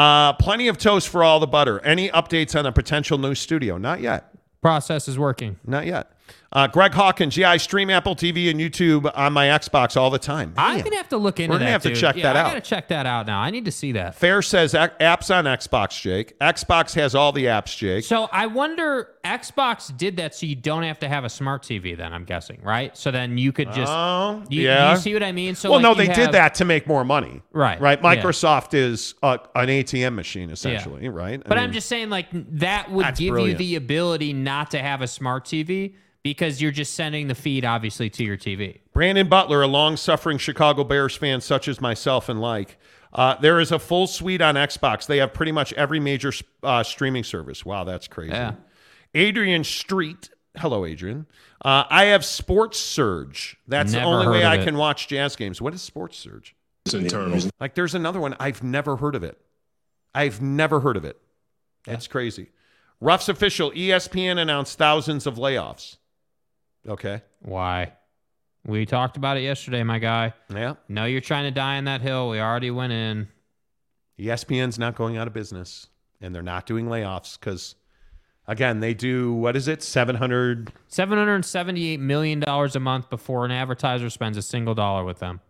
Wow. Plenty of toast for all the butter. Any updates on a potential new studio? Not yet. Process is working. Not yet. Greg Hawkins, yeah, I stream Apple TV and YouTube on my Xbox all the time. Damn. I'm going to have to look into that, We're going to have to check that out. I got to check that out now. I need to see that. Fair says apps on Xbox, Jake. Xbox has all the apps, Jake. So I wonder, Xbox did that so you don't have to have a smart TV then, I'm guessing, right? So then you could just... Oh, yeah. You see what I mean? So, well, like, no, they did that to make more money. Right. Right? Microsoft is an ATM machine, essentially, right? But I mean, I'm just saying, like, that would give you the ability not to have a smart TV, because you're just sending the feed, obviously, to your TV. Brandon Butler, a long-suffering Chicago Bears fan such as myself and like. There is a full suite on Xbox. They have pretty much every major streaming service. Wow, that's crazy. Yeah. Adrian Street. Hello, Adrian. I have Sports Surge. That's the only way I can watch Jazz games. What is Sports Surge? It's internal. Like, there's another one. I've never heard of it. That's crazy. Ruff's official. ESPN announced thousands of layoffs. Okay. Why? We talked about it yesterday, my guy. Yeah. No, you're trying to die on that hill. We already went in. ESPN's not going out of business, and they're not doing layoffs because, again, they do, what is it, $778 million a month before an advertiser spends a single dollar with them.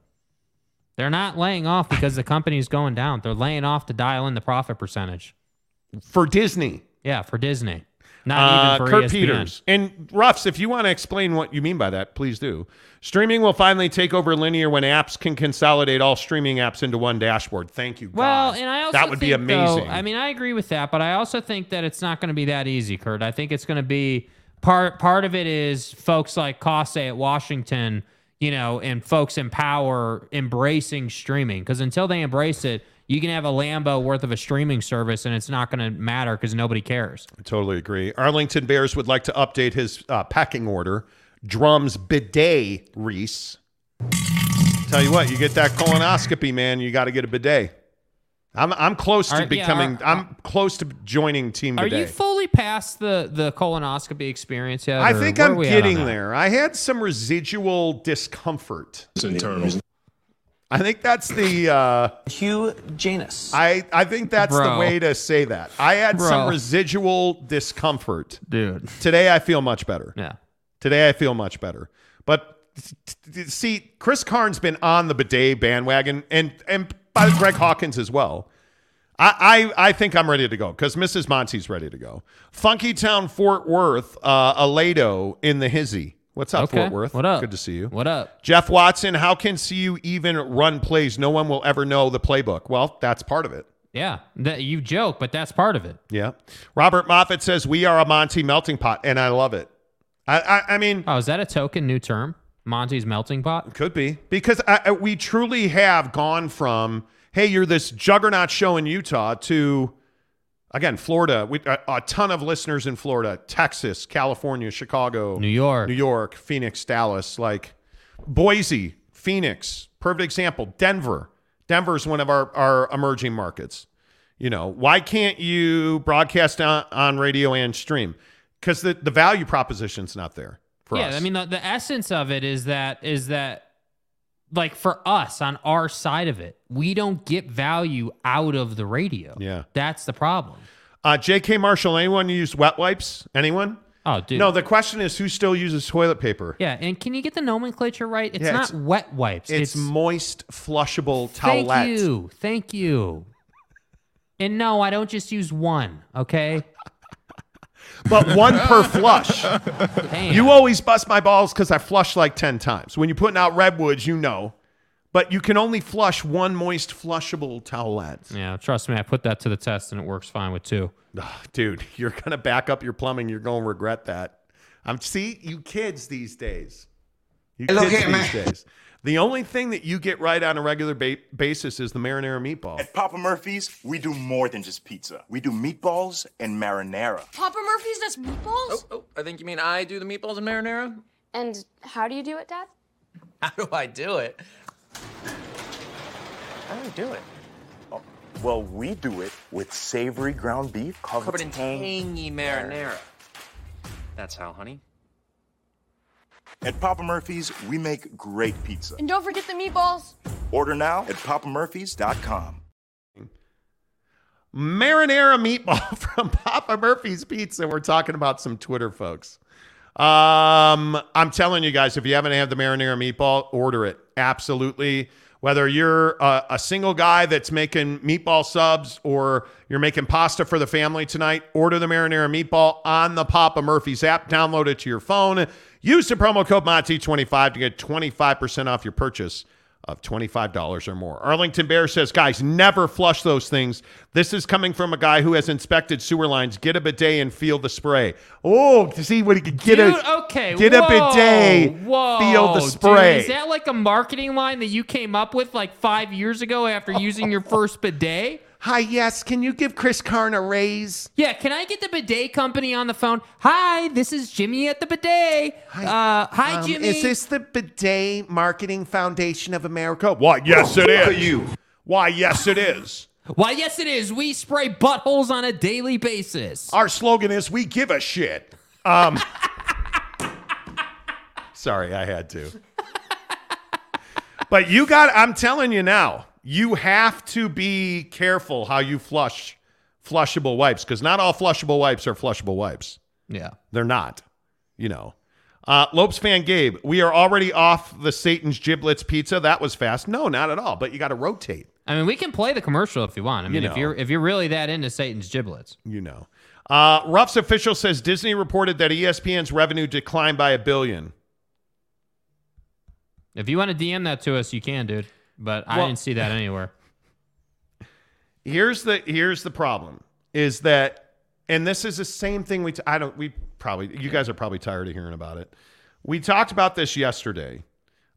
They're not laying off because the company's going down. They're laying off to dial in the profit percentage. For Disney. Yeah, for Disney. Not even for Kurt ESPN. Peters. And Ruffs, if you want to explain what you mean by that, please do. Streaming will finally take over linear when apps can consolidate all streaming apps into one dashboard. Thank you, God. Well, and I also that would think, be amazing. Though, I mean, I agree with that, but I also think that it's not going to be that easy, Kurt. I think it's going to be part of it is folks like Cosse at Washington, you know, and folks in power embracing streaming, because until they embrace it, you can have a Lambo worth of a streaming service, and it's not going to matter because nobody cares. I totally agree. Arlington Bears would like to update his packing order. Drums bidet, Reese. Tell you what, you get that colonoscopy, man. You got to get a bidet. I'm close to becoming. I'm close to joining Team Bidet. Are you fully past the colonoscopy experience yet? I think I'm getting there. I had some residual discomfort. It's internal. I think that's the... Hugh Janus. I think that's the way to say that. I had some residual discomfort. Dude. Today I feel much better. Yeah. But see, Chris Karn's been on the bidet bandwagon and by Greg Hawkins as well. I think I'm ready to go because Mrs. Monty's ready to go. Funkytown Fort Worth, Aledo in the hizzy. What's up, Fort Worth? What up? Good to see you. What up? Jeff Watson, how can CU even run plays? No one will ever know the playbook. Well, that's part of it. Yeah. You joke, but that's part of it. Yeah. Robert Moffitt says, we are a Monty melting pot, and I love it. I mean... Oh, is that a token new term? Monty's melting pot? Could be. Because we truly have gone from, hey, you're this juggernaut show in Utah to... Again, Florida, a ton of listeners in Florida, Texas, California, Chicago, New York, Phoenix, Dallas, like Boise, Phoenix, perfect example, Denver. Denver's one of our emerging markets. You know, why can't you broadcast on radio and stream? Because the value proposition's not there for us. Yeah, I mean, the essence of it is that like for us on our side of it, we don't get value out of the radio. Yeah. That's the problem. J.K. Marshall, anyone use wet wipes? Anyone? Oh, dude. No, the question is who still uses toilet paper? Yeah, and can you get the nomenclature right? It's not wet wipes. It's moist, flushable towelette. Thank you. And no, I don't just use one, okay? But one per flush. Damn. You always bust my balls because I flush like 10 times. When you're putting out redwoods, you know. But you can only flush one moist, flushable towelette. Yeah, trust me. I put that to the test, and it works fine with two. Oh, dude, you're going to back up your plumbing. You're going to regret that. See, you kids these days. The only thing that you get right on a regular basis is the marinara meatball. At Papa Murphy's, we do more than just pizza. We do meatballs and marinara. Papa Murphy's does meatballs? Oh, I think you mean I do the meatballs and marinara. And how do you do it, Dad? How do I do it? Oh, well, we do it with savory ground beef covered in tangy marinara. That's how, honey. At Papa Murphy's, we make great pizza. And don't forget the meatballs. Order now at papamurphys.com. Marinara meatball from Papa Murphy's Pizza. We're talking about some Twitter folks. I'm telling you guys, if you haven't had the marinara meatball, order it. Absolutely. Whether you're a single guy that's making meatball subs or you're making pasta for the family tonight, order the marinara meatball on the Papa Murphy's app. Download it to your phone. Use the promo code MONTY25 to get 25% off your purchase of $25 or more. Arlington Bear says, guys, never flush those things. This is coming from a guy who has inspected sewer lines. Get a bidet and feel the spray. Oh, see what he could get. Feel the spray. Dude, is that like a marketing line that you came up with like 5 years ago after using your first bidet? Hi, yes, can you give Chris Karn a raise? Yeah, can I get the bidet company on the phone? Hi, this is Jimmy at the bidet. Hi, Jimmy. Is this the Bidet Marketing Foundation of America? Why, yes, it is. Why, yes, it is. Why, yes, it is. We spray buttholes on a daily basis. Our slogan is, we give a shit. Sorry, I had to. But I'm telling you now. You have to be careful how you flush flushable wipes because not all flushable wipes are flushable wipes. Yeah. They're not, Lopes fan Gabe, we are already off the Satan's Giblets pizza. That was fast. No, not at all, but you got to rotate. I mean, we can play the commercial if you want. I mean, if you're really that into Satan's Giblets. Ruff's official says Disney reported that ESPN's revenue declined by $1 billion. If you want to DM that to us, you can, dude. But I didn't see that anywhere. Here's the problem is that, and this is the same thing you guys are probably tired of hearing about it. We talked about this yesterday.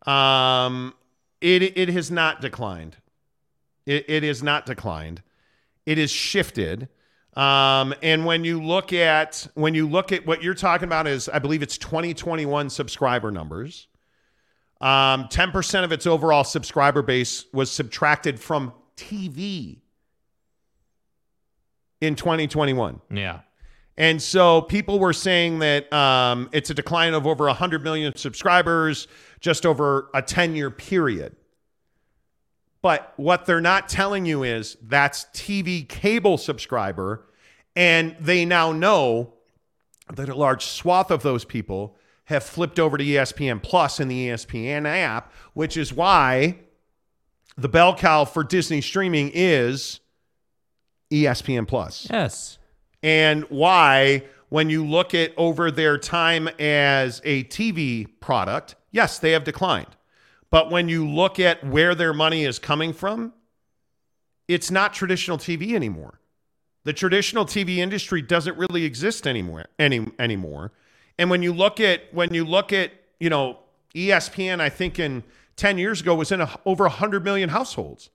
It has not declined. It has not declined. It is shifted. And when you look at what you're talking about is, I believe it's 2021 subscriber numbers. 10% of its overall subscriber base was subtracted from TV in 2021. Yeah. And so people were saying that it's a decline of over 100 million subscribers just over a 10-year period. But what they're not telling you is that's TV cable subscriber, and they now know that a large swath of those people have flipped over to ESPN Plus in the ESPN app, which is why the bell cow for Disney streaming is ESPN Plus. Yes. And why, when you look at over their time as a TV product, yes, they have declined. But when you look at where their money is coming from, it's not traditional TV anymore. The traditional TV industry doesn't really exist anymore. And when you look at ESPN, I think in 10 years ago was in over 100 million households.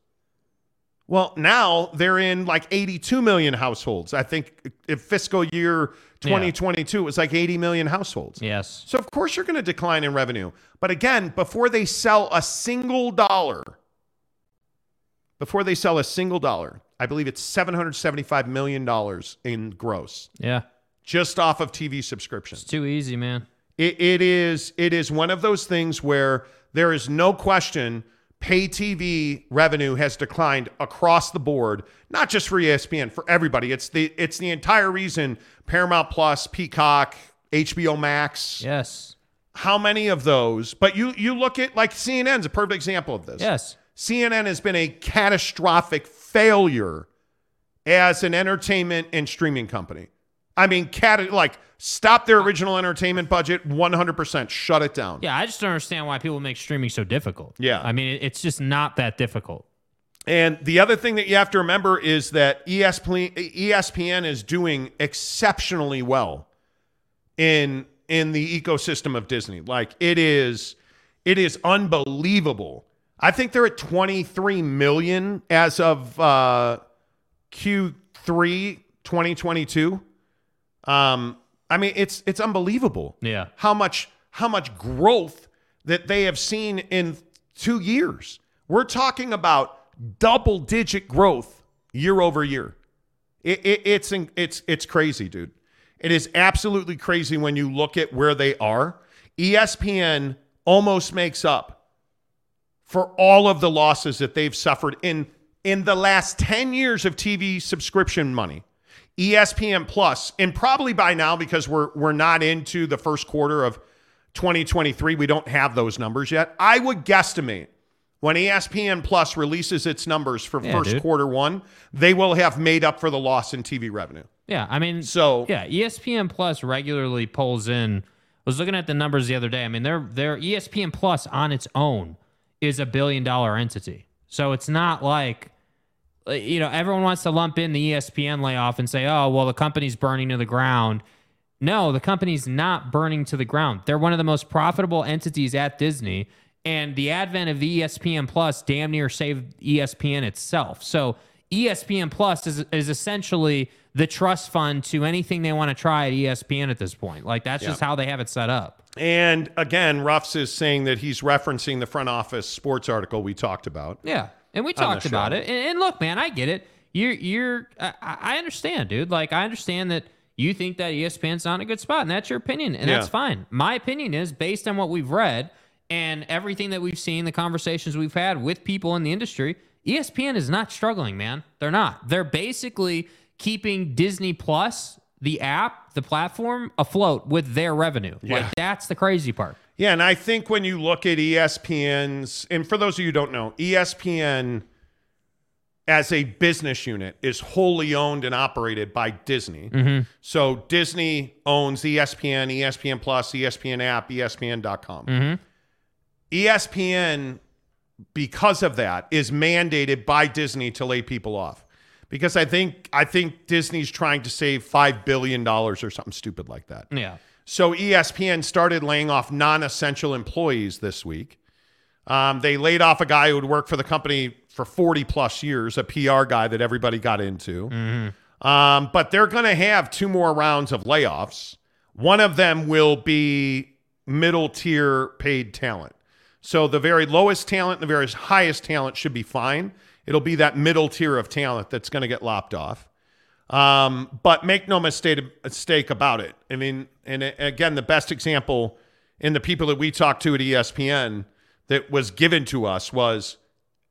Well, now they're in like 82 million households. I think in fiscal year 2022, it was like 80 million households. Yes. So of course you're going to decline in revenue. But again, before they sell a single dollar, I believe it's $775 million in gross. Yeah. Just off of TV subscriptions. It's too easy, man. It is one of those things where there is no question pay TV revenue has declined across the board, not just for ESPN, for everybody. It's the entire reason Paramount Plus, Peacock, HBO Max. Yes. How many of those? But you look at like CNN's a perfect example of this. Yes. CNN has been a catastrophic failure as an entertainment and streaming company. I mean, stop their original entertainment budget, 100%. Shut it down. Yeah, I just don't understand why people make streaming so difficult. Yeah. I mean, it's just not that difficult. And the other thing that you have to remember is that ESPN is doing exceptionally well in the ecosystem of Disney. It is unbelievable. I think they're at 23 million as of Q3 2022. I mean, it's unbelievable. Yeah. How much growth that they have seen in 2 years. We're talking about double-digit growth year over year. It's crazy, dude. It is absolutely crazy when you look at where they are. ESPN almost makes up for all of the losses that they've suffered in the last 10 years of TV subscription money. ESPN Plus, and probably by now, because we're not into the first quarter of 2023, we don't have those numbers yet. I would guesstimate when ESPN Plus releases its numbers for quarter one, they will have made up for the loss in TV revenue. Yeah, I mean, ESPN Plus regularly pulls in. I was looking at the numbers the other day. I mean, their ESPN Plus on its own is $1 billion entity. So it's not like, you know, everyone wants to lump in the ESPN layoff and say, oh, well, the company's burning to the ground. No, the company's not burning to the ground. They're one of the most profitable entities at Disney. And the advent of the ESPN Plus damn near saved ESPN itself. So ESPN Plus is essentially the trust fund to anything they want to try at ESPN at this point. Like, that's just how they have it set up. And again, Ruffs is saying that he's referencing the front office sports article we talked about. Yeah, and we talked about it. And look, man, I get it. I understand, dude. Like, I understand that you think that ESPN's not in a good spot, and that's your opinion, and that's fine. My opinion is, based on what we've read, and everything that we've seen, the conversations we've had with people in the industry, ESPN is not struggling, man. They're not. They're basically keeping Disney Plus, the app, the platform, afloat with their revenue. Yeah. Like, that's the crazy part. Yeah, and I think when you look at ESPN's, and for those of you who don't know, ESPN as a business unit is wholly owned and operated by Disney. Mm-hmm. So Disney owns ESPN, ESPN Plus, ESPN app, ESPN.com. Mm-hmm. ESPN, because of that, is mandated by Disney to lay people off. Because I think Disney's trying to save $5 billion or something stupid like that. Yeah. So ESPN started laying off non-essential employees this week. They laid off a guy who had worked for the company for 40-plus years, a PR guy that everybody got into. Mm-hmm. But they're going to have two more rounds of layoffs. One of them will be middle-tier paid talent. So the very lowest talent and the very highest talent should be fine. It'll be that middle tier of talent that's going to get lopped off. But make no mistake about it. I mean, and again, the best example in the people that we talked to at ESPN that was given to us was,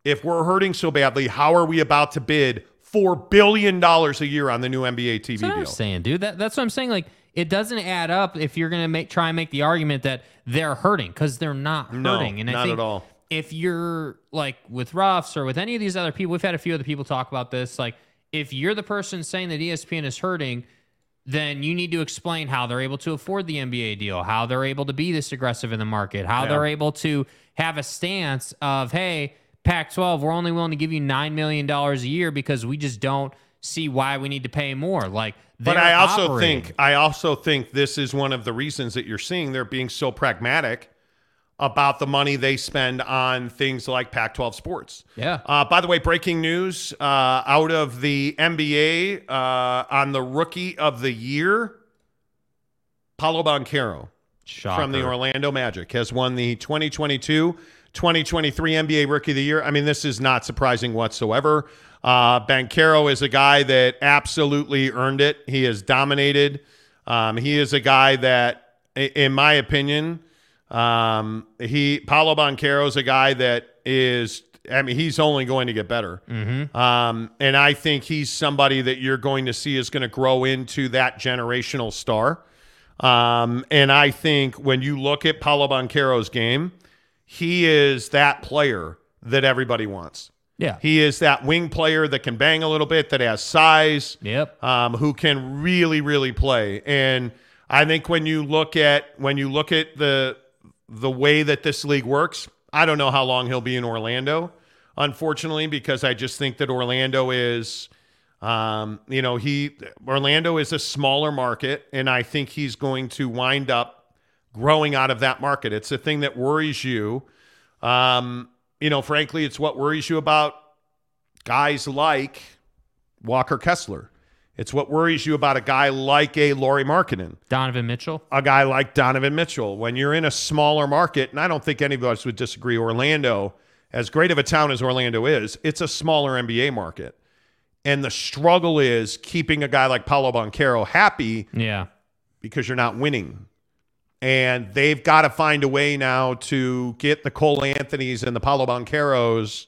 if we're hurting so badly, how are we about to bid $4 billion a year on the new NBA TV deal? That's what I'm saying, dude. That's what I'm saying. Like, it doesn't add up if you're going to try and make the argument that they're hurting, because they're not hurting. No, and I not think at all. If you're like with Ruffs or with any of these other people, we've had a few other people talk about this. Like, if you're the person saying that ESPN is hurting, then you need to explain how they're able to afford the NBA deal, how they're able to be this aggressive in the market, how they're able to have a stance of, hey, Pac-12, we're only willing to give you $9 million a year because we just don't see why we need to pay more. Like, but I also think this is one of the reasons that you're seeing they're being so pragmatic about the money they spend on things like Pac-12 sports. Yeah. By the way, breaking news out of the NBA on the Rookie of the Year, Paolo Banchero from the Orlando Magic has won the 2022-2023 NBA Rookie of the Year. I mean, this is not surprising whatsoever. Banchero is a guy that absolutely earned it. He has dominated. He is a guy that, in my opinion, Paolo Banchero is a guy that is, I mean, he's only going to get better. Mm-hmm. And I think he's somebody that you're going to see is going to grow into that generational star. And I think when you look at Paolo Banchero's game, he is that player that everybody wants. Yeah. He is that wing player that can bang a little bit, that has size, who can really, really play. And I think when you look at the way that this league works, I don't know how long he'll be in Orlando, unfortunately, because I just think that Orlando is Orlando is a smaller market, and I think he's going to wind up growing out of that market. It's a thing that worries you. Frankly, it's what worries you about guys like Walker Kessler. It's what worries you about a guy like a Lauri Markkinen. Donovan Mitchell. A guy like Donovan Mitchell. When you're in a smaller market, and I don't think any of us would disagree, Orlando, as great of a town as Orlando is, it's a smaller NBA market. And the struggle is keeping a guy like Paolo Banchero happy because you're not winning. And they've got to find a way now to get the Cole Anthonys and the Paolo Bancheros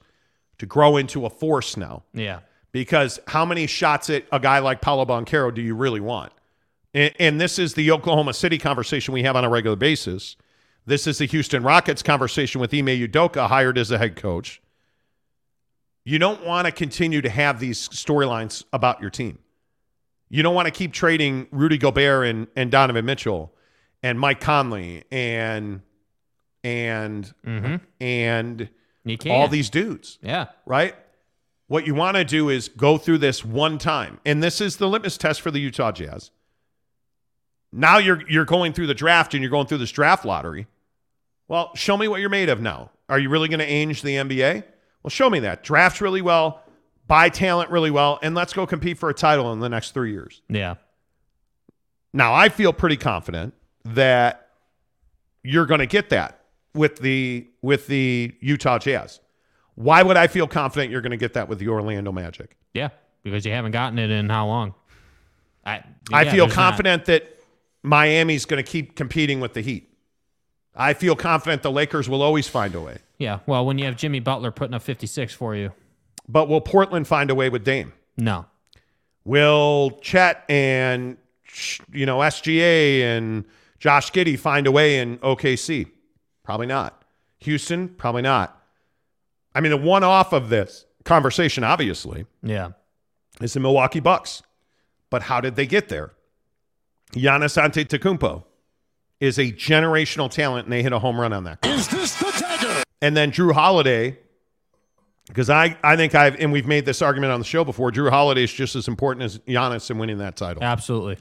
to grow into a force now. Yeah. Because how many shots at a guy like Paolo Banchero do you really want? And this is the Oklahoma City conversation we have on a regular basis. This is the Houston Rockets conversation with Ime Udoka, hired as a head coach. You don't want to continue to have these storylines about your team. You don't want to keep trading Rudy Gobert and Donovan Mitchell and Mike Conley and all these dudes. Yeah. Right? What you want to do is go through this one time. And this is the litmus test for the Utah Jazz. Now you're going through the draft and you're going through this draft lottery. Well, show me what you're made of now. Are you really going to age the NBA? Well, show me that. Draft really well, buy talent really well, and let's go compete for a title in the next 3 years. Yeah. Now, I feel pretty confident that you're going to get that with the Utah Jazz. Why would I feel confident you're going to get that with the Orlando Magic? Yeah, because you haven't gotten it in how long? I feel confident that Miami's going to keep competing with the Heat. I feel confident the Lakers will always find a way. Yeah, well, when you have Jimmy Butler putting up 56 for you. But will Portland find a way with Dame? No. Will Chet and SGA and Josh Giddey find a way in OKC? Probably not. Houston? Probably not. I mean, the one off of this conversation, obviously, is the Milwaukee Bucks. But how did they get there? Giannis Antetokounmpo is a generational talent, and they hit a home run on that. Is this the dagger? And then Drew Holiday, because I think we've made this argument on the show before, Drew Holiday is just as important as Giannis in winning that title. Absolutely.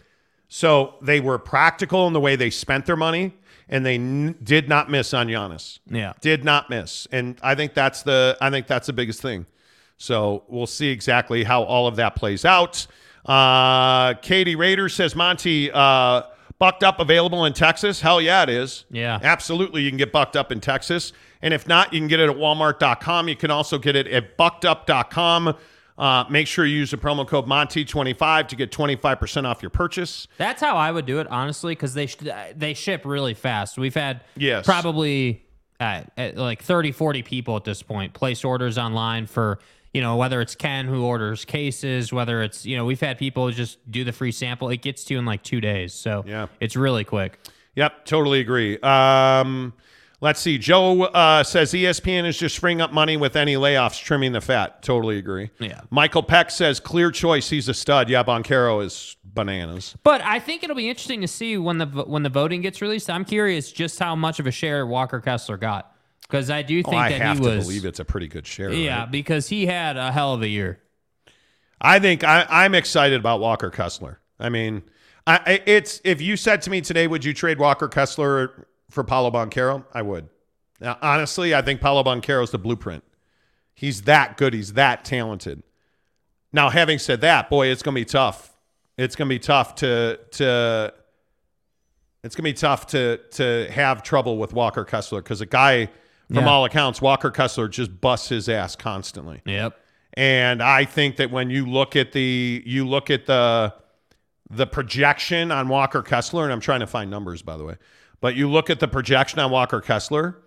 So they were practical in the way they spent their money, and they did not miss on Giannis. Yeah. Did not miss. And I think that's the biggest thing. So we'll see exactly how all of that plays out. Katie Rader says, Monty, Bucked Up available in Texas? Hell yeah, it is. Yeah. Absolutely, you can get Bucked Up in Texas. And if not, you can get it at Walmart.com. You can also get it at BuckedUp.com. Make sure you use the promo code Monty25 to get 25% off your purchase. That's how I would do it, honestly, because they ship really fast. We've had probably like 30, 40 people at this point place orders online for, whether it's Ken who orders cases, whether it's, we've had people just do the free sample. It gets to you in like 2 days. So it's really quick. Yep, totally agree. Let's see. Joe says ESPN is just freeing up money with any layoffs, trimming the fat. Totally agree. Yeah. Michael Peck says clear choice. He's a stud. Yeah, Banchero is bananas. But I think it'll be interesting to see when the voting gets released. I'm curious just how much of a share Walker Kessler got. Because I do think I believe it's a pretty good share. Yeah, right? Because he had a hell of a year. I think I'm excited about Walker Kessler. I mean, if you said to me today, would you trade Walker Kessler for Paolo Banchero? I would. Now, honestly, I think Paolo Banchero is the blueprint. He's that good. He's that talented. Now, having said that, boy, it's going to be tough. It's going to be tough to have trouble with Walker Kessler because a guy. From all accounts, Walker Kessler just busts his ass constantly. Yep. And I think that when you look at the projection on Walker Kessler, and I'm trying to find numbers, by the way, but you look at the projection on Walker Kessler,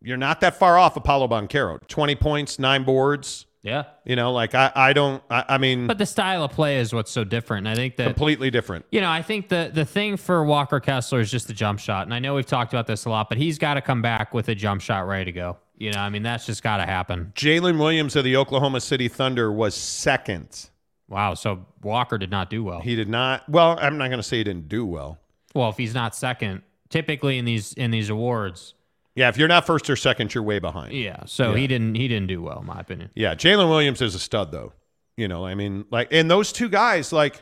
you're not that far off of Paolo Banchero. 20 points, 9 boards. Yeah. But the style of play is what's so different. And I think that completely different. I think the thing for Walker Kessler is just the jump shot. And I know we've talked about this a lot, but he's got to come back with a jump shot ready to go. You know, I mean, that's just got to happen. Jalen Williams of the Oklahoma City Thunder was second. Wow, so Walker did not do well. He did not. Well, I'm not going to say he didn't do well. Well, if he's not second, typically in these awards. Yeah, if you're not first or second, you're way behind. Yeah, so yeah. He didn't do well, in my opinion. Yeah, Jalen Williams is a stud, though. You know, I mean, like, and those two guys, like,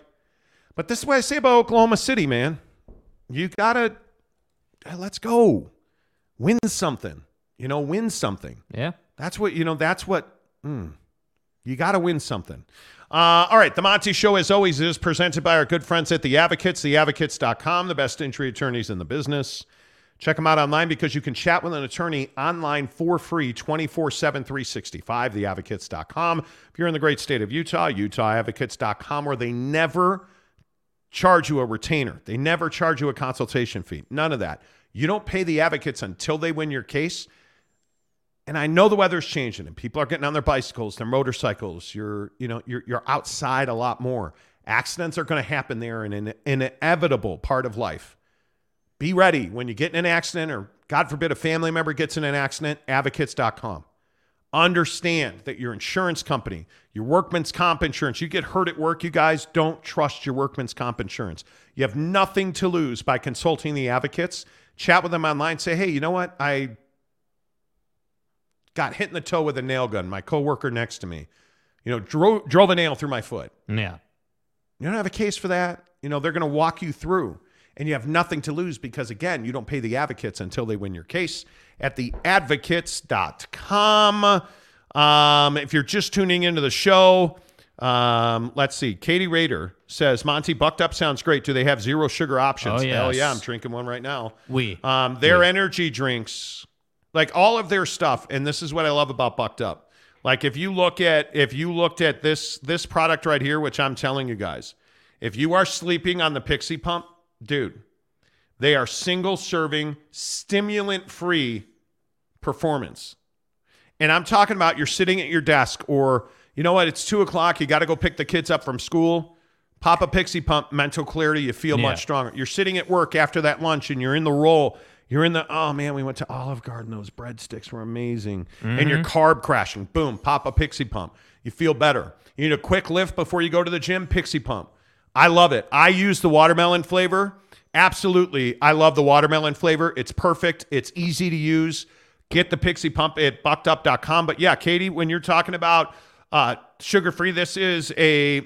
but this is what I say about Oklahoma City, man. You gotta let's go win something. You know, win something. Yeah, that's what you know. That's what you gotta win something. All right, the Monty Show, as always, is presented by our good friends at The Advocates, theadvocates.com, the best injury attorneys in the business. Check them out online because you can chat with an attorney online for free 24/7, 365, theadvocates.com. If you're in the great state of Utah, utahdvocates.com, where they never charge you a retainer. They never charge you a consultation fee. None of that. You don't pay The Advocates until they win your case. And I know the weather's changing and people are getting on their bicycles, their motorcycles. You're outside a lot more. Accidents are going to happen. They're an inevitable part of life. Be ready when you get in an accident or, God forbid, a family member gets in an accident, advocates.com. Understand that your insurance company, your workman's comp insurance, you get hurt at work, you guys don't trust your workman's comp insurance. You have nothing to lose by consulting The Advocates. Chat with them online. Say, hey, you know what? I got hit in the toe with a nail gun. My coworker next to me, you know, drove a nail through my foot. Yeah. You don't have a case for that. You know, they're going to walk you through and you have nothing to lose because, again, you don't pay The Advocates until they win your case at theadvocates.com. If you're just tuning into the show, let's see. Katie Rader says, Monty, Bucked Up sounds great. Do they have zero sugar options? Oh, yes. Hell yeah. I'm drinking one right now. Their energy drinks. Like all of their stuff, and this is what I love about Bucked Up. Like if you looked at this product right here, which I'm telling you guys, if you are sleeping on the Pixie Pump, dude, they are single serving, stimulant-free performance. And I'm talking about you're sitting at your desk or, you know what, it's 2:00, you got to go pick the kids up from school. Pop a Pixie Pump, mental clarity, you feel much stronger. You're sitting at work after that lunch and you're in the role. You're in the, oh, man, we went to Olive Garden. Those breadsticks were amazing. Mm-hmm. And you're carb crashing. Boom, pop a Pixie Pump. You feel better. You need a quick lift before you go to the gym, Pixie Pump. I love it. I use the watermelon flavor. Absolutely, I love the watermelon flavor. It's perfect. It's easy to use. Get the Pixie Pump at buckedup.com. But, yeah, Katie, when you're talking about sugar-free, this is a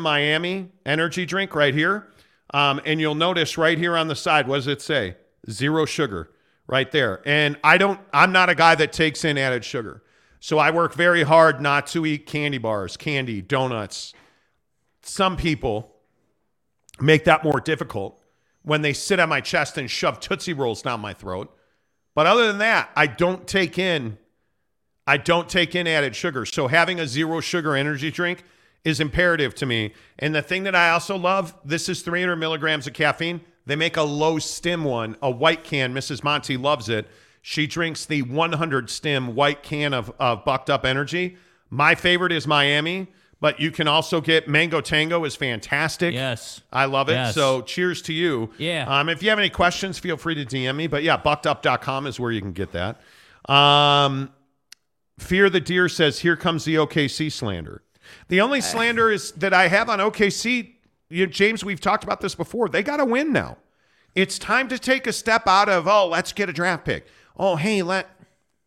Miami energy drink right here. And you'll notice right here on the side, what does it say? Zero sugar right there. And I'm not a guy that takes in added sugar. So I work very hard not to eat candy bars, candy, donuts. Some people make that more difficult when they sit on my chest and shove Tootsie Rolls down my throat. But other than that, I don't take in added sugar. So having a zero sugar energy drink is imperative to me. And the thing that I also love, this is 300 milligrams of caffeine. They make a low stim one, a white can. Mrs. Monty loves it. She drinks the 100 stim white can of Bucked Up Energy. My favorite is Miami, but you can also get Mango Tango is fantastic. Yes. I love it. Yes. So cheers to you. Yeah. If you have any questions, feel free to DM me. But yeah, buckedup.com is where you can get that. Fear the Deer says, here comes the OKC slander. The only slander is that I have on OKC, you know, James, we've talked about this before. They got to win now. It's time to take a step out of, oh, let's get a draft pick. Oh, hey,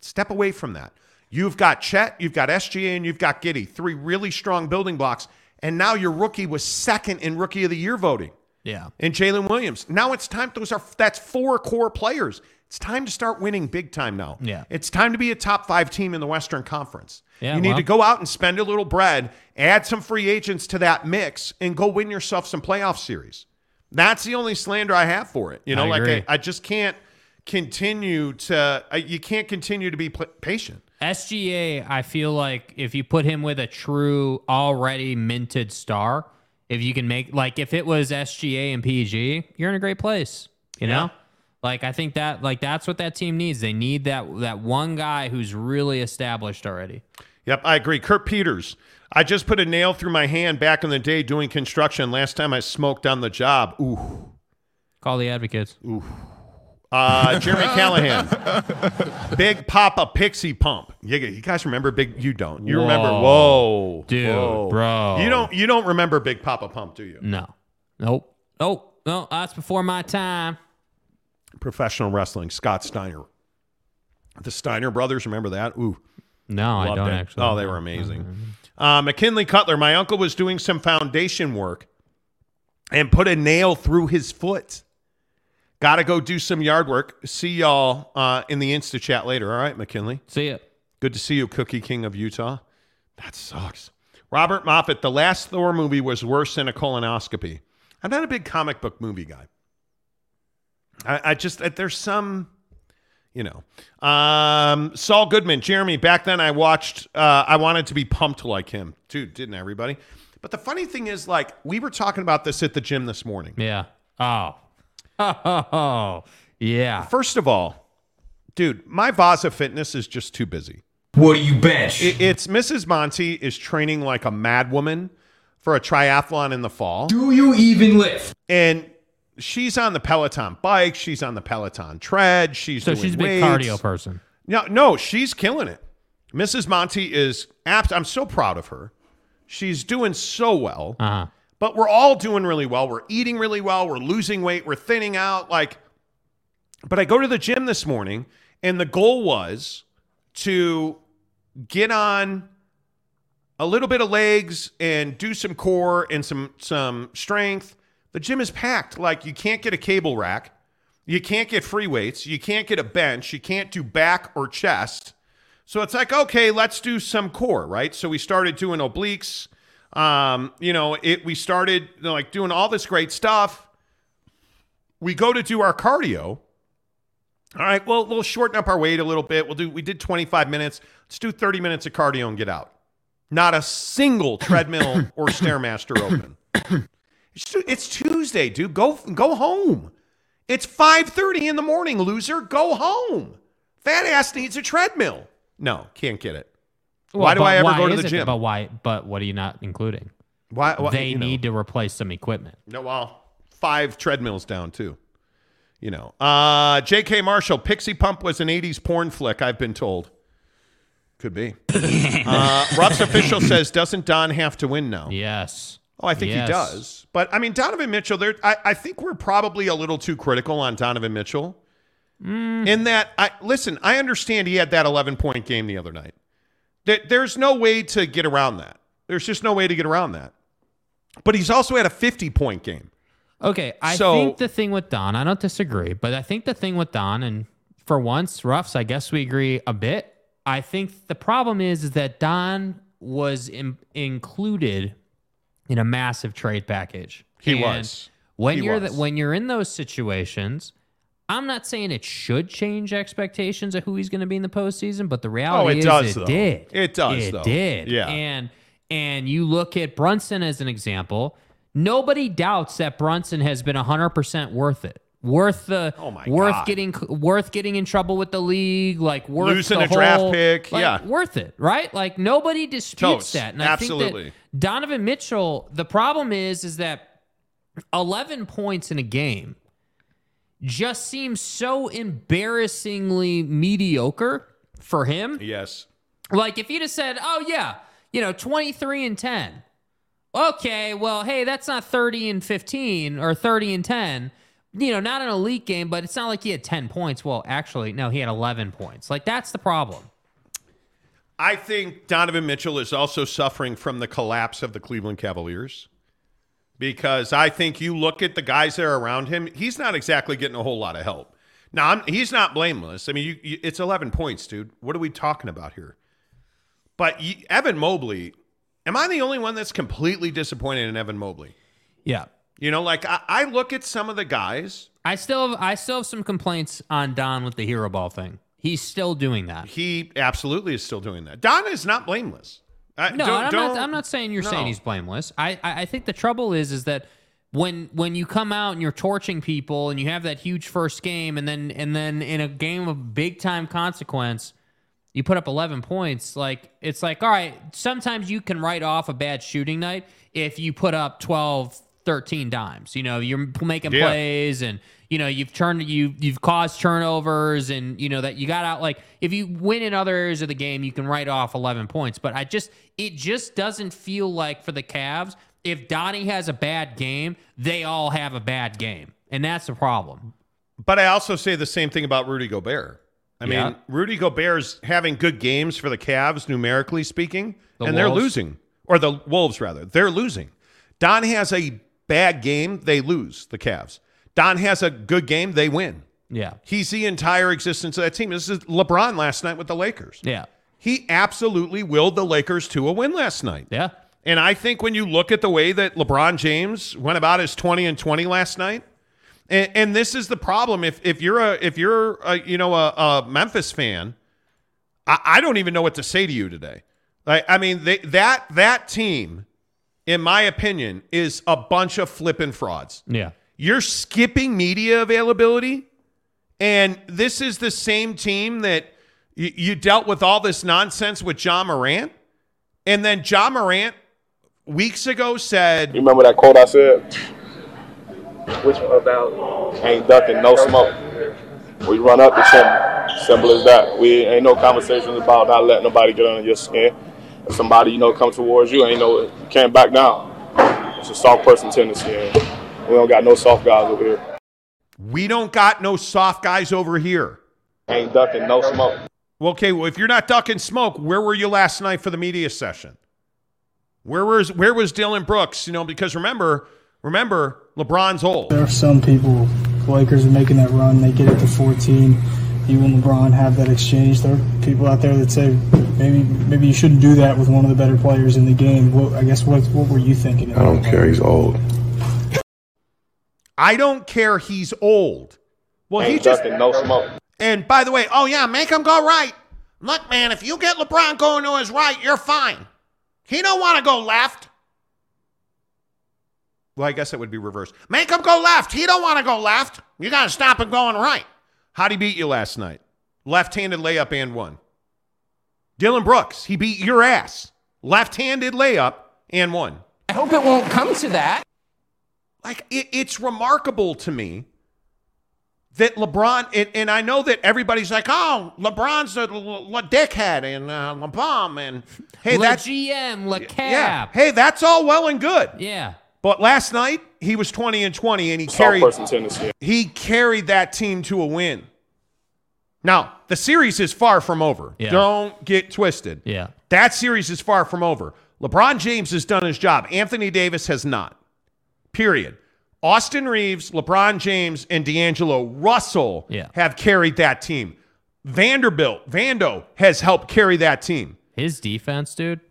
step away from that. You've got Chet, you've got SGA, and you've got Giddey. Three really strong building blocks. And now your rookie was second in Rookie of the Year voting. Yeah. And Jalen Williams. Now it's time. That's four core players. It's time to start winning big time now. Yeah. It's time to be a top 5 team in the Western Conference. Yeah, you need to go out and spend a little bread, add some free agents to that mix, and go win yourself some playoff series. That's the only slander I have for it. You know, I just can't continue to. You can't continue to be patient. SGA, I feel like if you put him with a true already minted star, if you can make if it was SGA and PG, you're in a great place. You know. Like, I think that, that's what that team needs. They need that one guy who's really established already. Yep, I agree. Kurt Peters. I just put a nail through my hand back in the day doing construction. Last time I smoked on the job. Ooh. Call The Advocates. Ooh. Jeremy Callahan. Big Papa Pixie Pump. You guys remember Big? You don't. You remember? Whoa, dude, whoa. Bro. You don't remember Big Papa Pump, do you? No. Nope. Oh no, that's before my time. Professional wrestling. Scott Steiner. The Steiner brothers. Remember that? Ooh. No, I don't actually. Oh, they were amazing. Mm-hmm. McKinley Cutler. My uncle was doing some foundation work and put a nail through his foot. Got to go do some yard work. See y'all in the Insta chat later. All right, McKinley. See ya. Good to see you, Cookie King of Utah. That sucks. Robert Moffat. The last Thor movie was worse than a colonoscopy. I'm not a big comic book movie guy. I just there's some, you know. Saul Goodman. Jeremy, back then I watched. I wanted to be pumped like him, dude. Didn't everybody? But the funny thing is, like, we were talking about this at the gym this morning. Yeah. Oh, yeah. First of all, dude, my Vasa Fitness is just too busy. What do you bench? It's Mrs. Monty is training like a mad woman for a triathlon in the fall. Do you even lift? And she's on the Peloton bike. She's on the Peloton tread. She's a big cardio person. No, she's killing it. Mrs. Monty is apt. I'm so proud of her. She's doing so well. Uh-huh. But we're all doing really well. We're eating really well. We're losing weight. We're thinning out. But I go to the gym this morning, and the goal was to get on a little bit of legs and do some core and some strength. The gym is packed. Like, you can't get a cable rack. You can't get free weights. You can't get a bench. You can't do back or chest. So it's like, okay, let's do some core, right? So we started doing obliques. We started doing all this great stuff. We go to do our cardio. All right, well, we'll shorten up our weight a little bit. We did 25 minutes. Let's do 30 minutes of cardio and get out. Not a single treadmill or Stairmaster open. It's Tuesday, dude. Go home. It's 5:30 in the morning, loser. Go home. Fat ass needs a treadmill. No, can't get it. Well, why do I ever go to the gym? But what are you not including? They need to replace some equipment. No, well, 5 treadmills down too. J.K. Marshall, Pixie Pump was an 80s porn flick, I've been told. Could be. Rob's official says, doesn't Don have to win now? Yes. Oh, I think he does. But, I mean, Donovan Mitchell, I think we're probably a little too critical on Donovan Mitchell. Mm. In that, I understand he had that 11-point game the other night. There's no way to get around that. There's just no way to get around that. But he's also had a 50-point game. Okay, I think the thing with Don, I don't disagree, but I think the thing with Don, and for once, Ruffs, I guess we agree a bit. I think the problem is that Don was included in a massive trade package. When you're in those situations, I'm not saying it should change expectations of who he's going to be in the postseason, but the reality is it did. It does, though. It did. Yeah. And you look at Brunson as an example. Nobody doubts that Brunson has been 100% worth it. Worth getting in trouble with the league, like worth losing the draft pick, worth it, right? Like nobody disputes that. And I think that Donovan Mitchell, the problem is that 11 points in a game just seems so embarrassingly mediocre for him. Yes. Like if you'd have said, 23-10. Okay, well, hey, that's not 30-15 or 30-10. Not an elite game, but it's not like he had 10 points. Well, actually, no, he had 11 points. Like that's the problem. I think Donovan Mitchell is also suffering from the collapse of the Cleveland Cavaliers. Because I think you look at the guys that are around him, he's not exactly getting a whole lot of help. Now, he's not blameless. I mean, it's 11 points, dude. What are we talking about here? But Evan Mobley, am I the only one that's completely disappointed in Evan Mobley? Yeah. I look at some of the guys. I still have some complaints on Don with the hero ball thing. He's still doing that. He absolutely is still doing that. Don is not blameless. I'm not saying he's blameless. I think the trouble is that when you come out and you're torching people and you have that huge first game and then in a game of big time consequence, you put up 11 points. Like it's like, all right, sometimes you can write off a bad shooting night if you put up 12, 13 times. You know, you're making plays and, you know, you've caused turnovers and, you know, that you got out. Like, if you win in other areas of the game, you can write off 11 points. But it just doesn't feel like for the Cavs, if Donnie has a bad game, they all have a bad game. And that's the problem. But I also say the same thing about Rudy Gobert. I mean, Rudy Gobert's having good games for the Cavs, numerically speaking, the Wolves, rather. They're losing. Don has a bad game, they lose, the Cavs. Don has a good game, they win. Yeah. He's the entire existence of that team. This is LeBron last night with the Lakers. Yeah. He absolutely willed the Lakers to a win last night. Yeah. And I think when you look at the way that LeBron James went about his 20 and 20 last night, and this is the problem. If you're a Memphis fan, I don't even know what to say to you today. That team, in my opinion, is a bunch of flipping frauds. Yeah, you're skipping media availability, and this is the same team that you dealt with all this nonsense with Ja Morant, and then Ja Morant weeks ago said, "You remember that quote I said?" Which about ain't ducking no smoke. We run up the chimney. Simple as that. We ain't no conversations about not letting nobody get under your skin. If somebody come towards you, you can't back down. It's a soft person tendency. We don't got no soft guys over here. We don't got no soft guys over here. Ain't ducking no smoke. Well, okay. Well, if you're not ducking smoke, where were you last night for the media session? Where was Dylan Brooks? Because remember, LeBron's old. There are some people, the Lakers are making that run. They get it to 14. You and LeBron have that exchange. There are people out there that say maybe you shouldn't do that with one of the better players in the game. What were you thinking? I don't care. He's old. I don't care. He's old. Well, ain't he just no smoke. And by the way, make him go right. Look, man, if you get LeBron going to his right, you're fine. He don't want to go left. Well, I guess it would be reversed. Make him go left. He don't want to go left. You got to stop him going right. How'd he beat you last night? Left-handed layup and one. Dylan Brooks, he beat your ass. Left-handed layup and one. I hope it won't come to that. Like, it's remarkable to me that LeBron, and I know that everybody's like, oh, LeBron's a dickhead and LeBron, and hey, that's GM, LeCap. Yeah, hey, that's all well and good. Yeah. But last night, he was 20 and 20, and he carried that team to a win. Now, the series is far from over. Yeah. Don't get twisted. Yeah. That series is far from over. LeBron James has done his job. Anthony Davis has not. Period. Austin Reeves, LeBron James, and D'Angelo Russell have carried that team. Vando has helped carry that team. His defense, dude,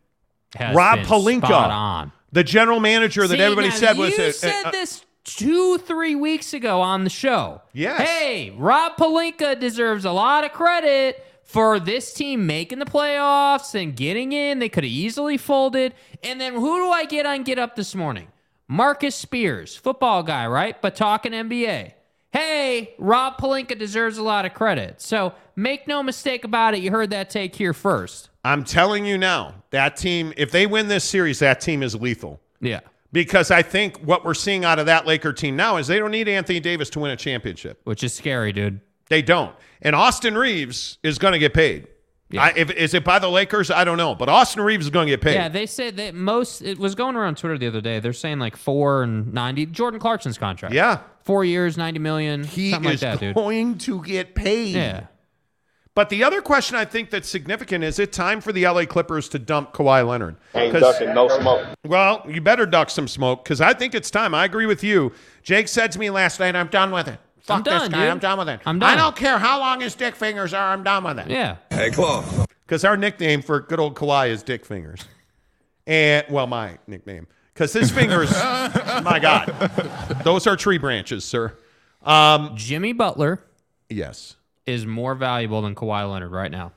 has Rob Pelinka, spot on. The general manager that everybody said was... You said this 2-3 weeks ago on the show. Yes. Hey, Rob Pelinka deserves a lot of credit for this team making the playoffs and getting in. They could have easily folded. And then who do I get on Get Up this morning? Marcus Spears, football guy, right? But talking NBA. Hey, Rob Pelinka deserves a lot of credit. So make no mistake about it. You heard that take here first. I'm telling you now, that team, if they win this series, that team is lethal. Yeah. Because I think what we're seeing out of that Laker team now is they don't need Anthony Davis to win a championship. Which is scary, dude. They don't. And Austin Reeves is going to get paid. Yeah. Is it by the Lakers? I don't know. But Austin Reeves is going to get paid. Yeah, they said that it was going around Twitter the other day. They're saying like 4 and $90. Jordan Clarkson's contract. Yeah. 4 years, $90 million. He something is like that, going dude. To get paid. Yeah. But the other question I think that's significant is it time for the LA Clippers to dump Kawhi Leonard? Ain't ducking no smoke. Well, you better duck some smoke because I think it's time. I agree with you. Jake said to me last night, I'm done with it. Fuck this guy. I'm done with it. I'm done. I don't care how long his dick fingers are. I'm done with it. Yeah. Hey, Claw. Because our nickname for good old Kawhi is Dick Fingers. And, well, my nickname. Because his fingers, my God. Those are tree branches, sir. Jimmy Butler. Yes. Is more valuable than Kawhi Leonard right now.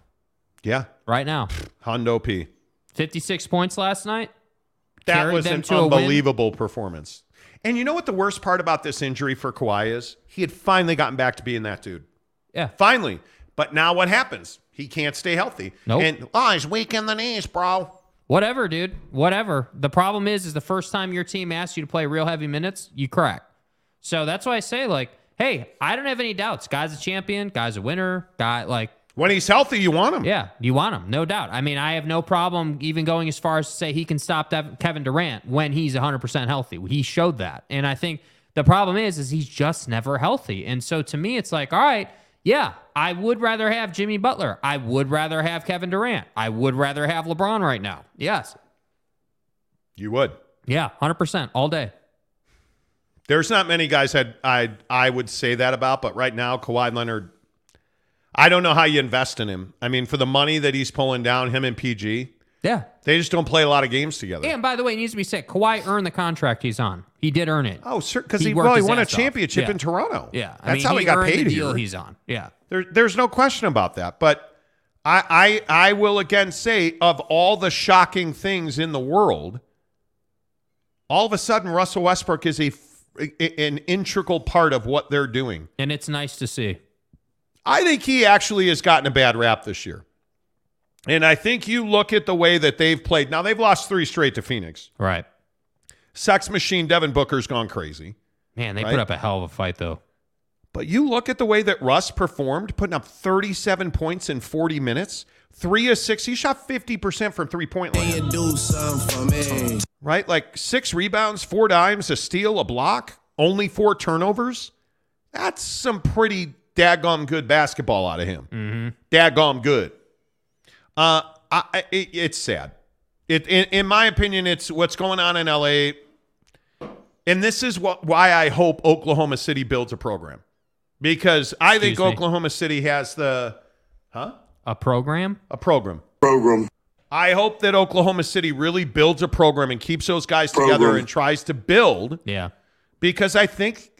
Yeah. Right now. Hondo P. 56 points last night. That was an unbelievable performance. And you know what the worst part about this injury for Kawhi is? He had finally gotten back to being that dude. Yeah. Finally. But now what happens? He can't stay healthy. Nope. And, he's weak in the knees, bro. Whatever, dude. Whatever. The problem is the first time your team asks you to play real heavy minutes, you crack. So that's why I say, like, hey, I don't have any doubts. Guy's a champion. Guy's a winner. Guy, like... When he's healthy, you want him. Yeah, you want him, no doubt. I mean, I have no problem even going as far as to say he can stop Kevin Durant when he's 100% healthy. He showed that. And I think the problem is he's just never healthy. And so to me, it's like, all right, yeah, I would rather have Jimmy Butler. I would rather have Kevin Durant. I would rather have LeBron right now. Yes. You would. Yeah, 100%, all day. There's not many guys that I would say that about, but right now, Kawhi Leonard... I don't know how you invest in him. I mean, for the money that he's pulling down, him and PG, yeah, they just don't play a lot of games together. And by the way, it needs to be said, Kawhi earned the contract he's on. He did earn it. Oh, sure, because he won a championship in Toronto. Yeah, that's how he got paid. The deal here he's on. Yeah, there's no question about that. But I will again say, of all the shocking things in the world, all of a sudden Russell Westbrook is an integral part of what they're doing, and it's nice to see. I think he actually has gotten a bad rap this year. And I think you look at the way that they've played. Now, they've lost 3 straight to Phoenix. Right. Sex machine Devin Booker's gone crazy. Man, they put up a hell of a fight, though. But you look at the way that Russ performed, putting up 37 points in 40 minutes, 3 of 6. He shot 50% from three-point line. Do something for me. Right? Like 6 rebounds, 4 dimes, a steal, a block, only 4 turnovers. That's some pretty... daggum good basketball out of him. Mm-hmm. Daggum good. It's sad. In my opinion, it's what's going on in LA. And this is why I hope Oklahoma City builds a program. Because I think Oklahoma City has the... Huh? A program? A program. Program. I hope that Oklahoma City really builds a program and keeps those guys together and tries to build... Yeah. Because I think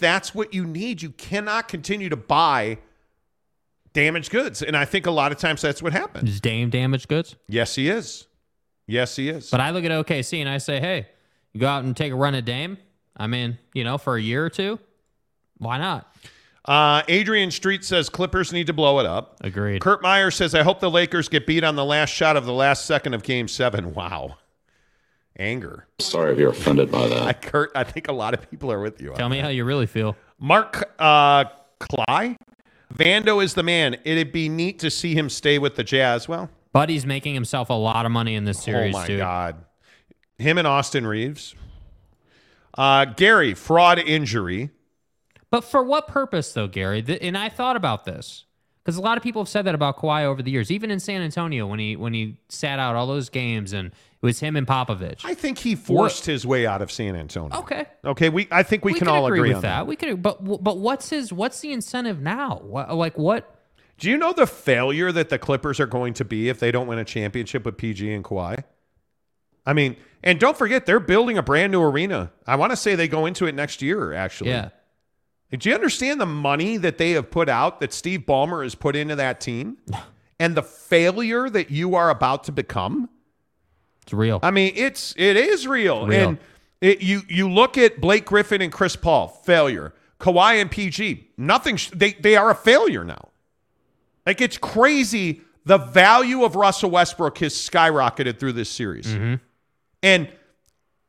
that's what you need. You cannot continue to buy damaged goods. And I think a lot of times that's what happens. Is Dame damaged goods? Yes, he is. Yes, he is. But I look at OKC and I say, hey, you go out and take a run at Dame? I mean, for a year or two? Why not? Adrian Street says Clippers need to blow it up. Agreed. Kurt Meyer says, I hope the Lakers get beat on the last shot of the last second of Game 7. Wow. Anger. Sorry if you're offended by that. Kurt, I think a lot of people are with you. Tell me how you really feel. Mark Cly? Vando is the man. It'd be neat to see him stay with the Jazz. Well, Buddy's making himself a lot of money in this series, too. Oh, my God. Him and Austin Reeves. Gary, fraud injury. But for what purpose, though, Gary? And I thought about this. Because a lot of people have said that about Kawhi over the years, even in San Antonio when he sat out all those games and it was him and Popovich. I think he forced his way out of San Antonio. Okay. I think we can all agree on that. We could, but what's the incentive now? What? Do you know the failure that the Clippers are going to be if they don't win a championship with PG and Kawhi? I mean, and don't forget they're building a brand new arena. I want to say they go into it next year. Actually, yeah. Do you understand the money that they have put out, that Steve Ballmer has put into that team, and the failure that you are about to become? It's real. I mean, it is real. And you look at Blake Griffin and Chris Paul, failure. Kawhi and PG, nothing. They are a failure now. Like, it's crazy. The value of Russell Westbrook has skyrocketed through this series, and.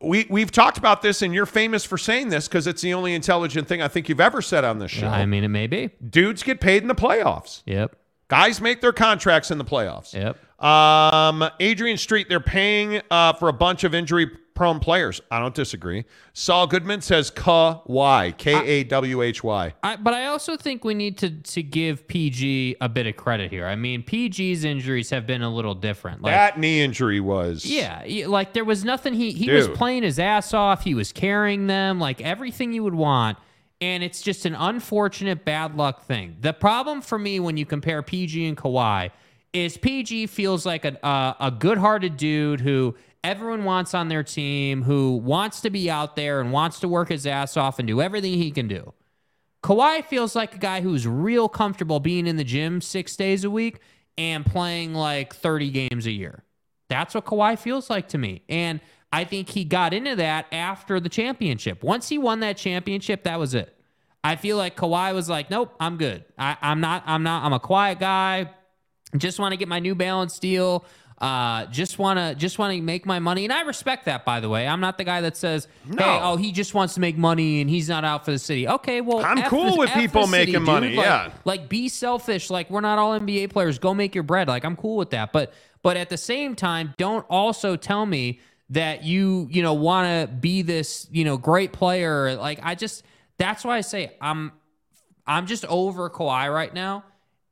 We've talked about this, and you're famous for saying this because it's the only intelligent thing I think you've ever said on this show. I mean, it may be. Dudes get paid in the playoffs. Yep. Guys make their contracts in the playoffs. Yep. Adrian Street, they're paying for a bunch of injury-prone players. I don't disagree. Saul Goodman says Kawhi, Kawhy. But I also think we need to give PG a bit of credit here. I mean, PG's injuries have been a little different. Like, that knee injury was... Yeah, like there was nothing. He was playing his ass off. He was carrying them, like everything you would want. And it's just an unfortunate bad luck thing. The problem for me when you compare PG and Kawhi is PG feels like a good-hearted dude who everyone wants on their team, who wants to be out there and wants to work his ass off and do everything he can do. Kawhi feels like a guy who's real comfortable being in the gym 6 days a week and playing like 30 games a year. That's what Kawhi feels like to me. And I think he got into that after the championship. Once he won that championship, that was it. I feel like Kawhi was like, nope, I'm good. I'm a quiet guy. Just want to get my New Balance deal. Just want to make my money. And I respect that, by the way. I'm not the guy that says, hey, oh, he just wants to make money and he's not out for the city. Okay, well, I'm cool with people making money. Yeah. Like, be selfish. Like, we're not all NBA players. Go make your bread. Like, I'm cool with that. But at the same time, don't also tell me that you know, want to be this, you know, great player. Like, that's why I say I'm just over Kawhi right now.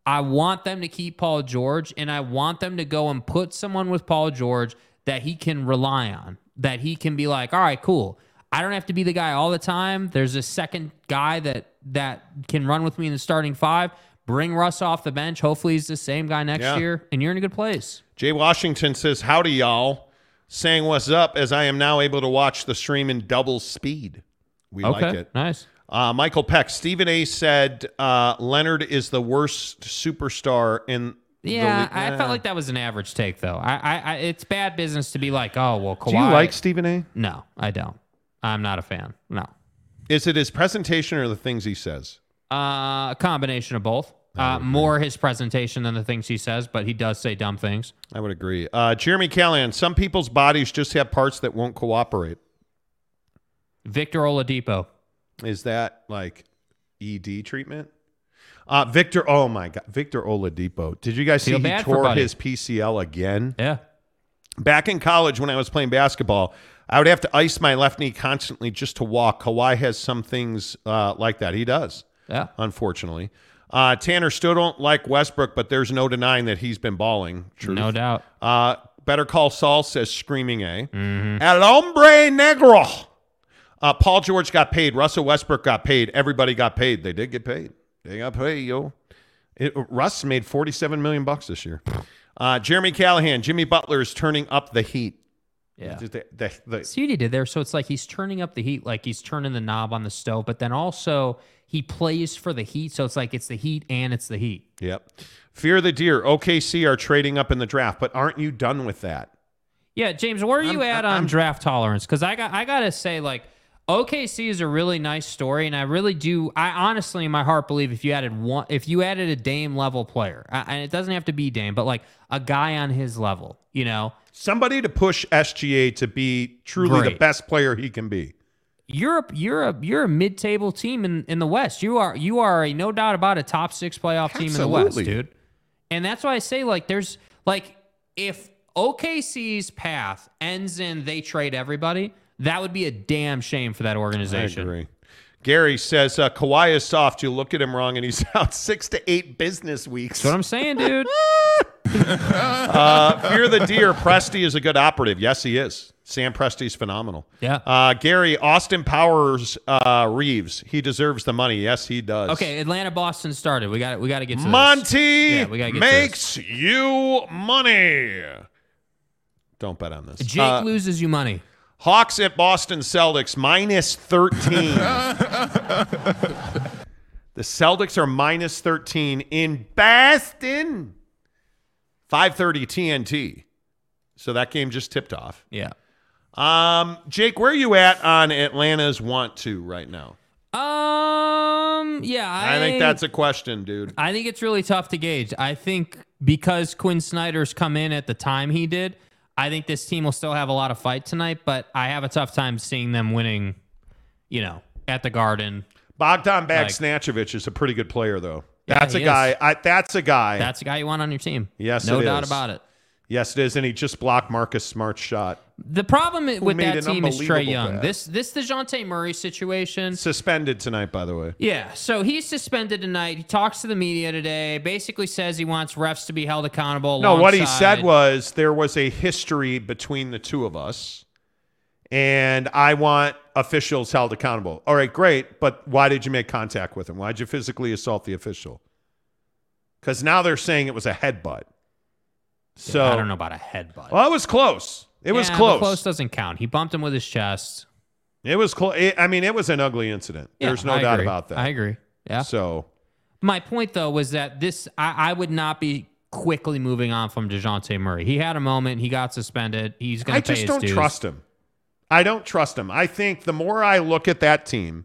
I want them to keep Paul George, and I want them to go and put someone with Paul George that he can rely on, that he can be like, all right, cool. I don't have to be the guy all the time. There's a second guy that can run with me in the starting five. Bring Russ off the bench. Hopefully he's the same guy next year, and you're in a good place. Jay Washington says, howdy, y'all. Saying what's up, as I am now able to watch the stream in double speed. We like it. Nice. Michael Peck, Stephen A. said Leonard is the worst superstar in the league. I felt like that was an average take, though. I it's bad business to be like, oh, well, Kawhi. Do you like Stephen A.? No, I don't. I'm not a fan. No. Is it his presentation or the things he says? A combination of both. More his presentation than the things he says, but he does say dumb things. I would agree. Jeremy Callahan, some people's bodies just have parts that won't cooperate. Victor Oladipo. Is that like ED treatment? Oh my God, Victor Oladipo. Did you guys see he tore his PCL again? Yeah. Back in college when I was playing basketball, I would have to ice my left knee constantly just to walk. Kawhi has some things like that. He does. Yeah. Unfortunately. Tanner still don't like Westbrook, but there's no denying that he's been balling. Truth. No doubt. Better Call Saul says screaming A. Mm-hmm. El hombre negro. Paul George got paid. Russell Westbrook got paid. Everybody got paid. They did get paid. They got paid, yo. Russ made $47 million this year. Jeremy Callahan, Jimmy Butler is turning up the heat. Yeah. See what he did there. So it's like he's turning up the heat, like he's turning the knob on the stove, but then also he plays for the Heat. So it's like it's the Heat and it's the Heat. Yep. Fear the Deer. OKC are trading up in the draft, but aren't you done with that? Yeah, James, where are you at on draft tolerance? Because I gotta say, like, OKC is a really nice story, and I really do. I honestly, in my heart, believe if you added a Dame level player, and it doesn't have to be Dame, but like a guy on his level, you know, somebody to push SGA to be truly great. The best player he can be. You're a mid-table team in the West. You are a, no doubt about, a top six playoff team in the West, dude. And that's why I say, like, there's like, if OKC's path ends in they trade everybody, that would be a damn shame for that organization. I agree. Gary says, Kawhi is soft. You look at him wrong, and he's out 6 to 8 business weeks. That's what I'm saying, dude. Fear the Deer. Presti is a good operative. Yes, he is. Sam Presti's phenomenal. Yeah. Gary, Austin Powers Reeves. He deserves the money. Yes, he does. Okay, Atlanta-Boston started. We got to get to this. Monty makes you money. Don't bet on this. Jake loses you money. Hawks at Boston Celtics, -13. The Celtics are -13 in Boston. 5:30 TNT. So that game just tipped off. Yeah. Jake, where are you at on Atlanta's want to right now? Yeah. I think that's a question, dude. I think it's really tough to gauge. I think because Quinn Snyder's come in at the time he did, I think this team will still have a lot of fight tonight, but I have a tough time seeing them winning, you know, at the Garden. Bogdan Bagsnachevich is a pretty good player, though. That's a guy. That's a guy. That's a guy you want on your team. Yes, no doubt about it. Yes, it is, and he just blocked Marcus Smart's shot. The problem with that team is Trae Young. Pass. This DeJounte Murray situation. Suspended tonight, by the way. Yeah, so he's suspended tonight. He talks to the media today, basically says he wants refs to be held accountable. No, what he said was there was a history between the two of us, and I want officials held accountable. All right, great, but why did you make contact with him? Why did you physically assault the official? Because now they're saying it was a headbutt. So I don't know about a headbutt. Well, it was close. It was close. Close doesn't count. He bumped him with his chest. It was close. I mean, it was an ugly incident. Yeah, there's no doubt about that. I agree. Yeah. So my point, though, was that I would not be quickly moving on from DeJounte Murray. He had a moment. He got suspended. He's going to pay his dues. I just don't trust him. I don't trust him. I think the more I look at that team,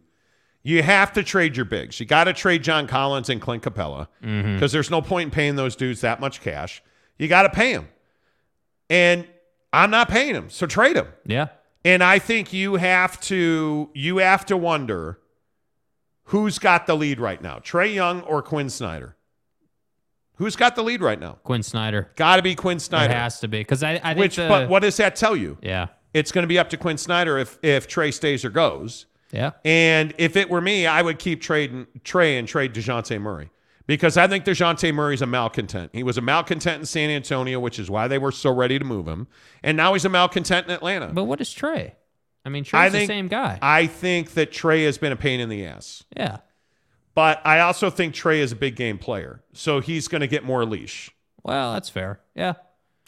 you have to trade your bigs. You got to trade John Collins and Clint Capella because there's no point in paying those dudes that much cash. You got to pay him. and I'm not paying him, so trade him. Yeah. And I think you have to wonder who's got the lead right now, Trae Young or Quinn Snyder. Who's got the lead right now? Quinn Snyder. Got to be Quinn Snyder. It has to be, because I think. But what does that tell you? Yeah. It's going to be up to Quinn Snyder if Trae stays or goes. Yeah. And if it were me, I would keep trade DeJounte Murray, because I think DeJounte Murray's a malcontent. He was a malcontent in San Antonio, which is why they were so ready to move him. And now he's a malcontent in Atlanta. But what is Trae? I mean, Trae's the same guy. I think that Trae has been a pain in the ass. Yeah. But I also think Trae is a big game player, so he's going to get more leash. Well, that's fair. Yeah.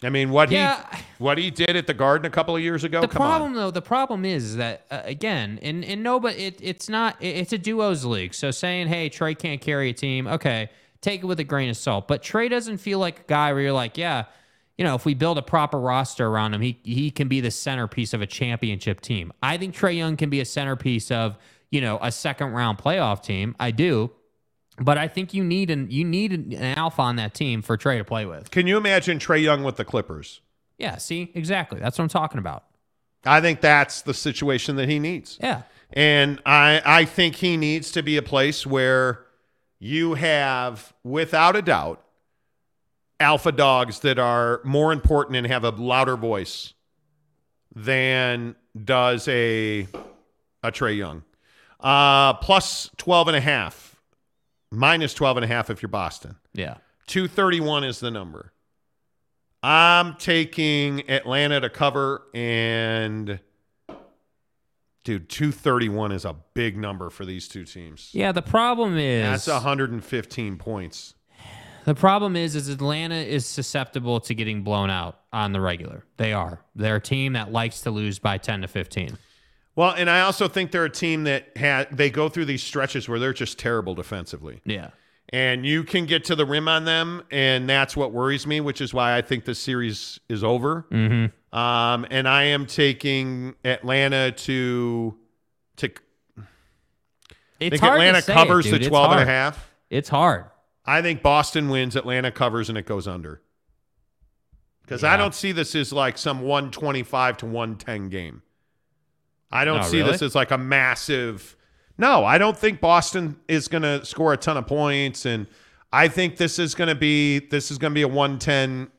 I mean, what he did at the Garden a couple of years ago. The problem is that again, in nobody, it's a duos league. So saying, hey, Trae can't carry a team, okay, take it with a grain of salt. But Trae doesn't feel like a guy where you're like, yeah, you know, if we build a proper roster around him, he can be the centerpiece of a championship team. I think Trae Young can be a centerpiece of, you know, a second round playoff team. I do. But I think you need an alpha on that team for Trae to play with. Can you imagine Trae Young with the Clippers? Yeah, see? Exactly. That's what I'm talking about. I think that's the situation that he needs. Yeah. And I think he needs to be a place where you have, without a doubt, alpha dogs that are more important and have a louder voice than does a Trae Young. Plus 12.5. Minus 12.5 if you're Boston. Yeah. 231 is the number. I'm taking Atlanta to cover, and dude, 231 is a big number for these two teams. Yeah, the problem is that's 115 points. The problem is Atlanta is susceptible to getting blown out on the regular. They are. They're a team that likes to lose by 10 to 15. Well, and I also think they're a team that they go through these stretches where they're just terrible defensively. Yeah. And you can get to the rim on them, and that's what worries me, which is why I think this series is over. Mm-hmm. And I am taking Atlanta to I think Atlanta covers the 12.5. It's hard. I think Boston wins, Atlanta covers, and it goes under. Because I don't see this as like some 125 to 110 game. I don't see this as like a massive... No, I don't think Boston is going to score a ton of points, and I think this is going to be a 110-99,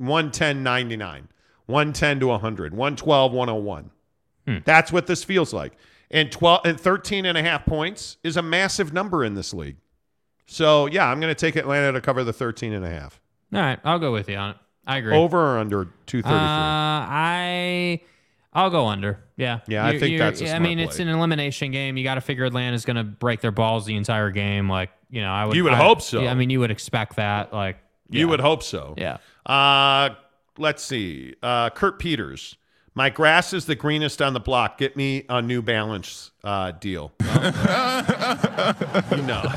110-100, 112-101. That's what this feels like. And 13.5 points is a massive number in this league. So, yeah, I'm going to take Atlanta to cover the 13.5. All right, I'll go with you on it. I agree. Over or under 233? I'll go under. Yeah. Yeah, I think that's a smart play. I mean, it's an elimination game. You got to figure Atlanta's going to break their balls the entire game. Like, you know, You would hope so. Yeah, I mean, you would expect that. Like, yeah. You would hope so. Yeah. Let's see. Kurt Peters. My grass is the greenest on the block. Get me a New Balance deal. No.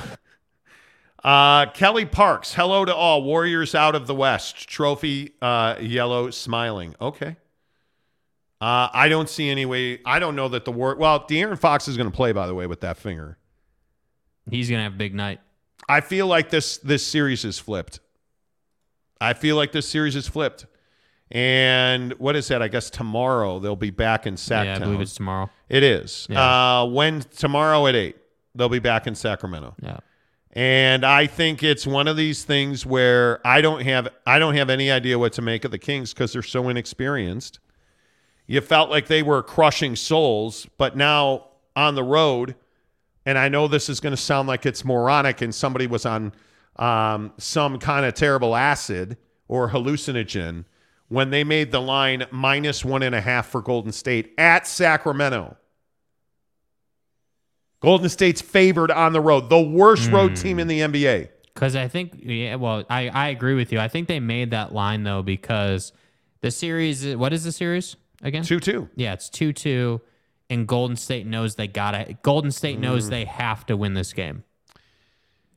Kelly Parks. Hello to all. Warriors out of the West. Trophy yellow smiling. Okay. I don't see any way. I don't know that the war. Well, De'Aaron Fox is going to play, by the way, with that finger. He's going to have a big night. I feel like this series is flipped. And what is that? I guess tomorrow they'll be back in Sac Town. I believe it's tomorrow. It is. Yeah. When tomorrow at 8, they'll be back in Sacramento. Yeah. And I think it's one of these things where I don't have any idea what to make of the Kings because they're so inexperienced. You felt like they were crushing souls, but now on the road, and I know this is going to sound like it's moronic and somebody was on some kind of terrible acid or hallucinogen when they made the line -1.5 for Golden State at Sacramento. Golden State's favored on the road, the worst road team in the NBA. Because I think, I agree with you. I think they made that line, though, because the series, what is the series? Again? 2-2. Yeah, it's 2-2, and Golden State knows they got it. Golden State knows they have to win this game.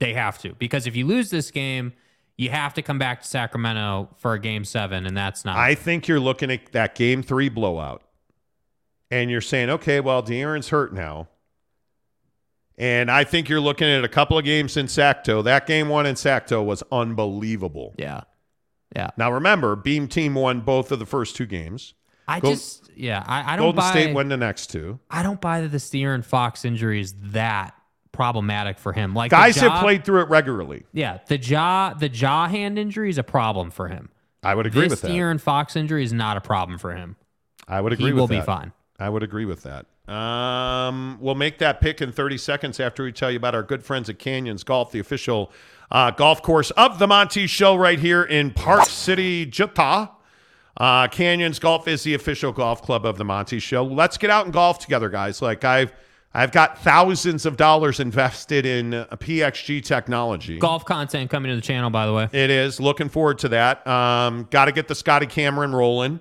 They have to, because if you lose this game, you have to come back to Sacramento for a Game 7, and that's not... I think you're looking at that Game 3 blowout, and you're saying, okay, well, De'Aaron's hurt now, and I think you're looking at a couple of games in Sacto. That Game 1 in Sacto was unbelievable. Yeah. Yeah. Now remember, Beam Team won both of the first two games. Golden State won the next two. I don't buy that the Steer and Fox injury is that problematic for him. Like guys have played through it regularly. Yeah, the jaw hand injury is a problem for him. I would agree with that. The Steer and Fox injury is not a problem for him. I would agree with that. He will be fine. I would agree with that. We'll make that pick in 30 seconds after we tell you about our good friends at Canyons Golf, the official golf course of the Monty Show right here in Park City, Utah. Canyons Golf is the official golf club of the Monty Show. Let's get out and golf together, guys. Like I've got thousands of dollars invested in PXG technology. Golf content coming to the channel, by the way. It is. Looking forward to that. Got to get the Scotty Cameron rolling.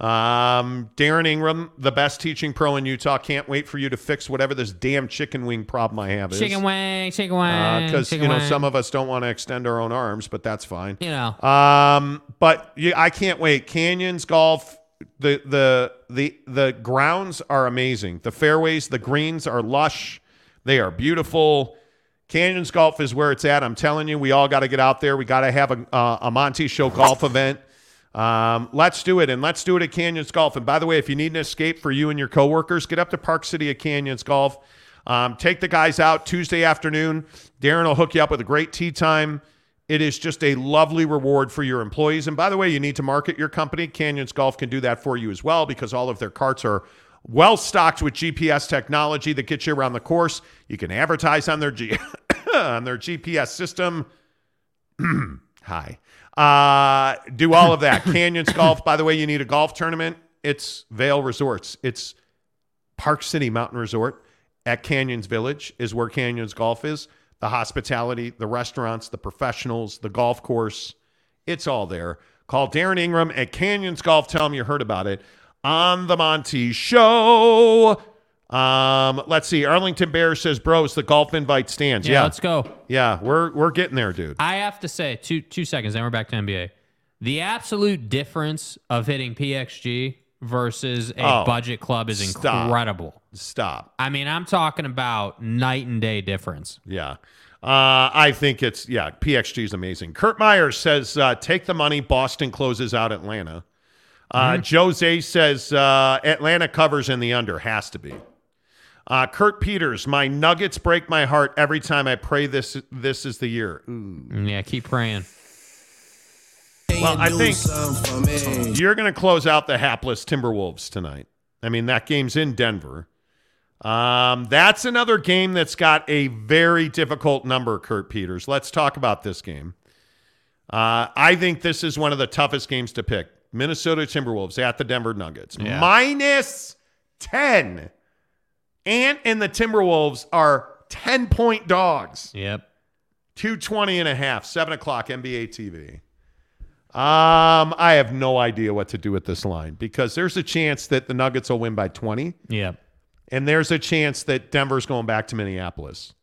Darren Ingram, the best teaching pro in Utah. Can't wait for you to fix whatever this damn chicken wing problem I have is. Chicken wing. Because, some of us don't want to extend our own arms, but that's fine. I can't wait. Canyons Golf, the grounds are amazing. The fairways, the greens are lush. They are beautiful. Canyons Golf is where it's at. I'm telling you, we all got to get out there. We got to have a Monty Show golf event. Let's do it, and let's do it at Canyons Golf. And by the way, if you need an escape for you and your coworkers, get up to Park City at Canyons Golf. Take the guys out Tuesday afternoon. Darren will hook you up with a great tea time. It is just a lovely reward for your employees. And by the way, you need to market your company. Canyons Golf can do that for you as well, because all of their carts are well stocked with GPS technology that gets you around the course. You can advertise on their GPS system. Hi. Do all of that. Canyons Golf, by the way, you need a golf tournament. It's Vail Resorts. It's Park City Mountain Resort at Canyons Village is where Canyons Golf is. The hospitality, the restaurants, the professionals, the golf course. It's all there. Call Darren Ingram at Canyons Golf. Tell him you heard about it on the Monty Show. Let's see. Arlington Bear says, bro, it's the golf invite stands. Yeah, let's go. Yeah, we're getting there, dude. I have to say, two seconds, then we're back to NBA. The absolute difference of hitting PXG versus a budget club is incredible. Stop. I mean, I'm talking about night and day difference. Yeah. I think PXG is amazing. Kurt Meyer says, take the money. Boston closes out Atlanta. Jose says, Atlanta covers in the under. Has to be. Kurt Peters, my Nuggets break my heart every time I pray this is the year. Ooh. Yeah, keep praying. Well, I think you're going to close out the hapless Timberwolves tonight. I mean, that game's in Denver. That's another game that's got a very difficult number, Kurt Peters. Let's talk about this game. I think this is one of the toughest games to pick. Minnesota Timberwolves at the Denver Nuggets. Yeah. Minus 10. Ant and the Timberwolves are 10-point dogs. Yep. 220.5, 7 o'clock NBA TV. I have no idea what to do with this line because there's a chance that the Nuggets will win by 20. Yeah. And there's a chance that Denver's going back to Minneapolis.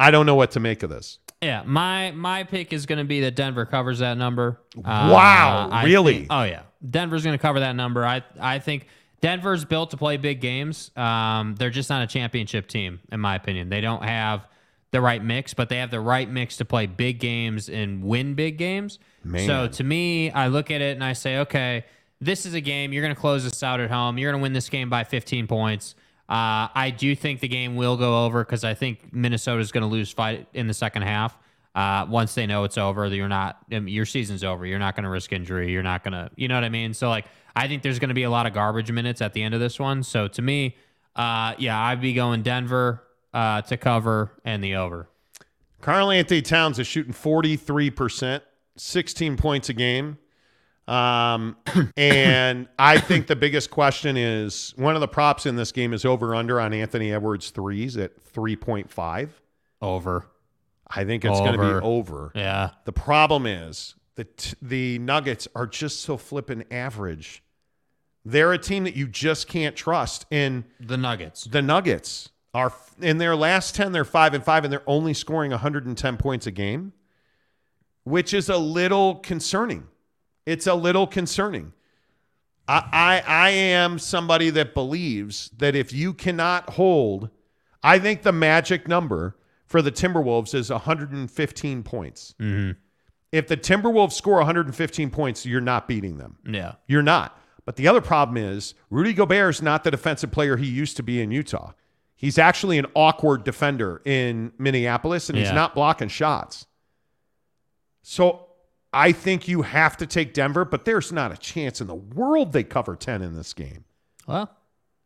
I don't know what to make of this. Yeah, my pick is going to be that Denver covers that number. Wow, really? Yeah. Denver's going to cover that number. I think Denver's built to play big games. They're just not a championship team, in my opinion. They don't have the right mix, but they have the right mix to play big games and win big games. Man. So to me, I look at it and I say, okay, this is a game. You're going to close this out at home. You're going to win this game by 15 points. I do think the game will go over because I think Minnesota's going to lose fight in the second half. Once they know it's over, your season's over. You're not going to risk injury. You're not going to, you know what I mean? So I think there's going to be a lot of garbage minutes at the end of this one. So to me, I'd be going Denver to cover and the over. Carl Anthony Towns is shooting 43%, 16 points a game. And I think the biggest question is one of the props in this game is over under on Anthony Edwards threes at 3.5. Over. I think it's going to be over. Yeah. The problem is that the Nuggets are just so flipping average. They're a team that you just can't trust. And the Nuggets are in their last 10, they're 5-5, and they're only scoring 110 points a game, which is a little concerning. It's a little concerning. I am somebody that believes that if you cannot hold, I think the magic number for the Timberwolves is 115 points. Mm-hmm. If the Timberwolves score 115 points, you're not beating them. Yeah. You're not. But the other problem is Rudy Gobert is not the defensive player he used to be in Utah. He's actually an awkward defender in Minneapolis, and he's not blocking shots. So I think you have to take Denver, but there's not a chance in the world they cover 10 in this game. Well,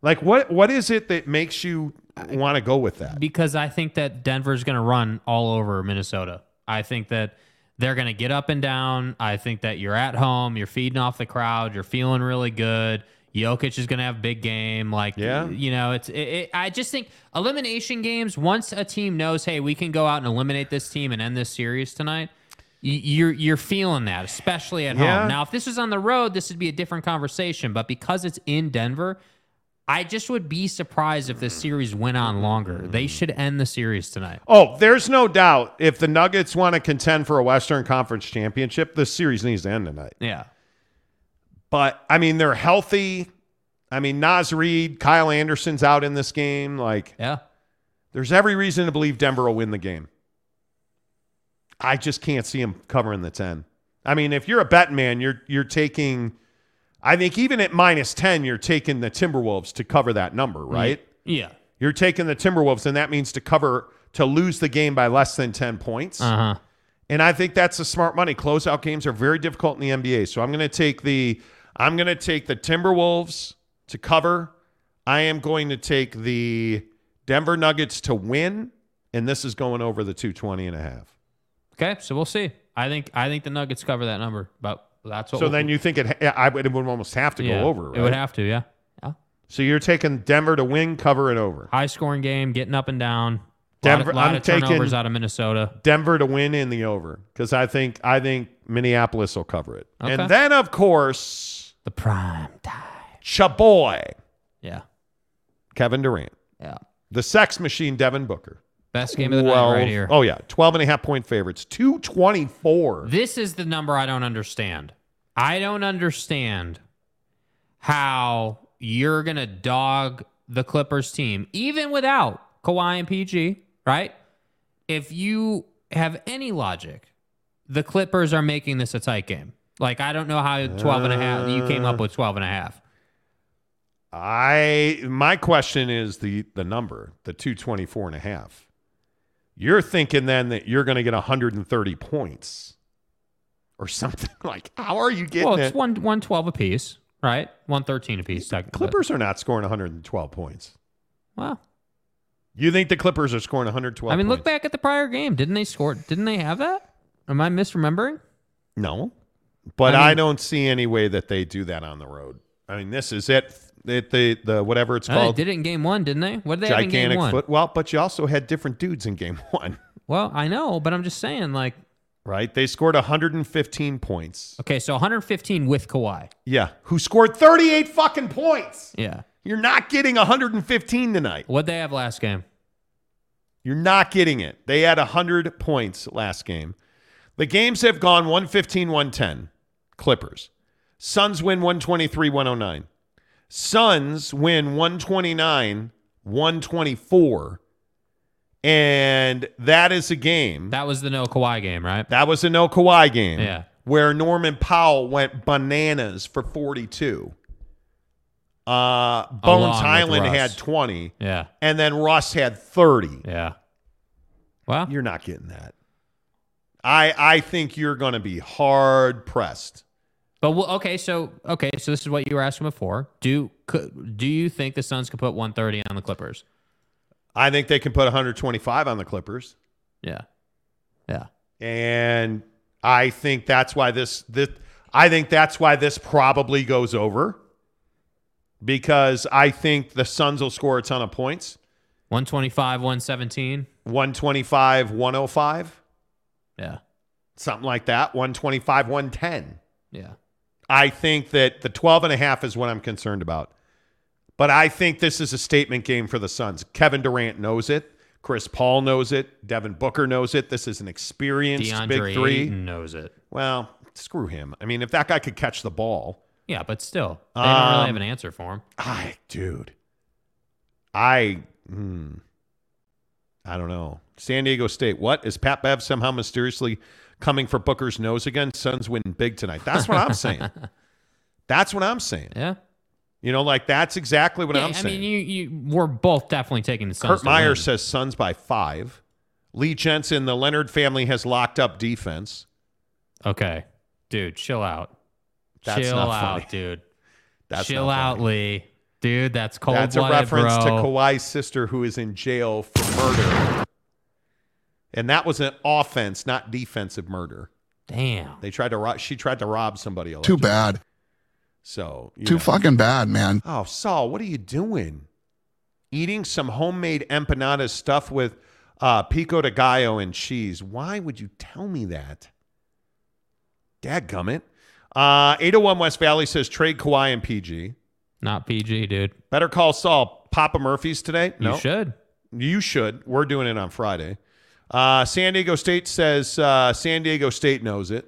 like what is it that makes you want to go with that? Because I think that Denver's going to run all over Minnesota. I think that they're going to get up and down. I think that you're at home, you're feeding off the crowd, you're feeling really good. Jokic is going to have a big game. You know, I just think elimination games, once a team knows, hey, we can go out and eliminate this team and end this series tonight, you're feeling that, especially at home. Now, if this was on the road, this would be a different conversation. But because it's in Denver, I just would be surprised if this series went on longer. They should end the series tonight. Oh, there's no doubt. If the Nuggets want to contend for a Western Conference championship, this series needs to end tonight. Yeah. But, I mean, they're healthy. I mean, Naz Reid, Kyle Anderson's out in this game. There's every reason to believe Denver will win the game. I just can't see them covering the 10. I mean, if you're a bet man, you're taking... I think even at minus 10, you're taking the Timberwolves to cover that number, right? Yeah. You're taking the Timberwolves, and that means to lose the game by less than 10 points. Uh-huh. And I think that's the smart money. Closeout games are very difficult in the NBA. So I'm going to take the Timberwolves to cover. I am going to take the Denver Nuggets to win, and this is going over the 220.5. Okay, so we'll see. I think the Nuggets cover that number, but that's what. So then you think it would almost have to go over, right? It would have to, yeah. So you're taking Denver to win, cover it over. High-scoring game, getting up and down. Denver, a lot of turnovers out of Minnesota. Denver to win in the over, because I think Minneapolis will cover it. Okay. And then, of course... the prime time. Chaboy. Yeah. Kevin Durant. Yeah. The sex machine, Devin Booker. Best game of the night right here. Oh, yeah. 12.5-point favorites. 224. This is the number I don't understand. I don't understand how you're going to dog the Clippers team, even without Kawhi and PG, right? If you have any logic, the Clippers are making this a tight game. I don't know how 12.5, you came up with 12.5. My question is the number, the 224.5. You're thinking then that you're going to get 130 points or something. How are you getting it? Well, it's 112 apiece, right? 113 apiece. Clippers are not scoring 112 points. Wow. You think the Clippers are scoring 112 points? I mean, look back at the prior game. Didn't they have that? Am I misremembering? No. But I don't see any way that they do that on the road. I mean, this is it. The whatever it's called. They did it in game one, didn't they? What did they have in game one? Well, but you also had different dudes in game one. Well, I know, but I'm just saying, Right? They scored 115 points. Okay, so 115 with Kawhi. Yeah, who scored 38 fucking points. Yeah. You're not getting 115 tonight. What'd they have last game? You're not getting it. They had 100 points last game. The games have gone 115-110. Clippers. Suns win 123-109. Suns win 129-124, and that is a game. That was the no Kawhi game, right? That was the no Kawhi game. Yeah, where Norman Powell went bananas for 42. Bones Highland had 20. Yeah, and then Russ had 30. Yeah, well, you're not getting that. I think you're going to be hard pressed. But okay, so this is what you were asking before. Do you think the Suns can put 130 on the Clippers? I think they can put 125 on the Clippers. Yeah. And I think that's why this probably goes over, because I think the Suns will score a ton of points. 125, 117. 125, 105. Yeah. Something like that. 125, 110. Yeah. I think that the 12.5 is what I'm concerned about. But I think this is a statement game for the Suns. Kevin Durant knows it. Chris Paul knows it. Devin Booker knows it. This is an experienced Big Three. DeAndre knows it. Well, screw him. I mean, if that guy could catch the ball. Yeah, but still, they don't really have an answer for him. I, dude. I, mm, I don't know. San Diego State. What? Is Pat Bev somehow mysteriously coming for Booker's nose again? Suns win big tonight. That's what I'm saying. That's what I'm saying. Yeah. You know, like, that's exactly what I'm saying. I mean, we're both definitely taking the Suns. Kurt Meyer says Suns by 5. Lee Jensen, the Leonard family has locked up defense. Okay. Dude, chill out. That's chill out, funny. Dude. That's chill out, Lee. Dude, that's cold. That's a reference to Kawhi's sister who is in jail for murder. And that was an offense, not defensive murder. Damn. She tried to rob somebody. Allegedly. Too bad. So too fucking bad, man. Oh, Saul, what are you doing? Eating some homemade empanadas stuffed with pico de gallo and cheese. Why would you tell me that? Dadgummit. 801 West Valley says trade Kawhi and PG. Not PG, dude. Better call Saul. Papa Murphy's today? No. You should. You should. We're doing it on Friday. San Diego State says San Diego State knows it.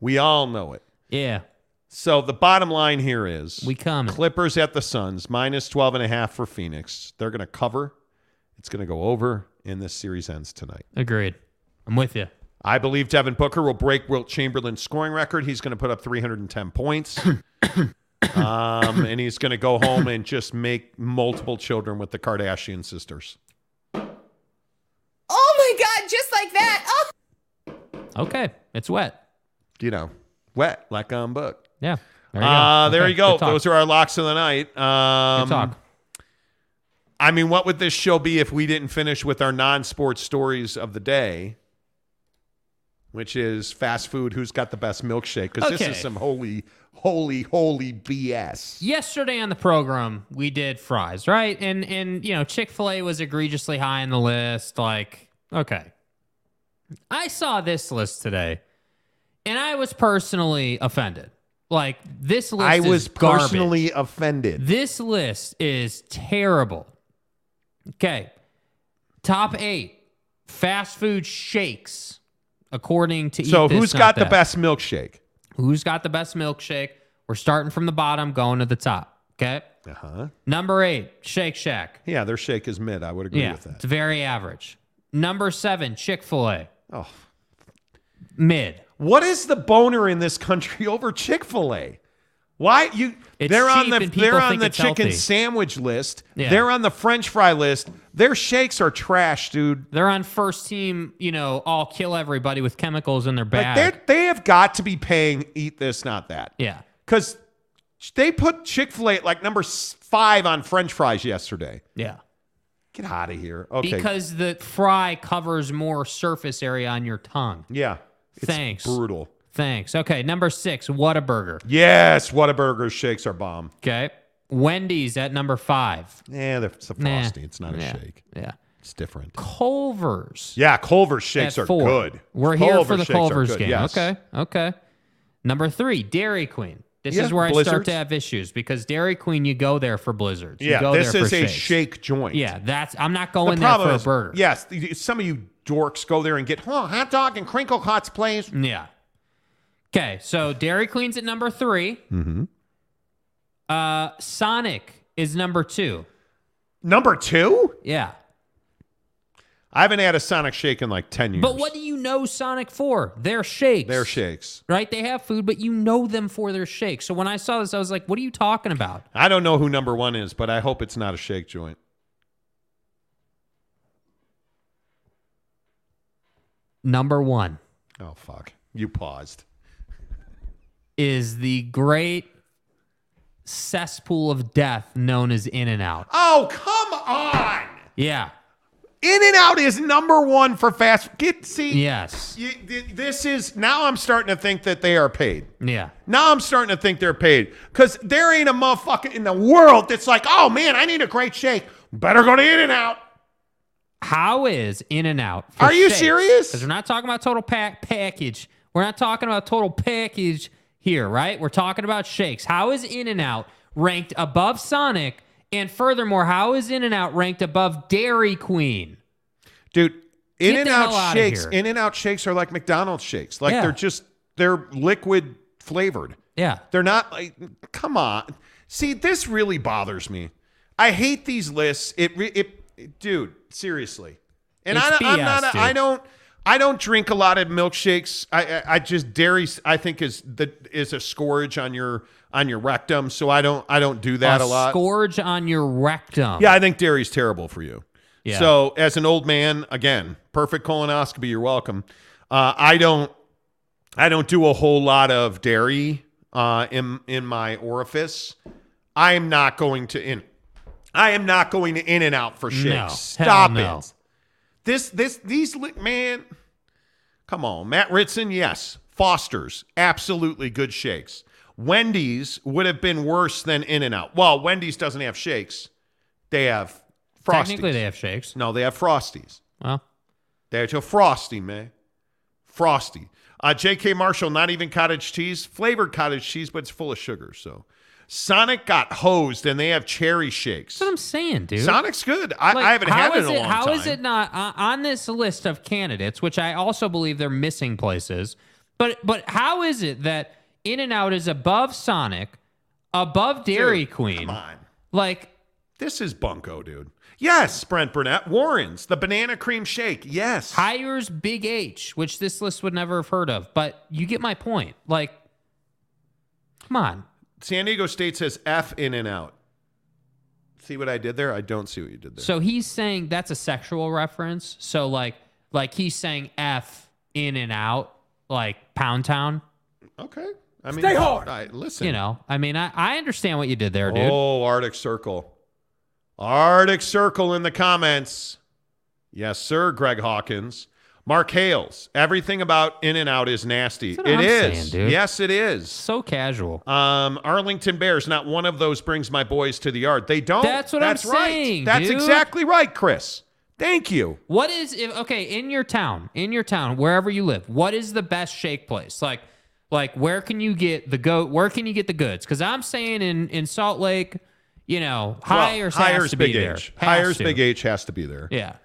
We all know it. Yeah. So the bottom line here is we come Clippers at the Suns, minus 12.5 for Phoenix. They're going to cover. It's going to go over, and this series ends tonight. Agreed. I'm with you. I believe Devin Booker will break Wilt Chamberlain's scoring record. He's going to put up 310 points. And he's going to go home and just make multiple children with the Kardashian sisters. Oh my God, just like that. Oh. Okay, it's wet. You know, wet like I'm booked. Yeah. There you go. Okay, there you go. Those are our locks of the night. Good talk. I mean, what would this show be if we didn't finish with our non-sports stories of the day, which is fast food, who's got the best milkshake? Because this is some holy BS. Yesterday on the program, we did fries, right? And you know, Chick-fil-A was egregiously high on the list. Like, okay. I saw this list today, and I was personally offended. Like, this list is garbage. I was personally offended. This list is terrible. Okay. Top 8 fast food shakes, according to So who's got the best milkshake? Who's got the best milkshake? We're starting from the bottom, going to the top. Okay? Uh-huh. Number 8, Shake Shack. Yeah, their shake is mid. I would agree with that. It's very average. Number 7, Chick-fil-A. Oh. Mid. What is the boner in this country over Chick-fil-A? Why you? They're on the chicken sandwich list. Yeah. They're on the French fry list. Their shakes are trash, dude. They're on first team. You know, I'll kill everybody with chemicals in their bag. Like, they have got to be paying. Eat this, not that. Yeah, because they put Chick-fil-A at like number 5 on French fries yesterday. Yeah, get out of here. Okay, because the fry covers more surface area on your tongue. Yeah. Thanks. It's brutal. Thanks. Okay, number 6, Whataburger. Yes, Whataburger shakes are bomb. Okay. Wendy's at number 5. Yeah, it's a frosty. Nah. It's not a shake. Yeah. It's different. Culver's. Yeah, Culver's shakes are good. We're here for the Culver's game. Yes. Okay. Number 3, Dairy Queen. This is where blizzards. I start to have issues because Dairy Queen, you go there for blizzards. Yeah, you go this there is for a shake joint. Yeah, I'm not going there for a burger. Yes, some of you dorks go there and get hot dog and crinkle cuts, please. Yeah. Okay, so Dairy Queen's at number 3. Mm-hmm. Sonic is number 2. Number 2? Yeah. I haven't had a Sonic shake in like 10 years. But what do you know Sonic for? Their shakes. Their shakes. Right? They have food, but you know them for their shakes. So when I saw this, I was like, what are you talking about? I don't know who number 1 is, but I hope it's not a shake joint. Number 1. Oh, fuck. You paused. Is the great cesspool of death known as In-N-Out. Oh, come on. Yeah. In-N-Out is number 1 for fast food. Yes. Now I'm starting to think that they are paid. Yeah. Now I'm starting to think they're paid because there ain't a motherfucker in the world that's like, oh, man, I need a great shake. Better go to In-N-Out. How is In-N-Out? Are you serious? Because we're not talking about total package. We're not talking about total package here, right? We're talking about shakes. How is In-N-Out ranked above Sonic? And furthermore, how is In-N-Out ranked above Dairy Queen? Dude, In-N-Out shakes are like McDonald's shakes. Like they're liquid flavored. Yeah. They're not like, come on. See, this really bothers me. I hate these lists. Dude, seriously. And I don't drink a lot of milkshakes. I just dairy, I think, is a scourge on your rectum. So I don't do that a lot. Scourge on your rectum. Yeah, I think dairy's terrible for you. Yeah. So as an old man, again, perfect colonoscopy. You're welcome. I don't do a whole lot of dairy in my orifice. I am not going to In-N-Out for shakes. No, stop no. it. Man, come on. Matt Ritson, yes. Foster's, absolutely good shakes. Wendy's would have been worse than In-N-Out. Well, Wendy's doesn't have shakes. They have Frosties. Technically, they have shakes. No, they have Frosties. Well, they're too frosty, man. Frosty. J.K. Marshall, not even cottage cheese. Flavored cottage cheese, but it's full of sugar, so... Sonic got hosed, and they have cherry shakes. That's what I'm saying, dude. Sonic's good. I haven't had it in a long time. How is it not on this list of candidates, which I also believe they're missing places, but how is it that In-N-Out is above Sonic, above Dairy Queen? Come on. Like, this is bunko, dude. Yes, Brent Burnett. Warren's, the banana cream shake. Yes. Hires Big H, which this list would never have heard of, but you get my point. Like, come on. San Diego State says F In-N-Out. See what I did there? I don't see what you did there. So he's saying that's a sexual reference. So like he's saying F In-N-Out, like Pound Town. Okay. I mean, stay hard. Right, listen. You know, I mean, I understand what you did there, dude. Oh, Arctic Circle. Arctic Circle in the comments. Yes, sir, Greg Hawkins. Mark Hales, everything about In-N-Out is nasty. It is. Saying, yes, it is. So casual. Arlington Bears, not one of those brings my boys to the yard. They don't. That's what I'm right. saying. That's dude. Exactly right, Chris. Thank you. What is, in your town, wherever you live, what is the best shake place? Like where can you get the goat? Where can you get the goods? Because I'm saying in Salt Lake, you know, Hires Big H has to be there. Yeah.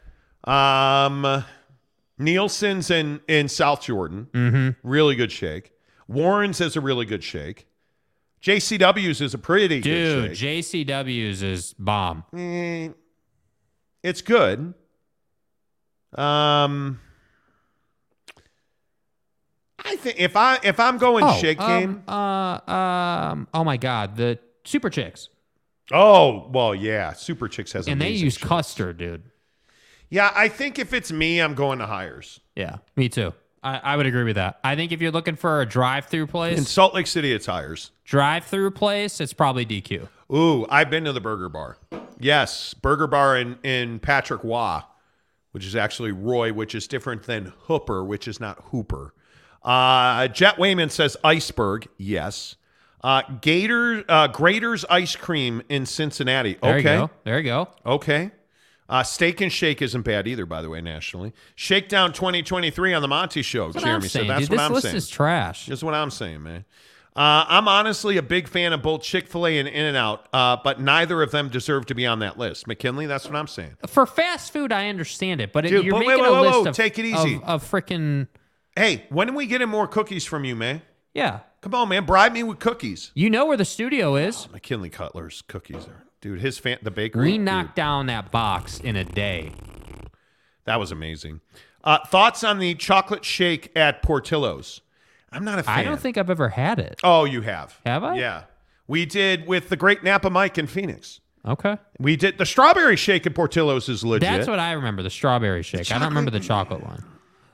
Nielsen's in South Jordan. Mm-hmm. Really good shake. Warren's is a really good shake. JCW's is a pretty good shake. Dude, JCW's is bomb. It's good. I think if I'm going shake game. Oh my God, the Super Chicks. Oh, well, yeah. Super Chicks has amazing. And they use shakes. Custard, dude. Yeah, I think if it's me, I'm going to Hires. Yeah, me too. I would agree with that. I think if you're looking for a drive-through place... In Salt Lake City, it's Hires. Drive-through place, it's probably DQ. Ooh, I've been to the Burger Bar. Yes, Burger Bar in Patrick Waugh, which is actually Roy, which is different than Hooper, which is not Hooper. Jet Wayman says Iceberg. Yes. Grater's Ice Cream in Cincinnati. Okay. There you go. Okay. Steak and Shake isn't bad either, by the way, nationally. Shakedown 2023 on the Monty Show, Jeremy said. That's what I'm saying. This list is trash. That's what I'm saying, man. I'm honestly a big fan of both Chick-fil-A and In-N-Out, but neither of them deserve to be on that list. McKinley, that's what I'm saying. For fast food, I understand it, but dude, you're making a list of freaking... Hey, when are we getting more cookies from you, man? Yeah. Come on, man. Bribe me with cookies. You know where the studio is. Oh, McKinley Cutler's cookies are... Dude, the bakery. We knocked down that box in a day. That was amazing. Thoughts on the chocolate shake at Portillo's? I'm not a fan. I don't think I've ever had it. Oh, you have. Have I? Yeah. We did with the great Napa Mike in Phoenix. Okay. We did the strawberry shake at Portillo's is legit. That's what I remember, the strawberry shake. I don't remember the chocolate one.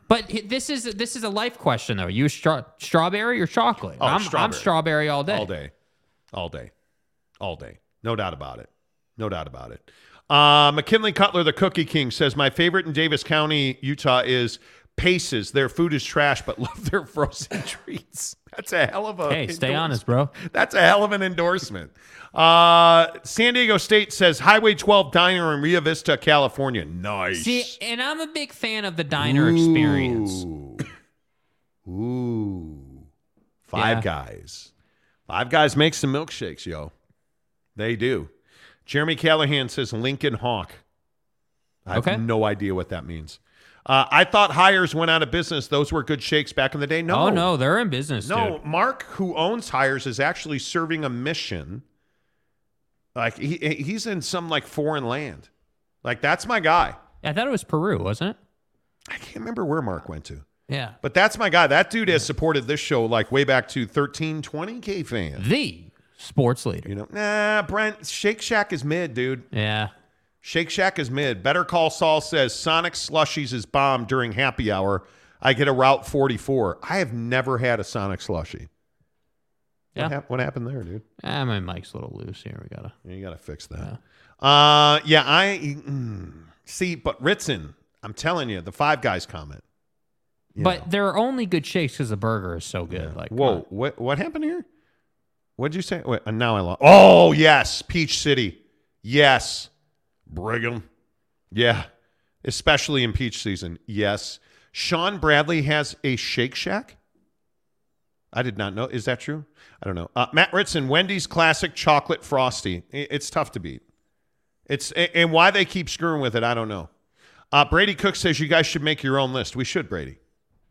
But this is a life question, though. You strawberry or chocolate? Oh, I'm strawberry all day. All day. No doubt about it. McKinley Cutler, the Cookie King, says, my favorite in Davis County, Utah is Pace's. Their food is trash, but love their frozen treats. That's a hell of a... Hey, stay honest, bro. That's a hell of an endorsement. San Diego State says, Highway 12 Diner in Rio Vista, California. Nice. See, and I'm a big fan of the diner experience. Ooh. Five Guys. Five Guys make some milkshakes, yo. They do. Jeremy Callahan says Lincoln Hawk. I have no idea what that means. I thought Hires went out of business. Those were good shakes back in the day. No. Oh, no. They're in business, dude. Mark, who owns Hires, is actually serving a mission. Like, he's in some, like, foreign land. Like, that's my guy. I thought it was Peru, wasn't it? I can't remember where Mark went to. Yeah. But that's my guy. That dude has supported this show like way back to 1320 KFan. The sports leader. You know, nah, Brent, Shake Shack is mid, dude. Yeah. Shake Shack is mid. Better Call Saul says Sonic Slushies is bomb during happy hour. I get a Route 44. I have never had a Sonic Slushie. Yeah. What happened there, dude? My mic's a little loose here. You gotta fix that. Yeah. See, but Ritson, I'm telling you, the Five Guys comment. But there are only good shakes because the burger is so good. Yeah. Like, whoa, what happened here? What'd you say? Wait, and now I lost. Oh, yes. Peach City. Yes. Brigham. Yeah. Especially in peach season. Yes. Sean Bradley has a Shake Shack? I did not know. Is that true? I don't know. Matt Ritson, Wendy's classic chocolate frosty. It's tough to beat. And why they keep screwing with it, I don't know. Brady Cook says you guys should make your own list. We should, Brady.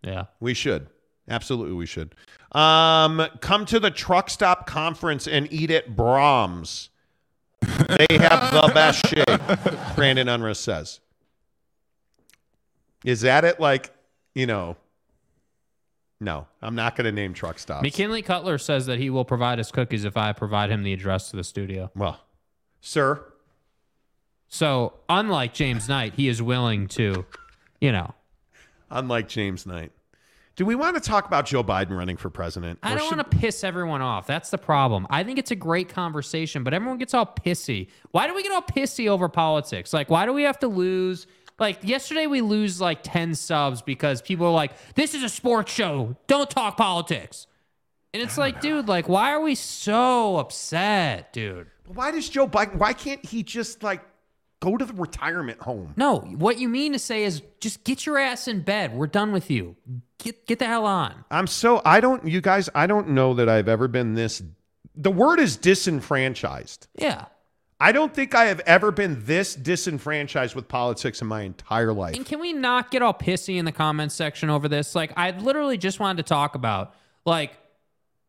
Yeah. We should. Absolutely, we should. Come to the Truck Stop Conference and eat at Brahms. They have the best shake, Brandon Unruh says. Is that it? Like, you know, no, I'm not going to name truck stops. McKinley Cutler says that he will provide us cookies if I provide him the address to the studio. Well, sir. So, unlike James Knight, he is willing to, you know. Unlike James Knight. Do we want to talk about Joe Biden running for president? I don't want to piss everyone off. That's the problem. I think it's a great conversation, but everyone gets all pissy. Why do we get all pissy over politics? Like, why do we have to lose? Like, yesterday we lose, like, 10 subs because people are like, this is a sports show. Don't talk politics. And it's like, dude, like, why are we so upset, dude? Why does Joe Biden, why can't he just, like, go to the retirement home? No, what you mean to say is just get your ass in bed. We're done with you. Get the hell on. I don't know that I've ever been this. The word is disenfranchised. Yeah. I don't think I have ever been this disenfranchised with politics in my entire life. And can we not get all pissy in the comments section over this? Like, I literally just wanted to talk about, like,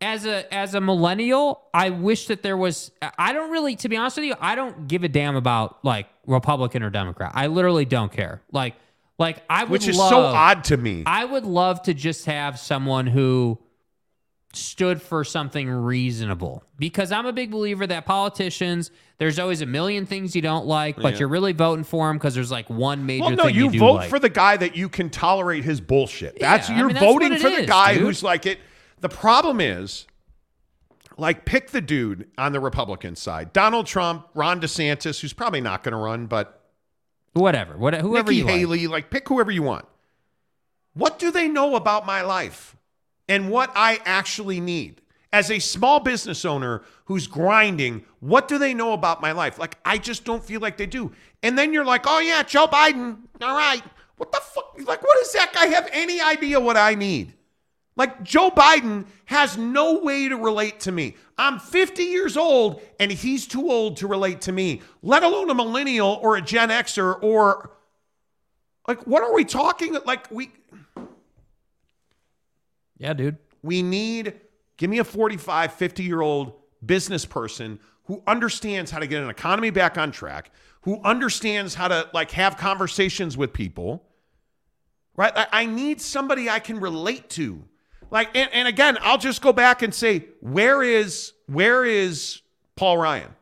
as a millennial, I wish that there was, I don't really, to be honest with you, I don't give a damn about, like, Republican or Democrat. I literally don't care. Like I would Which is love, so odd to me. I would love to just have someone who stood for something reasonable, because I'm a big believer that politicians, there's always a million things you don't like, but you're really voting for them because there's like one major thing you do like. You vote for the guy that you can tolerate his bullshit. You're voting for the guy who's like it. The problem is, like, pick the dude on the Republican side. Donald Trump, Ron DeSantis, who's probably not going to run, but whoever Nikki Haley, like, pick whoever you want. What do they know about my life? And what I actually need as a small business owner who's grinding, what do they know about my life? Like, I just don't feel like they do. And then you're like, oh yeah, Joe Biden. All right. What the fuck? Like, what does that guy have any idea what I need? Like, Joe Biden has no way to relate to me. I'm 50 years old and he's too old to relate to me, let alone a millennial or a Gen Xer or, like, what are we talking? Like, yeah, dude. We need, give me a 45, 50-year-old business person who understands how to get an economy back on track, who understands how to, like, have conversations with people, right? I need somebody I can relate to. Like, and again, I'll just go back and say, where is Paul Ryan?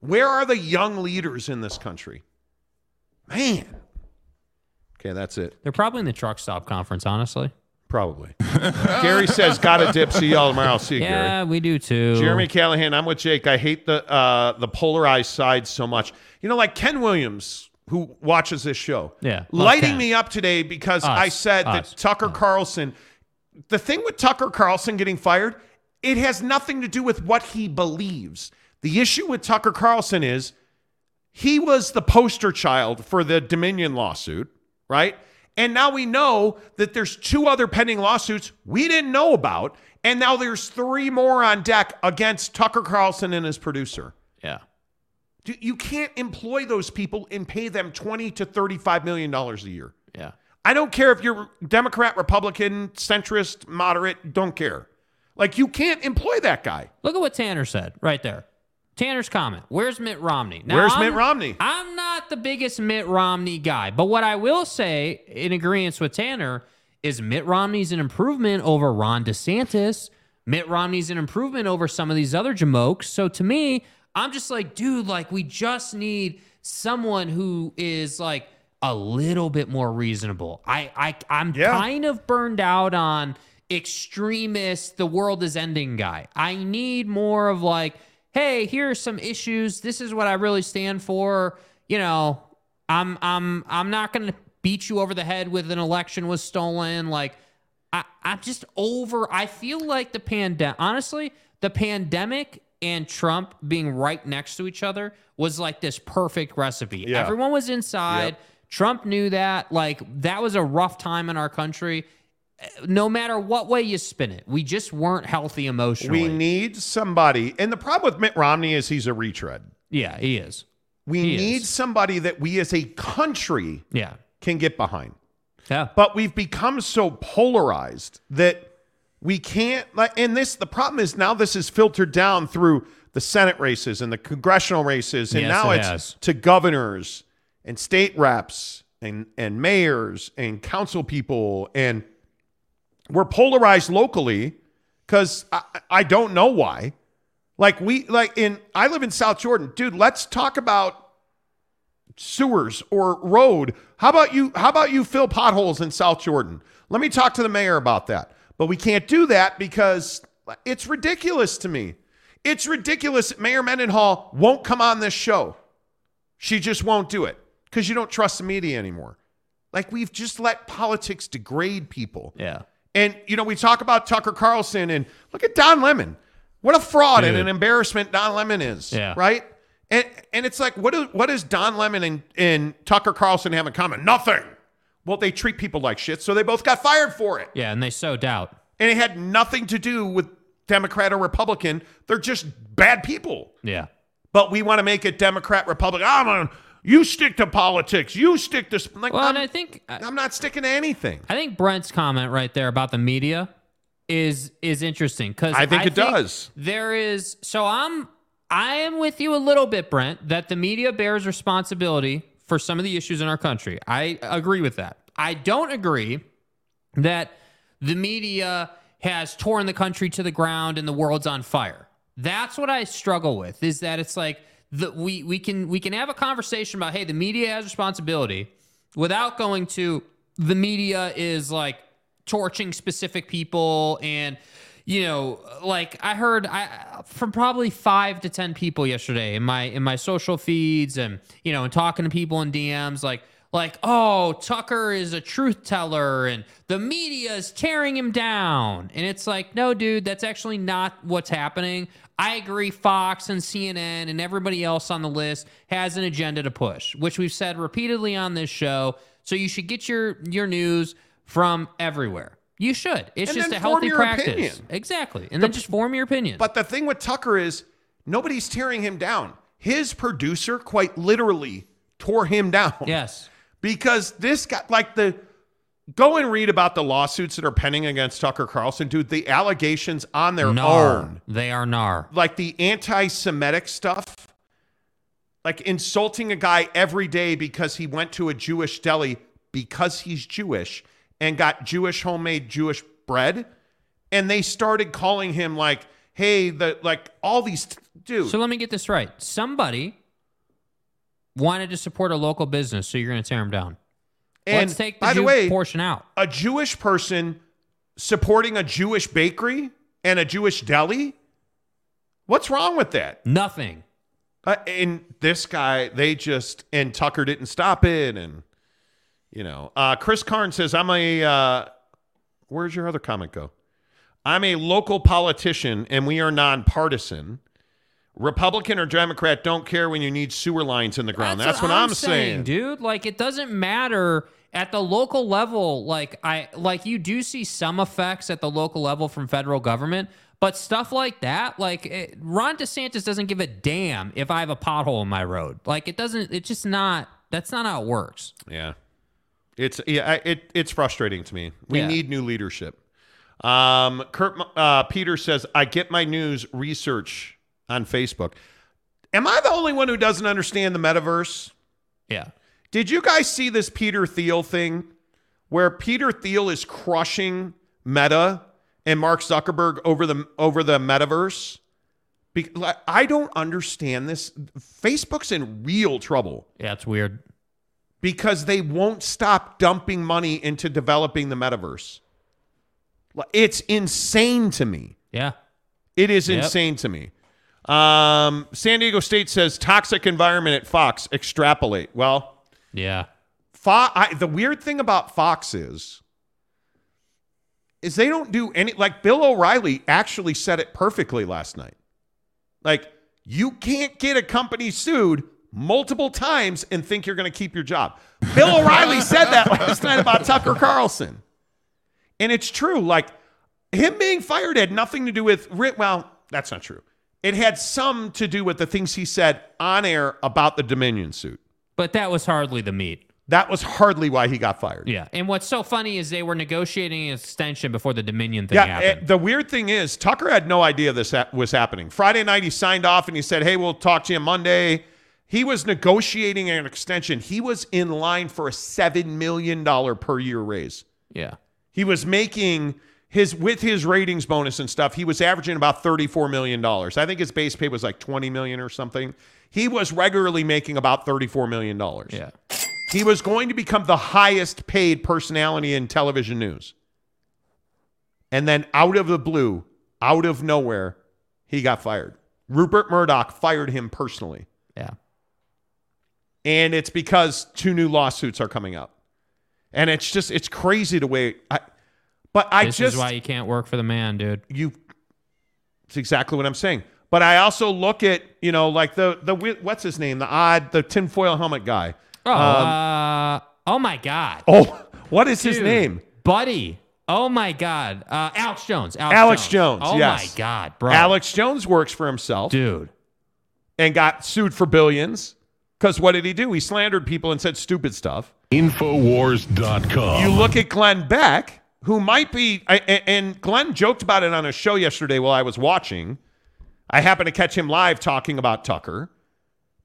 Where are the young leaders in this country? Man. Okay, that's it. They're probably in the truck stop conference, honestly. Probably. Gary says, got a dip. See y'all tomorrow. See you, Gary. Yeah, we do too. Jeremy Callahan, I'm with Jake. I hate the polarized side so much. You know, like Ken Williams, who watches this show, lighting me up today because I said that Tucker Carlson, the thing with Tucker Carlson getting fired, it has nothing to do with what he believes. The issue with Tucker Carlson is he was the poster child for the Dominion lawsuit, right? And now we know that there's two other pending lawsuits we didn't know about. And now there's three more on deck against Tucker Carlson and his producer. Yeah. You can't employ those people and pay them $20 to $35 million a year. Yeah. I don't care if you're Democrat, Republican, centrist, moderate, don't care. Like, you can't employ that guy. Look at what Tanner said right there. Tanner's comment, where's Mitt Romney? Now, where's Mitt Romney? I'm not the biggest Mitt Romney guy, but what I will say in agreement with Tanner is Mitt Romney's an improvement over Ron DeSantis. Mitt Romney's an improvement over some of these other jamokes. So to me, I'm just like, dude, like we just need someone who is like a little bit more reasonable. I'm kind of burned out on extremist, the world is ending guy. I need more of like, hey, here are some issues. This is what I really stand for. You know, I'm not going to beat you over the head with an election was stolen. Like, I feel like the pandemic, honestly, the pandemic and Trump being right next to each other was like this perfect recipe. Yeah. Everyone was inside. Yep. Trump knew that. Like, that was a rough time in our country. No matter what way you spin it, we just weren't healthy emotionally. We need somebody. And the problem with Mitt Romney is he's a retread. Yeah, he is. We need somebody that we as a country can get behind. Yeah. But we've become so polarized that we can't. The problem is now this is filtered down through the Senate races and the congressional races. And now it's to governors and state reps and mayors and council people. And we're polarized locally because I don't know why. I live in South Jordan. Dude, let's talk about sewers or road. How about you fill potholes in South Jordan? Let me talk to the mayor about that. But we can't do that because it's ridiculous to me. It's ridiculous that Mayor Mendenhall won't come on this show. She just won't do it because you don't trust the media anymore. Like, we've just let politics degrade people. Yeah. And, you know, we talk about Tucker Carlson and look at Don Lemon. What a fraud and an embarrassment Don Lemon is, right? And it's like, what does Don Lemon and Tucker Carlson have in common? Nothing. Well, they treat people like shit, so they both got fired for it. Yeah, and they sow doubt. And it had nothing to do with Democrat or Republican. They're just bad people. Yeah. But we want to make it Democrat, Republican. You stick to politics. You stick to... I'm not sticking to anything. I think Brent's comment right there about the media is interesting. Because I think it does. There is... So I am with you a little bit, Brent, that the media bears responsibility for some of the issues in our country. I agree with that. I don't agree that the media has torn the country to the ground and the world's on fire. That's what I struggle with, is that it's like... We can have a conversation about, hey, the media has responsibility without going to the media is like torching specific people. And, you know, like I heard from probably 5 to 10 people yesterday in my social feeds and, you know, and talking to people in DMs like, oh, Tucker is a truth teller and the media is tearing him down. And it's like, no, dude, that's actually not what's happening. I agree Fox and CNN and everybody else on the list has an agenda to push, which we've said repeatedly on this show. So you should get your news from everywhere. You should. It's just a healthy practice. Opinion. Exactly. And then just form your opinion. But the thing with Tucker is nobody's tearing him down. His producer quite literally tore him down. Yes. Because this guy, go and read about the lawsuits that are pending against Tucker Carlson, dude. The allegations on their own. They are gnar. Like the anti-Semitic stuff, like insulting a guy every day because he went to a Jewish deli because he's Jewish and got Jewish homemade Jewish bread. And they started calling him like, hey, all these dudes. So let me get this right. Somebody wanted to support a local business, so you're going to tear them down. And let's take the Jew portion out. A Jewish person supporting a Jewish bakery and a Jewish deli? What's wrong with that? Nothing. And this guy, and Tucker didn't stop it. And, you know, Chris Karn says, where's your other comment go? I'm a local politician and we are nonpartisan. Republican or Democrat don't care when you need sewer lines in the ground. That's what I'm saying, dude. Like, it doesn't matter at the local level. Like you do see some effects at the local level from federal government, but stuff like that, Ron DeSantis doesn't give a damn if I have a pothole in my road. Like, it doesn't. It's just not. That's not how it works. Yeah, it's frustrating to me. We need new leadership. Kurt Peter says, I get my news research on Facebook. Am I the only one who doesn't understand the metaverse? Yeah. Did you guys see this Peter Thiel thing where Peter Thiel is crushing Meta and Mark Zuckerberg over the metaverse? I don't understand this. Facebook's in real trouble. Yeah, it's weird. Because they won't stop dumping money into developing the metaverse. It's insane to me. Yeah. It is insane to me. San Diego State says toxic environment at Fox. Extrapolate. Well, yeah. The weird thing about Fox is they don't do any, like Bill O'Reilly actually said it perfectly last night. Like, you can't get a company sued multiple times and think you're going to keep your job. Bill O'Reilly said that last night about Tucker Carlson. And it's true. Like, him being fired had nothing to do with, well, that's not true. It had some to do with the things he said on air about the Dominion suit. But that was hardly the meat. That was hardly why he got fired. Yeah. And what's so funny is they were negotiating an extension before the Dominion thing happened. The weird thing is Tucker had no idea this was happening. Friday night he signed off and he said, hey, we'll talk to you Monday. He was negotiating an extension. He was in line for a $7 million per year raise. Yeah. He was making... with his ratings bonus and stuff, he was averaging about $34 million. I think his base pay was like $20 million or something. He was regularly making about $34 million. Yeah. He was going to become the highest paid personality in television news. And then out of the blue, out of nowhere, he got fired. Rupert Murdoch fired him personally. Yeah. And it's because 2 new lawsuits are coming up. And it's just, it's crazy the way... This is why you can't work for the man, dude. It's exactly what I'm saying. But I also look at, you know, like the what's his name? The tinfoil helmet guy. Oh my God. Oh, what is his name? Buddy. Oh my God. Alex Jones. Alex Jones. Oh yes. My God, bro. Alex Jones works for himself. Dude. And got sued for billions. Because what did he do? He slandered people and said stupid stuff. Infowars.com. You look at Glenn Beck. Who might be, and Glenn joked about it on a show yesterday while I was watching. I happened to catch him live talking about Tucker.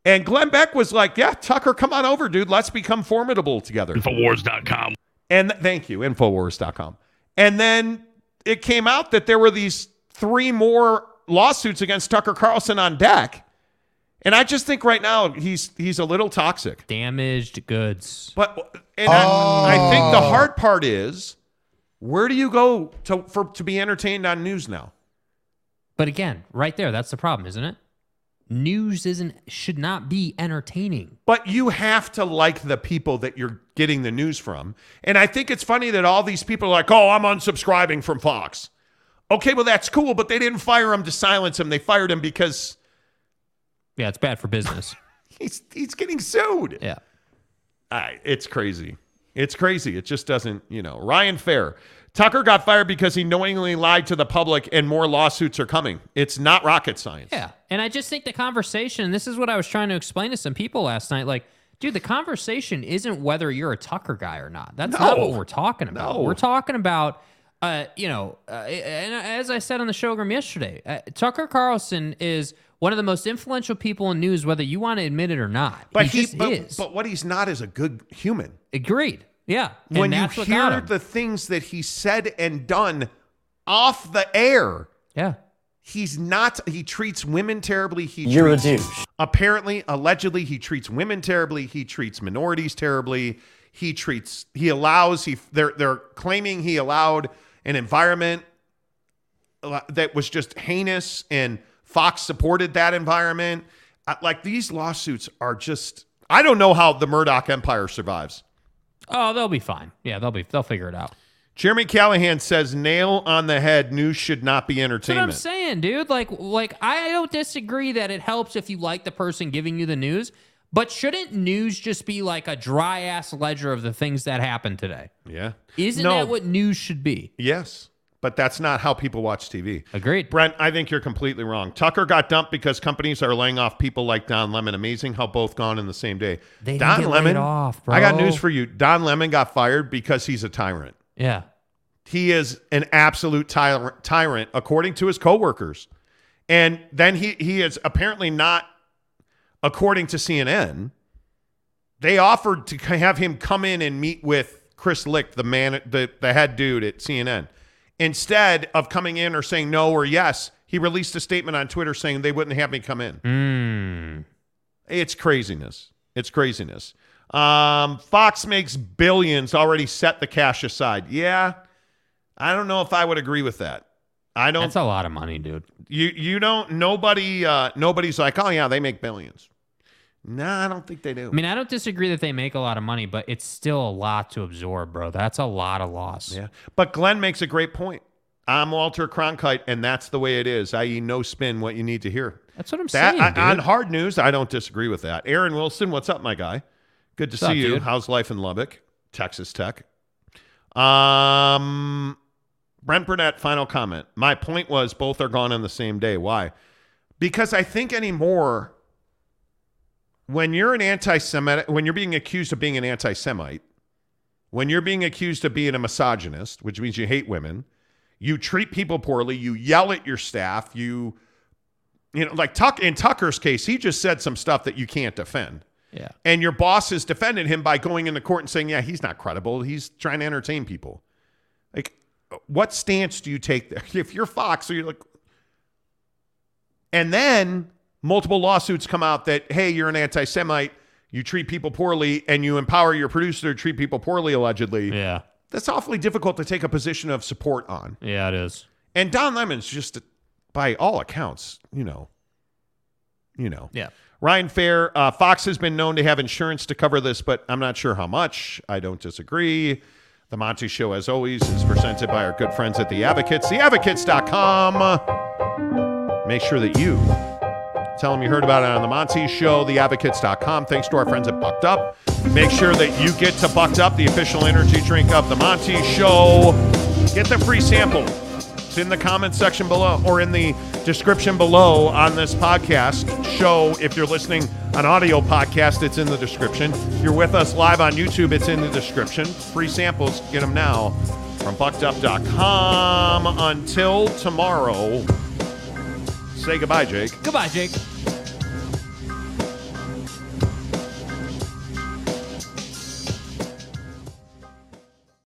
And Glenn Beck was like, yeah, Tucker, come on over, dude. Let's become formidable together. Infowars.com. And thank you, Infowars.com. And then it came out that there were these 3 more lawsuits against Tucker Carlson on deck. And I just think right now he's a little toxic. Damaged goods. I think the hard part is... Where do you go to be entertained on news now? But again, right there, that's the problem, isn't it? News should not be entertaining. But you have to like the people that you're getting the news from. And I think it's funny that all these people are like, oh, I'm unsubscribing from Fox. Okay, well, that's cool, but they didn't fire him to silence him. They fired him because... Yeah, it's bad for business. he's getting sued. Yeah. It's crazy. It's crazy. It just doesn't, you know. Ryan Fair. Tucker got fired because he knowingly lied to the public and more lawsuits are coming. It's not rocket science. Yeah. And I just think the conversation, this is what I was trying to explain to some people last night. Like, dude, the conversation isn't whether you're a Tucker guy or not. That's not what we're talking about. No. We're talking about, and as I said on the show yesterday, Tucker Carlson is one of the most influential people in news, whether you want to admit it or not. But he is. But what he's not is a good human. Agreed. Yeah. When you hear the things that he said and done off the air. Yeah. He's not. He treats women terribly. You're a douche. Apparently, allegedly, he treats women terribly. He treats minorities terribly. They're claiming he allowed an environment that was just heinous, and Fox supported that environment. Like, these lawsuits are just... I don't know how the Murdoch empire survives. Oh, they'll be fine. Yeah, they'll figure it out. Jeremy Callahan says, nail on the head, news should not be entertainment. That's what I'm saying, dude. Like I don't disagree that it helps if you like the person giving you the news, but shouldn't news just be like a dry-ass ledger of the things that happened today? Yeah. Isn't that what news should be? Yes. But that's not how people watch TV. Agreed. Brent, I think you're completely wrong. Tucker got dumped because companies are laying off people like Don Lemon. Amazing how both gone in the same day. They didn't get laid off, bro. I got news for you. Don Lemon got fired because he's a tyrant. Yeah. He is an absolute tyrant, according to his coworkers. And then he is apparently not according to CNN, they offered to have him come in and meet with Chris Licht, the man, the head dude at CNN. Instead of coming in or saying no or yes, he released a statement on Twitter saying they wouldn't have me come in. It's craziness. It's craziness. Fox makes billions, already set the cash aside. Yeah. I don't know if I would agree with that. I don't. That's a lot of money, dude. You don't. Nobody's like, oh yeah, they make billions. No, I don't think they do. I mean, I don't disagree that they make a lot of money, but it's still a lot to absorb, bro. That's a lot of loss. Yeah. But Glenn makes a great point. I'm Walter Cronkite, and that's the way it is, i.e. no spin, what you need to hear. That's what I'm saying, dude. On hard news, I don't disagree with that. Aaron Wilson, what's up, my guy? Good to see you. Dude? How's life in Lubbock, Texas Tech? Brent Burnett, final comment. My point was both are gone on the same day. Why? Because I think anymore, when you're an anti-Semite, when you're being accused of being an anti-Semite, when you're being accused of being a misogynist, which means you hate women, you treat people poorly, you yell at your staff, you know, like in Tucker's case, he just said some stuff that you can't defend. Yeah. And your bosses defended him by going into court and saying, yeah, he's not credible. He's trying to entertain people. Like, what stance do you take there? If you're Fox, so you're like, and then multiple lawsuits come out that, hey, you're an anti-Semite, you treat people poorly, and you empower your producer to treat people poorly, allegedly. Yeah. That's awfully difficult to take a position of support on. Yeah, it is. And Don Lemon's just, by all accounts, you know. Yeah. Ryan Fair, Fox has been known to have insurance to cover this, but I'm not sure how much. I don't disagree. The Monty Show, as always, is presented by our good friends at The Advocates, theadvocates.com. Make sure that you tell them you heard about it on The Monty Show, theadvocates.com. Thanks to our friends at Bucked Up. Make sure that you get to Bucked Up, the official energy drink of The Monty Show. Get the free sample. It's in the comment section below or in the description below on this podcast show. If you're listening on audio podcast, it's in the description. If you're with us live on YouTube, it's in the description. Free samples, get them now from buckedup.com. Until tomorrow, say goodbye, Jake. Goodbye, Jake.